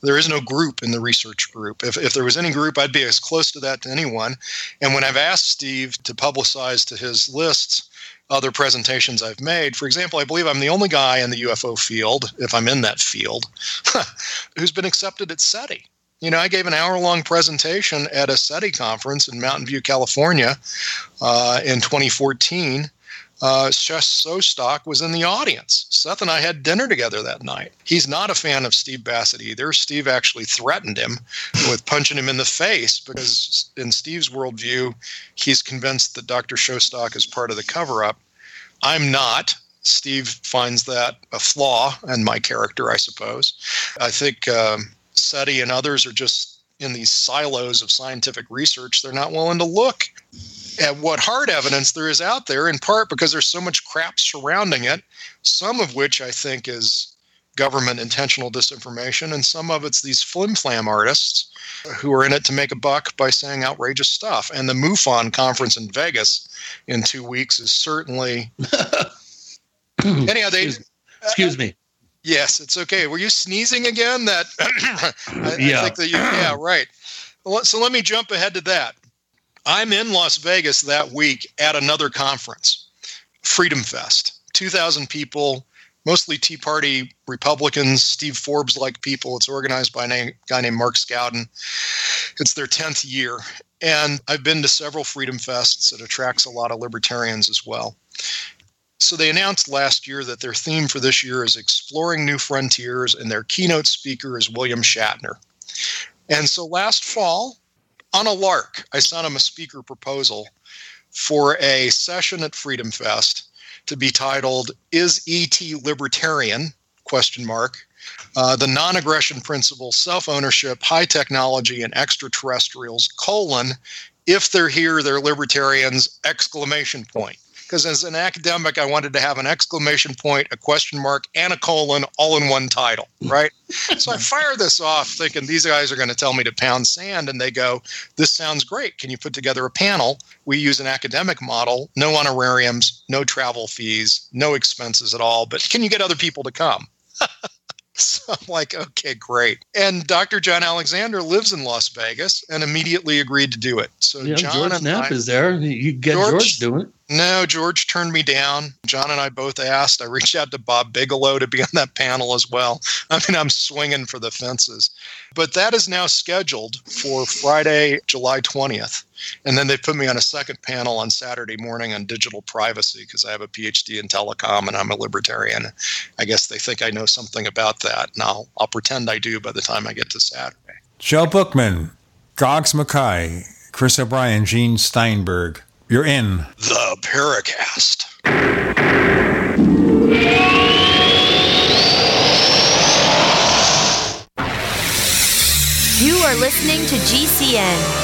There is no group in the research group. If, if there was any group, I'd be as close to that to anyone. And when I've asked Steve to publicize to his lists other presentations I've made, for example, I believe I'm the only guy in the U F O field, if I'm in that field, who's been accepted at SETI. You know, I gave an hour-long presentation at a SETI conference in Mountain View, California, uh, in twenty fourteen. Uh, Seth Sostock was in the audience. Seth and I had dinner together that night. He's not a fan of Steve Bassett either. Steve actually threatened him with punching him in the face because in Steve's worldview, he's convinced that Doctor Sostock is part of the cover-up. I'm not. Steve finds that a flaw in my character, I suppose. I think um, SETI and others are just in these silos of scientific research, they're not willing to look at what hard evidence there is out there, in part because there's so much crap surrounding it, some of which I think is government intentional disinformation, and some of it's these flim-flam artists who are in it to make a buck by saying outrageous stuff. And the MUFON conference in Vegas in two weeks is certainly... Anyhow, they... Excuse, excuse me. Yes, it's okay. Were you sneezing again? That I, yeah. I think that you, yeah, right. So let me jump ahead to that. I'm in Las Vegas that week at another conference, Freedom Fest, two thousand people, mostly Tea Party Republicans, Steve Forbes-like people. It's organized by a guy named Mark Scowden. It's their tenth year. And I've been to several Freedom Fests. It attracts a lot of libertarians as well. So they announced last year that their theme for this year is Exploring New Frontiers, and their keynote speaker is William Shatner. And so last fall, on a lark, I sent him a speaker proposal for a session at Freedom Fest to be titled, Is E T Libertarian? Question mark. Uh, the non-aggression principle, self-ownership, high technology, and extraterrestrials, colon, if they're here, they're libertarians, exclamation point. Because as an academic, I wanted to have an exclamation point, a question mark, and a colon all in one title, right? So I fire this off thinking these guys are going to tell me to pound sand, and they go, this sounds great. Can you put together a panel? We use an academic model, no honorariums, no travel fees, no expenses at all, but can you get other people to come? So I'm like, okay, great. And Doctor John Alexander lives in Las Vegas and immediately agreed to do it. So yeah, John George and Knapp I, is there. You get George, George doing it. No, George turned me down. John and I both asked. I reached out to Bob Bigelow to be on that panel as well. I mean, I'm swinging for the fences. But that is now scheduled for Friday, July twentieth. And then they put me on a second panel on Saturday morning on digital privacy because I have a P H D in telecom and I'm a libertarian. I guess they think I know something about that. And I'll, I'll pretend I do by the time I get to Saturday. Joe Bookman, Goggs Mackay, Chris O'Brien, Gene Steinberg. You're in the Paracast. You are listening to G C N.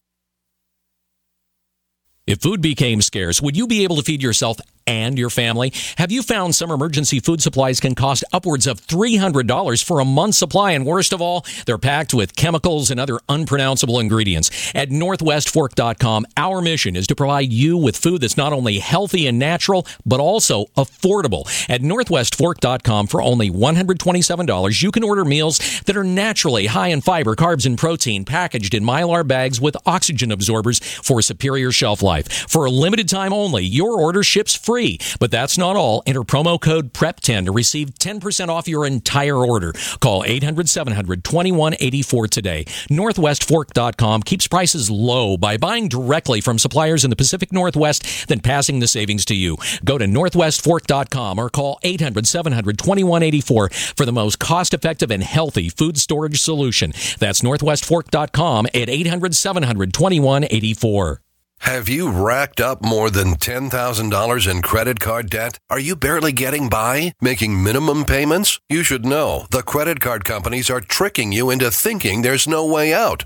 If food became scarce, would you be able to feed yourself and your family? Have you found some emergency food supplies can cost upwards of three hundred dollars for a month's supply? And worst of all, they're packed with chemicals and other unpronounceable ingredients. At Northwest Fork dot com, our mission is to provide you with food that's not only healthy and natural, but also affordable. At Northwest Fork dot com, for only one hundred twenty-seven dollars, you can order meals that are naturally high in fiber, carbs, and protein, packaged in Mylar bags with oxygen absorbers for superior shelf life. For a limited time only, your order ships free. Free. But that's not all. Enter promo code P R E P ten to receive ten percent off your entire order. Call eight hundred, seven hundred, twenty-one eighty-four today. Northwest Fork dot com keeps prices low by buying directly from suppliers in the Pacific Northwest, then passing the savings to you. Go to Northwest Fork dot com or call eight hundred, seven hundred, twenty-one eighty-four for the most cost-effective and healthy food storage solution. That's Northwest Fork dot com at eight hundred, seven hundred, twenty-one eighty-four. Have you racked up more than ten thousand dollars in credit card debt? Are you barely getting by, making minimum payments? You should know the credit card companies are tricking you into thinking there's no way out.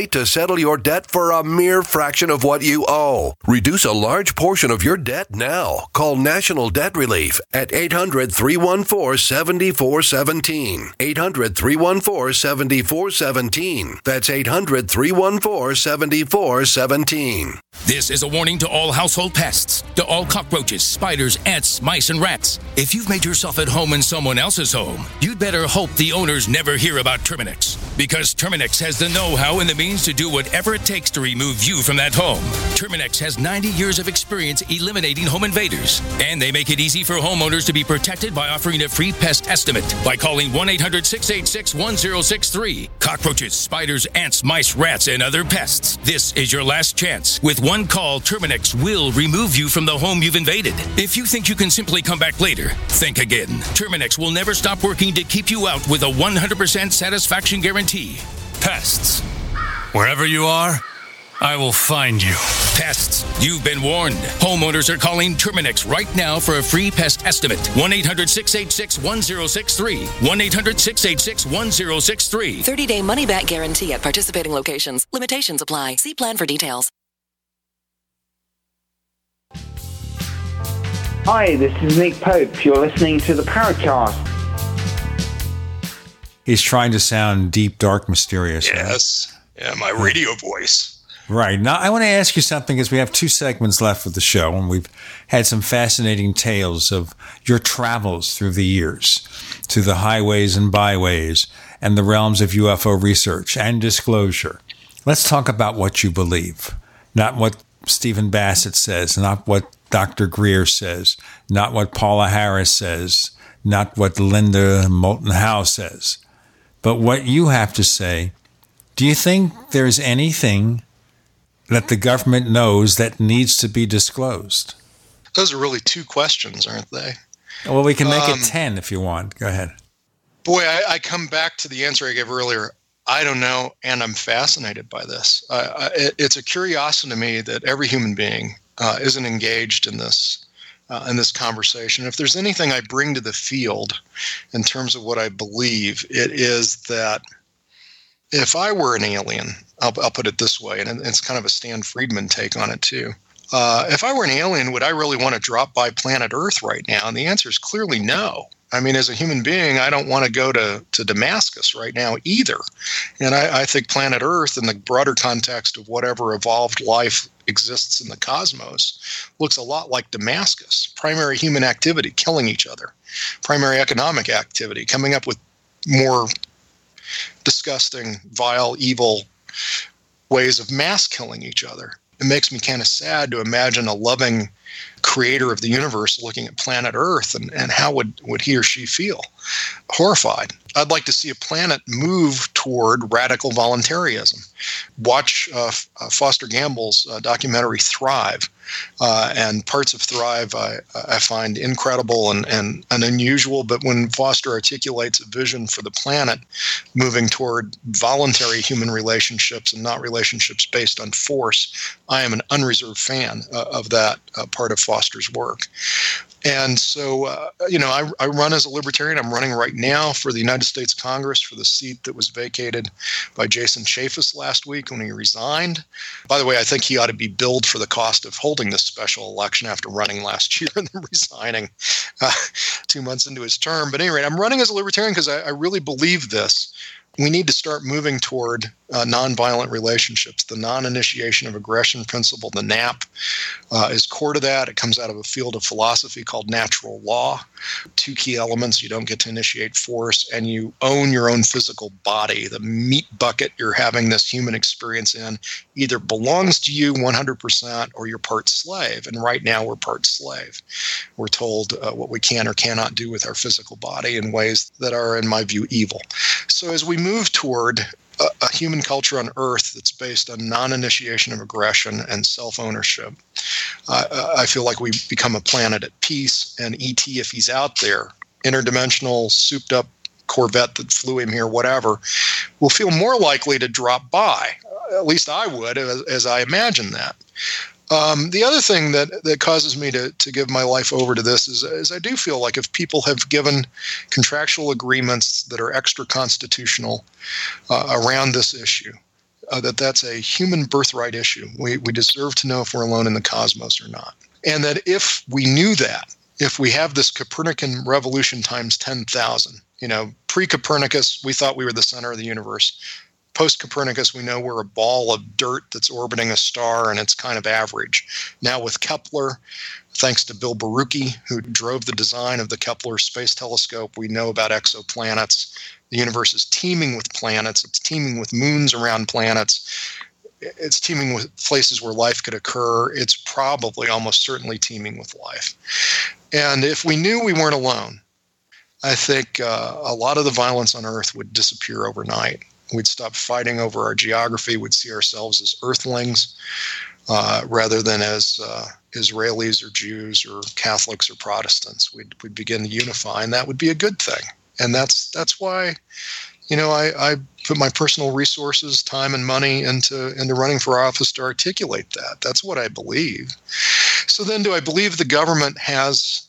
to settle your debt for a mere fraction of what you owe. Reduce a large portion of your debt now. Call National Debt Relief at eight hundred, three one four, seven four one seven. eight hundred, three one four, seven four one seven. That's eight hundred, three one four, seven four one seven. This is a warning to all household pests, to all cockroaches, spiders, ants, mice, and rats. If you've made yourself at home in someone else's home, you'd better hope the owners never hear about Terminix, because Terminix has the know-how and the means to do whatever it takes to remove you from that home. Terminix has ninety years of experience eliminating home invaders, and they make it easy for homeowners to be protected by offering a free pest estimate by calling one eight hundred, six eight six, one zero six three. Cockroaches, spiders, ants, mice, rats, and other pests. This is your last chance. With one call, Terminix will remove you from the home you've invaded. If you think you can simply come back later, think again. Terminix will never stop working to keep you out with a one hundred percent satisfaction guarantee. Pests. Wherever you are, I will find you. Pests, you've been warned. Homeowners are calling Terminix right now for a free pest estimate. one eight hundred, six eight six, one zero six three. one eight hundred, six eight six, one zero six three. thirty-day money-back guarantee at participating locations. Limitations apply. See plan for details. Hi, this is Nick Pope. You're listening to the Paracast. He's trying to sound deep, dark, mysterious. Yes. Right? Yeah, my radio voice. Right. Now, I want to ask you something, as we have two segments left of the show, and we've had some fascinating tales of your travels through the years, through the highways and byways, and the realms of U F O research and disclosure. Let's talk about what you believe, not what Stephen Bassett says, not what Doctor Greer says, not what Paula Harris says, not what Linda Moulton Howe says, but what you have to say. Do you think there's anything that the government knows that needs to be disclosed? Those are really two questions, aren't they? Well, we can make um, it ten if you want. Go ahead. Boy, I, I come back to the answer I gave earlier. I don't know, and I'm fascinated by this. Uh, it, it's a curiosity to me that every human being Uh, isn't engaged in this uh, in this conversation. If there's anything I bring to the field in terms of what I believe, it is that if I were an alien, I'll, I'll put it this way, and it's kind of a Stan Friedman take on it too. Uh, if I were an alien, would I really want to drop by planet Earth right now? And the answer is clearly no. I mean, as a human being, I don't want to go to, to Damascus right now either. And I, I think planet Earth, in the broader context of whatever evolved life exists in the cosmos, looks a lot like Damascus. Primary human activity, killing each other. Primary economic activity, coming up with more disgusting, vile, evil ways of mass killing each other. It makes me kind of sad to imagine a loving creator of the universe looking at planet Earth, and, and how would, would he or she feel? Horrified. I'd like to see a planet move toward radical voluntarism. Watch uh, Foster Gamble's uh, documentary Thrive, uh, and parts of Thrive I, I find incredible and, and, and unusual, but when Foster articulates a vision for the planet moving toward voluntary human relationships and not relationships based on force, I am an unreserved fan uh, of that uh, part of Foster's work. And so, uh, you know, I, I run as a libertarian. I'm running right now for the United States Congress for the seat that was vacated by Jason Chaffetz last week when he resigned. By the way, I think he ought to be billed for the cost of holding this special election after running last year and then resigning uh, two months into his term. But anyway, I'm running as a libertarian because I, I really believe this. We need to start moving toward uh, nonviolent relationships. The non-initiation of aggression principle, the N A P, uh, is core to that. It comes out of a field of philosophy called natural law. Two key elements: you don't get to initiate force, and you own your own physical body. The meat bucket you're having this human experience in either belongs to you one hundred percent or you're part slave. And right now we're part slave. We're told uh, what we can or cannot do with our physical body in ways that are, in my view, evil. So as we move toward a, a human culture on Earth that's based on non-initiation of aggression and self-ownership. Uh, I feel like we've become a planet at peace, and E T, if he's out there, interdimensional, souped-up Corvette that flew him here, whatever, will feel more likely to drop by. At least I would, as, as I imagine that. Um, the other thing that, that causes me to, to give my life over to this is, is I do feel like if people have given contractual agreements that are extra-constitutional uh, around this issue, uh, that that's a human birthright issue. We, we deserve to know if we're alone in the cosmos or not. And that if we knew that, if we have this Copernican revolution times ten thousand, you know, pre-Copernicus, we thought we were the center of the universe. Post-Copernicus, we know we're a ball of dirt that's orbiting a star, and it's kind of average. Now with Kepler, thanks to Bill Barucki, who drove the design of the Kepler Space Telescope, we know about exoplanets. The universe is teeming with planets. It's teeming with moons around planets. It's teeming with places where life could occur. It's probably almost certainly teeming with life. And if we knew we weren't alone, I think uh, a lot of the violence on Earth would disappear overnight. We'd stop fighting over our geography. We'd see ourselves as Earthlings uh, rather than as uh, Israelis or Jews or Catholics or Protestants. We'd, we'd begin to unify, and that would be a good thing. And that's that's why, you know, I, I put my personal resources, time, and money into into running for office to articulate that. That's what I believe. So then, do I believe the government has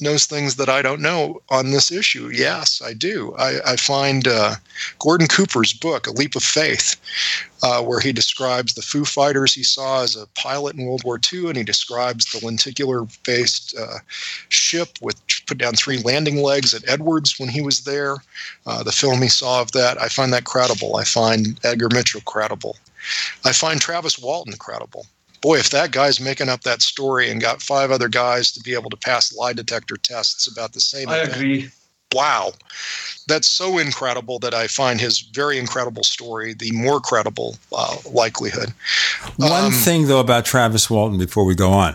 knows things that I don't know on this issue? Yes, I do. I, I find uh, Gordon Cooper's book, A Leap of Faith, uh, where he describes the Foo Fighters he saw as a pilot in World War Two, and he describes the lenticular-based uh, ship with put down three landing legs at Edwards when he was there. Uh, the film he saw of that, I find that credible. I find Edgar Mitchell credible. I find Travis Walton credible. Boy, if that guy's making up that story and got five other guys to be able to pass lie detector tests about the same I event, agree. Wow. That's so incredible that I find his very incredible story the more credible uh, likelihood. One um, thing, though, about Travis Walton before we go on,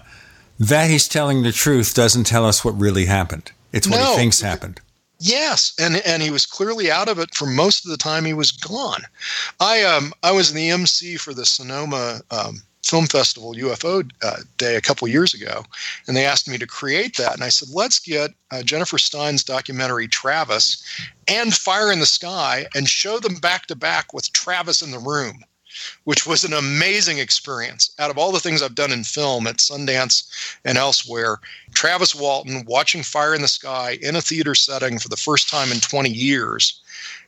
that he's telling the truth doesn't tell us what really happened. It's what no, he thinks happened. Yes, and and he was clearly out of it for most of the time he was gone. I, um, I was the M C for the Sonoma um, – Film Festival U F O uh, Day a couple years ago, and they asked me to create that. And I said, let's get uh, Jennifer Stein's documentary Travis and Fire in the Sky and show them back to back with Travis in the room, which was an amazing experience. Out of all the things I've done in film at Sundance and elsewhere, Travis Walton watching Fire in the Sky in a theater setting for the first time in twenty years,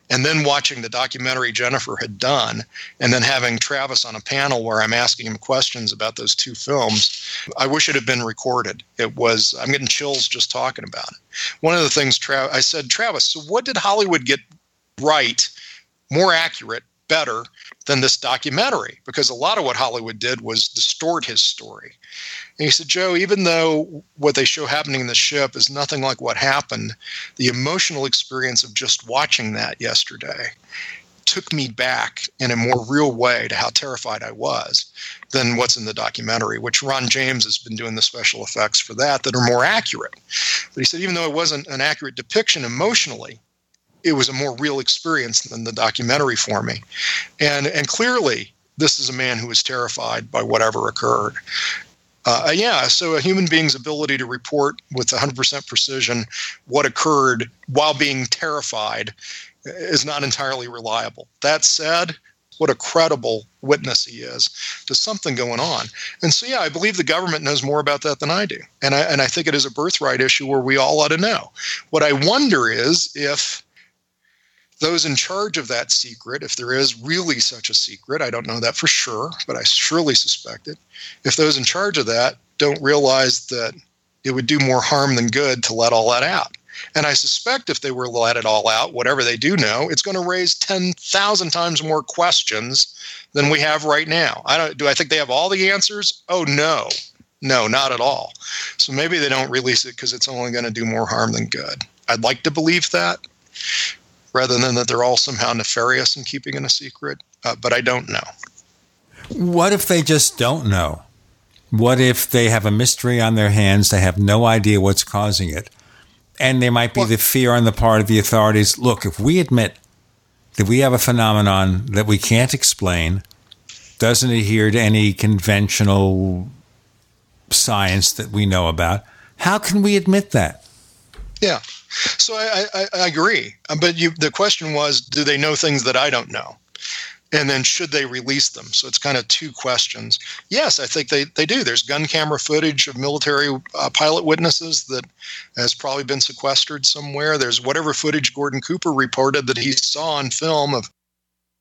and then watching the documentary Jennifer had done, and then having Travis on a panel where I'm asking him questions about those two films. I wish it had been recorded. It was, I'm getting chills just talking about it. One of the things Tra- I said, Travis, so what did Hollywood get right, more accurate, better than this documentary? Because a lot of what Hollywood did was distort his story. And he said, Joe, even though what they show happening in the ship is nothing like what happened, the emotional experience of just watching that yesterday took me back in a more real way to how terrified I was than what's in the documentary, which Ron James has been doing the special effects for that that are more accurate. But he said, even though it wasn't an accurate depiction emotionally, it was a more real experience than the documentary for me. And and clearly, this is a man who was terrified by whatever occurred. Uh, yeah, so a human being's ability to report with one hundred percent precision what occurred while being terrified is not entirely reliable. That said, what a credible witness he is to something going on. And so, yeah, I believe the government knows more about that than I do. And I, and I think it is a birthright issue where we all ought to know. What I wonder is if those in charge of that secret, if there is really such a secret, I don't know that for sure, but I surely suspect it. If those in charge of that don't realize that it would do more harm than good to let all that out. And I suspect if they were to let it all out, whatever they do know, it's going to raise ten thousand times more questions than we have right now. I don't, do I think they have all the answers? Oh, no. No, not at all. So maybe they don't release it because it's only going to do more harm than good. I'd like to believe that, rather than that they're all somehow nefarious in keeping it a secret, uh, but I don't know. What if they just don't know? What if they have a mystery on their hands, they have no idea what's causing it, and there might be well, the fear on the part of the authorities, look, if we admit that we have a phenomenon that we can't explain, doesn't adhere to any conventional science that we know about. How can we admit that? Yeah. So I, I, I agree. But you, the question was, do they know things that I don't know? And then should they release them? So it's kind of two questions. Yes, I think they, they do. There's gun camera footage of military uh, pilot witnesses that has probably been sequestered somewhere. There's whatever footage Gordon Cooper reported that he saw on film of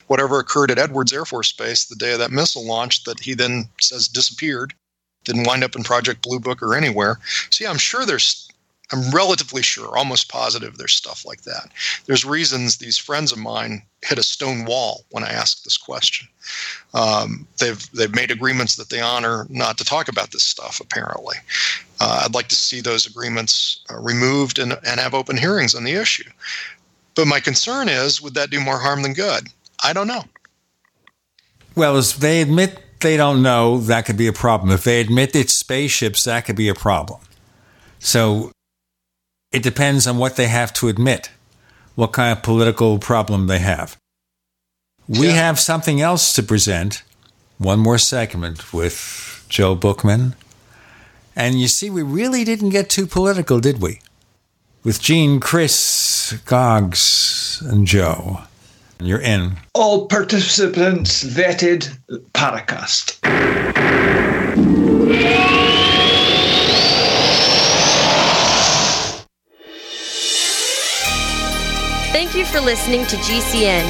whatever occurred at Edwards Air Force Base the day of that missile launch that he then says disappeared, didn't wind up in Project Blue Book or anywhere. So yeah, I'm sure there's I'm relatively sure, almost positive there's stuff like that. There's reasons these friends of mine hit a stone wall when I asked this question. Um, they've they've made agreements that they honor not to talk about this stuff, apparently. Uh, I'd like to see those agreements uh, removed and, and have open hearings on the issue. But my concern is, would that do more harm than good? I don't know. Well, if they admit they don't know, that could be a problem. If they admit it's spaceships, that could be a problem. So it depends on what they have to admit, what kind of political problem they have. We yeah. have something else to present, one more segment with Joe Bookman. And you see, we really didn't get too political, did we? With Gene, Chris, Goggs, and Joe. And you're in. All participants vetted. Paracast. Thank you for listening to G C N.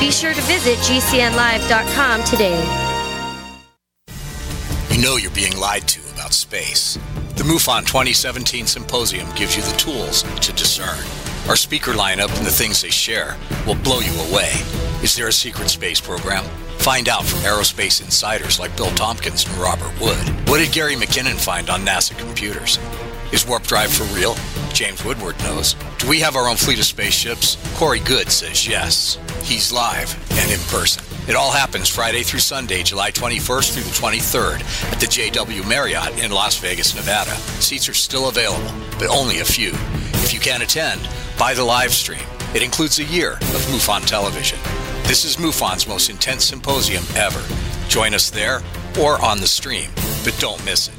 Be sure to visit G C N live dot com today. You know you're being lied to about space. The MUFON twenty seventeen Symposium gives you the tools to discern. Our speaker lineup and the things they share will blow you away. Is there a secret space program? Find out from aerospace insiders like Bill Tompkins and Robert Wood. What did Gary McKinnon find on NASA computers? Is warp drive for real? James Woodward knows. Do we have our own fleet of spaceships? Corey Good says yes. He's live and in person. It all happens Friday through Sunday, July twenty-first through the twenty-third at the J W Marriott in Las Vegas, Nevada. Seats are still available, but only a few. If you can't attend, buy the live stream. It includes a year of MUFON television. This is MUFON's most intense symposium ever. Join us there or on the stream, but don't miss it.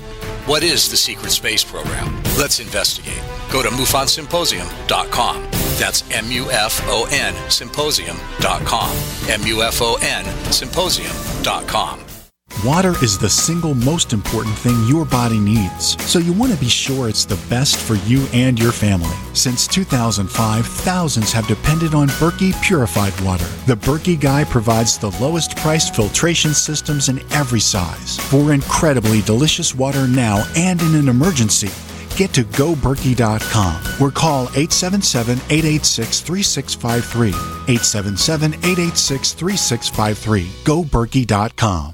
What is the secret space program? Let's investigate. Go to MUFON Symposium dot com. That's M U F O N Symposium dot com. M U F O N Symposium dot com. Water is the single most important thing your body needs, so you want to be sure it's the best for you and your family. Since two thousand five, thousands have depended on Berkey Purified Water. The Berkey Guy provides the lowest priced filtration systems in every size. For incredibly delicious water now and in an emergency, get to Go Berkey dot com or call eight seven seven, eight eight six, three six five three. eight seven seven, eight eight six, three six five three. Go Berkey dot com.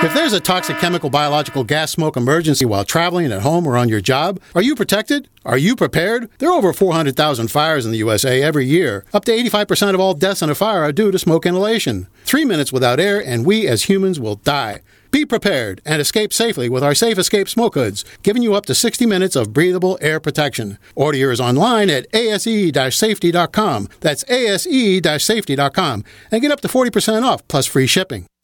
If there's a toxic chemical, biological, gas, smoke emergency while traveling, at home, or on your job, are you protected? Are you prepared? There are over four hundred thousand fires in the U S A every year. Up to eighty-five percent of all deaths in a fire are due to smoke inhalation. Three minutes without air, and we as humans will die. Be prepared and escape safely with our Safe Escape smoke hoods, giving you up to sixty minutes of breathable air protection. Order yours online at A S E dash safety dot com. That's A S E dash safety dot com. And get up to forty percent off, plus free shipping.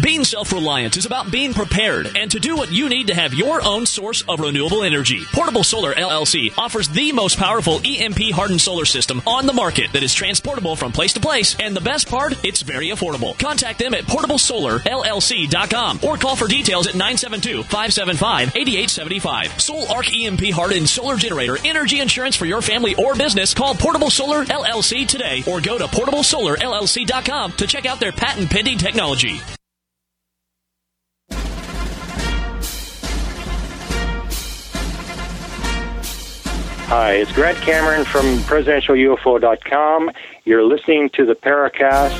Being self-reliant is about being prepared and to do what you need to have your own source of renewable energy. Portable Solar L L C offers the most powerful E M P hardened solar system on the market that is transportable from place to place. And the best part, it's very affordable. Contact them at Portable Solar L L C dot com or call for details at nine seven two, five seven five, eight eight seven five. Soul Arc E M P hardened solar generator energy insurance for your family or business. Call Portable Solar L L C today or go to Portable Solar L L C dot com to check out their patent pending technology. Hi, it's Grant Cameron from Presidential U F O dot com. You're listening to the Paracast,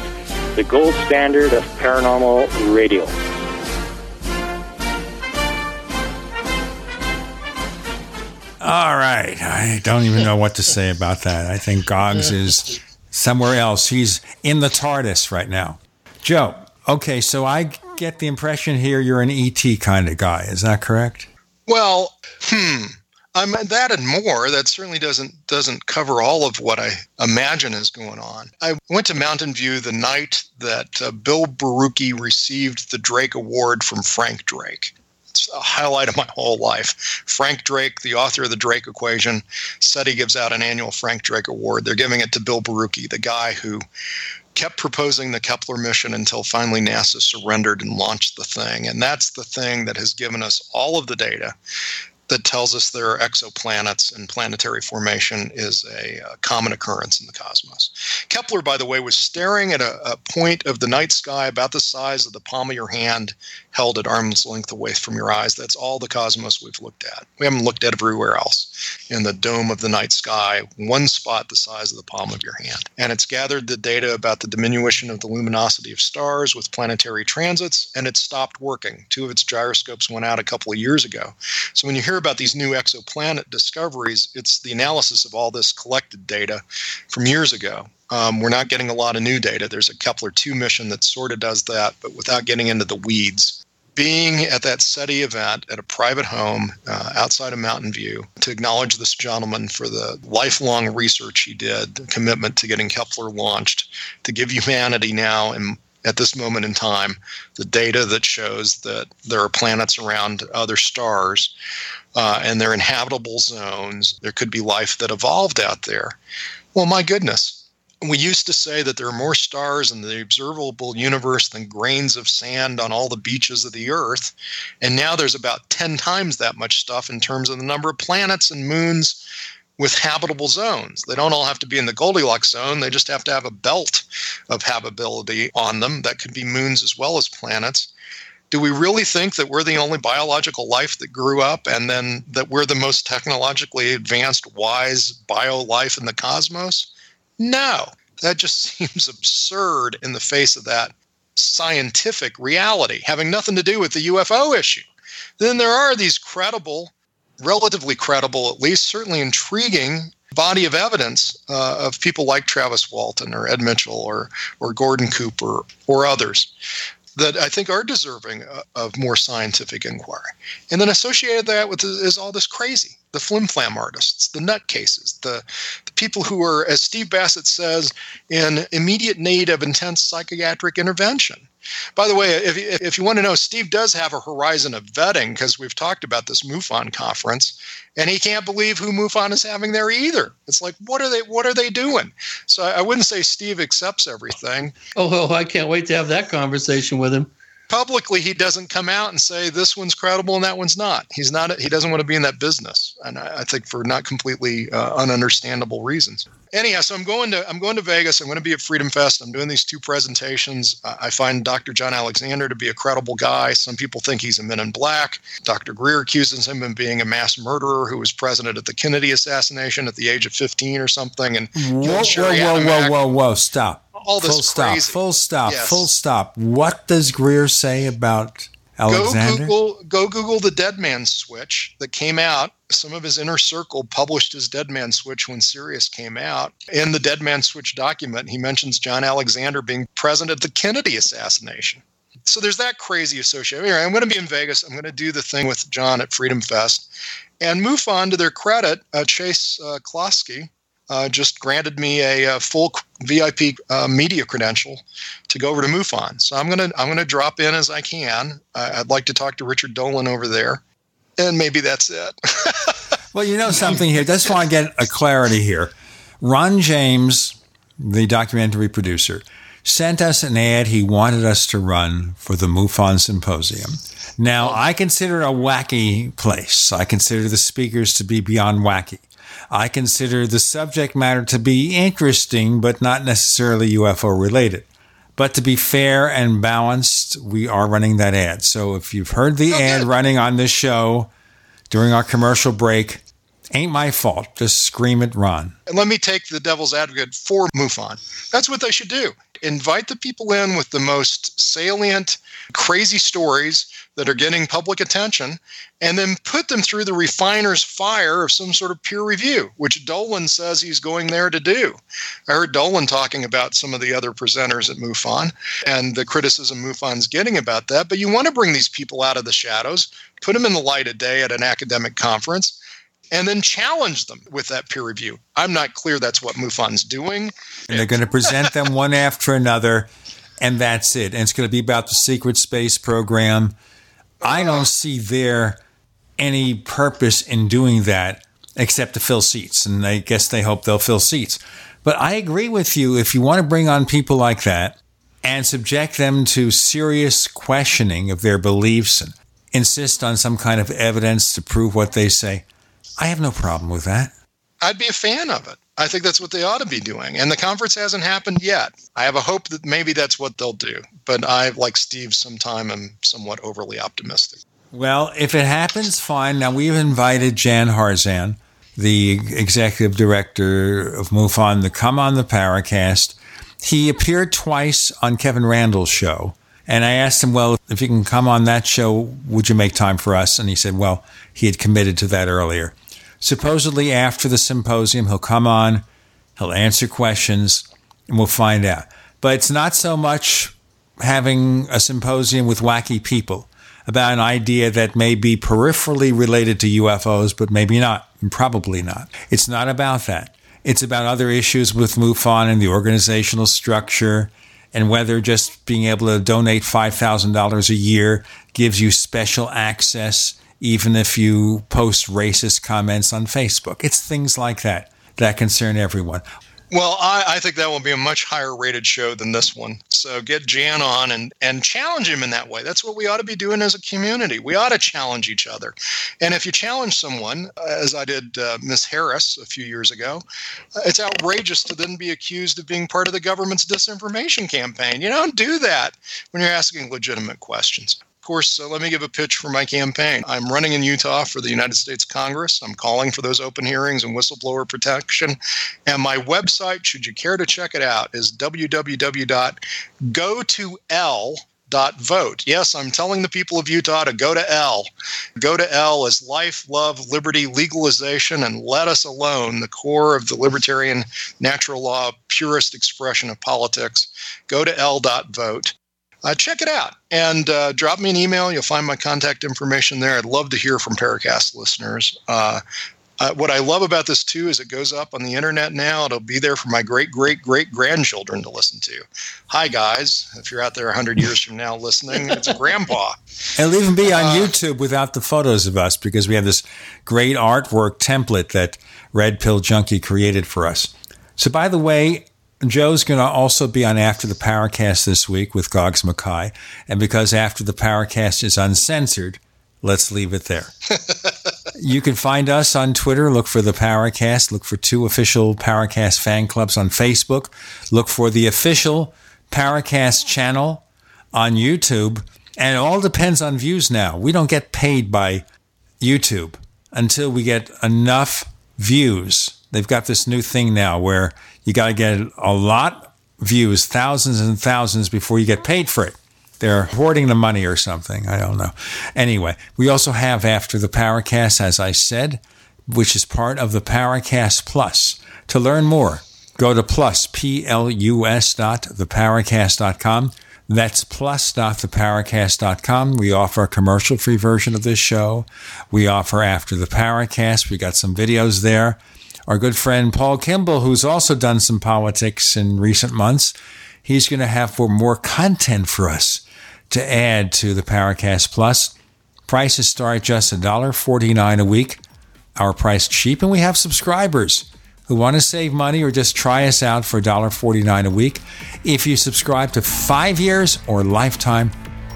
the gold standard of paranormal radio. All right. I don't even know what to say about that. I think Goggs is somewhere else. He's in the TARDIS right now. Joe, okay, so I get the impression here you're an E T kind of guy. Is that correct? Well, hmm. Um, that and more. That certainly doesn't doesn't cover all of what I imagine is going on. I went to Mountain View the night that uh, Bill Barucki received the Drake Award from Frank Drake. It's a highlight of my whole life. Frank Drake, the author of the Drake Equation, said he gives out an annual Frank Drake Award. They're giving it to Bill Barucki, the guy who kept proposing the Kepler mission until finally NASA surrendered and launched the thing. And that's the thing that has given us all of the data that tells us there are exoplanets and planetary formation is a, a common occurrence in the cosmos. Kepler, by the way, was staring at a, a point of the night sky about the size of the palm of your hand, held at arm's length away from your eyes. That's all the cosmos we've looked at. We haven't looked at everywhere else. In the dome of the night sky, one spot the size of the palm of your hand. And it's gathered the data about the diminution of the luminosity of stars with planetary transits, and it stopped working. Two of its gyroscopes went out a couple of years ago. So when you hear about these new exoplanet discoveries, it's the analysis of all this collected data from years ago. Um, we're not getting a lot of new data. There's a Kepler two mission that sort of does that, but without getting into the weeds. Being at that SETI event at a private home uh, outside of Mountain View, to acknowledge this gentleman for the lifelong research he did, the commitment to getting Kepler launched, to give humanity now and at this moment in time the data that shows that there are planets around other stars uh, and they're inhabitable zones. There could be life that evolved out there. Well, my goodness. We used to say that there are more stars in the observable universe than grains of sand on all the beaches of the Earth, and now there's about ten times that much stuff in terms of the number of planets and moons with habitable zones. They don't all have to be in the Goldilocks zone. They just have to have a belt of habitability on them. That could be moons as well as planets. Do we really think that we're the only biological life that grew up and then that we're the most technologically advanced, wise bio life in the cosmos? No, that just seems absurd in the face of that scientific reality, having nothing to do with the U F O issue. Then there are these credible, relatively credible, at least certainly intriguing body of evidence uh, of people like Travis Walton or Ed Mitchell or, or Gordon Cooper or others that I think are deserving of more scientific inquiry. And then associated that with is all this crazy, the flim-flam artists, the nutcases, the, the people who are, as Steve Bassett says, in immediate need of intense psychiatric intervention. By the way, if, if you want to know, Steve does have a horizon of vetting because we've talked about this MUFON conference, and he can't believe who MUFON is having there either. It's like, what are they What are they doing? So I wouldn't say Steve accepts everything. Oh, oh I can't wait to have that conversation with him. Publicly, he doesn't come out and say this one's credible and that one's not. He's not. He doesn't want to be in that business, and I, I think for not completely uh, ununderstandable reasons. Anyhow, so I'm going to I'm going to Vegas. I'm going to be at Freedom Fest. I'm doing these two presentations. Uh, I find Doctor John Alexander to be a credible guy. Some people think he's a Men in Black. Doctor Greer accuses him of being a mass murderer who was president at the Kennedy assassination at the age of fifteen or something. And whoa, whoa, whoa, whoa, whoa, whoa, stop. all this full stop, crazy. Full stop, yes. full stop. What does Greer say about Alexander? Go Google, go Google the dead man switch that came out. Some of his inner circle published his dead man switch when Sirius came out. In the dead man switch document, he mentions John Alexander being present at the Kennedy assassination. So there's that crazy association. Anyway, I'm going to be in Vegas. I'm going to do the thing with John at Freedom Fest. And MUFON, to their credit, uh, Chase uh, Klosky uh, just granted me a, a full V I P uh, media credential to go over to MUFON. So I'm going to I'm going to drop in as I can. Uh, I'd like to talk to Richard Dolan over there. And maybe that's it. Well, you know something here. That's why I get a clarity here. Ron James, the documentary producer, sent us an ad he wanted us to run for the MUFON Symposium. Now, I consider it a wacky place. I consider the speakers to be beyond wacky. I consider the subject matter to be interesting, but not necessarily U F O related. But to be fair and balanced, we are running that ad. So if you've heard the okay. ad running on this show during our commercial break, ain't my fault. Just scream at Ron. And let me take the devil's advocate for MUFON. That's what they should do. Invite the people in with the most salient, crazy stories that are getting public attention, and then put them through the refiner's fire of some sort of peer review, which Dolan says he's going there to do. I heard Dolan talking about some of the other presenters at MUFON and the criticism MUFON's getting about that. But you want to bring these people out of the shadows, put them in the light of day at an academic conference, and then challenge them with that peer review. I'm not clear that's what MUFON's doing. And they're going to present them one after another, and that's it. And it's going to be about the secret space program. I don't see there any purpose in doing that except to fill seats, and I guess they hope they'll fill seats. But I agree with you. If you want to bring on people like that and subject them to serious questioning of their beliefs and insist on some kind of evidence to prove what they say, I have no problem with that. I'd be a fan of it. I think that's what they ought to be doing. And the conference hasn't happened yet. I have a hope that maybe that's what they'll do. But I, like Steve, sometime am somewhat overly optimistic. Well, if it happens, fine. Now, we've invited Jan Harzan, the executive director of MUFON, to come on the Paracast. He appeared twice on Kevin Randall's show. And I asked him, well, if you can come on that show, would you make time for us? And he said, well, he had committed to that earlier. Supposedly after the symposium, he'll come on, he'll answer questions, and we'll find out. But it's not so much having a symposium with wacky people about an idea that may be peripherally related to U F Os, but maybe not, and probably not. It's not about that. It's about other issues with MUFON and the organizational structure, and whether just being able to donate five thousand dollars a year gives you special access, even if you post racist comments on Facebook. It's things like that that concern everyone. Well, I, I think that will be a much higher rated show than this one. So get Jan on and, and challenge him in that way. That's what we ought to be doing as a community. We ought to challenge each other. And if you challenge someone, as I did uh, Miss Harris a few years ago, it's outrageous to then be accused of being part of the government's disinformation campaign. You don't do that when you're asking legitimate questions. Of course, uh, let me give a pitch for my campaign. I'm running in Utah for the United States Congress. I'm calling for those open hearings and whistleblower protection. And my website, should you care to check it out, is w w w dot go to l dot vote. Yes, I'm telling the people of Utah to go to L. Go to L is life, love, liberty, legalization, and let us alone, the core of the libertarian natural law purist expression of politics. Go to l dot vote. Uh, check it out and uh, drop me an email. You'll find my contact information there. I'd love to hear from Paracast listeners. Uh, uh, what I love about this, too, is it goes up on the internet now. It'll be there for my great-great-great-grandchildren to listen to. Hi, guys. If you're out there one hundred years from now listening, it's Grandpa. It'll even be on uh, YouTube without the photos of us, because we have this great artwork template that Red Pill Junkie created for us. So, by the way, Joe's going to also be on After the Paracast this week with Goggs Mackay. And because After the Paracast is uncensored, let's leave it there. You can find us on Twitter. Look for the Paracast. Look for two official Paracast fan clubs on Facebook. Look for the official Paracast channel on YouTube. And it all depends on views now. We don't get paid by YouTube until we get enough views. They've got this new thing now where you got to get a lot views, thousands and thousands, before you get paid for it. They're hoarding the money or something. I don't know. Anyway, we also have After the Paracast, as I said, which is part of the Paracast Plus. To learn more, go to plus, P L U S dot the paracast dot com. That's plus dot the paracast dot com. We offer a commercial-free version of this show. We offer After the Paracast. We got some videos there. Our good friend Paul Kimball, who's also done some politics in recent months, he's going to have for more content for us to add to the Paracast Plus. Prices start just one dollar forty-nine a week. Our price cheap, and we have subscribers who want to save money or just try us out for one dollar forty-nine a week. If you subscribe to five years or lifetime,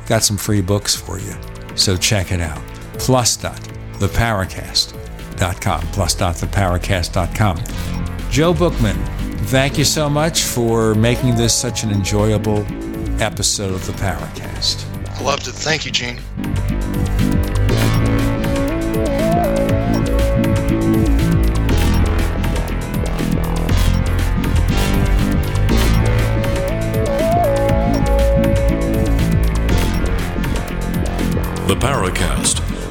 got some free books for you. So check it out. plus dot the paracast dot com. plus dot the paracast dot com. Joe Bookman, thank you so much for making this such an enjoyable episode of the Paracast. Loved it. Thank you, Gene. The Paracast,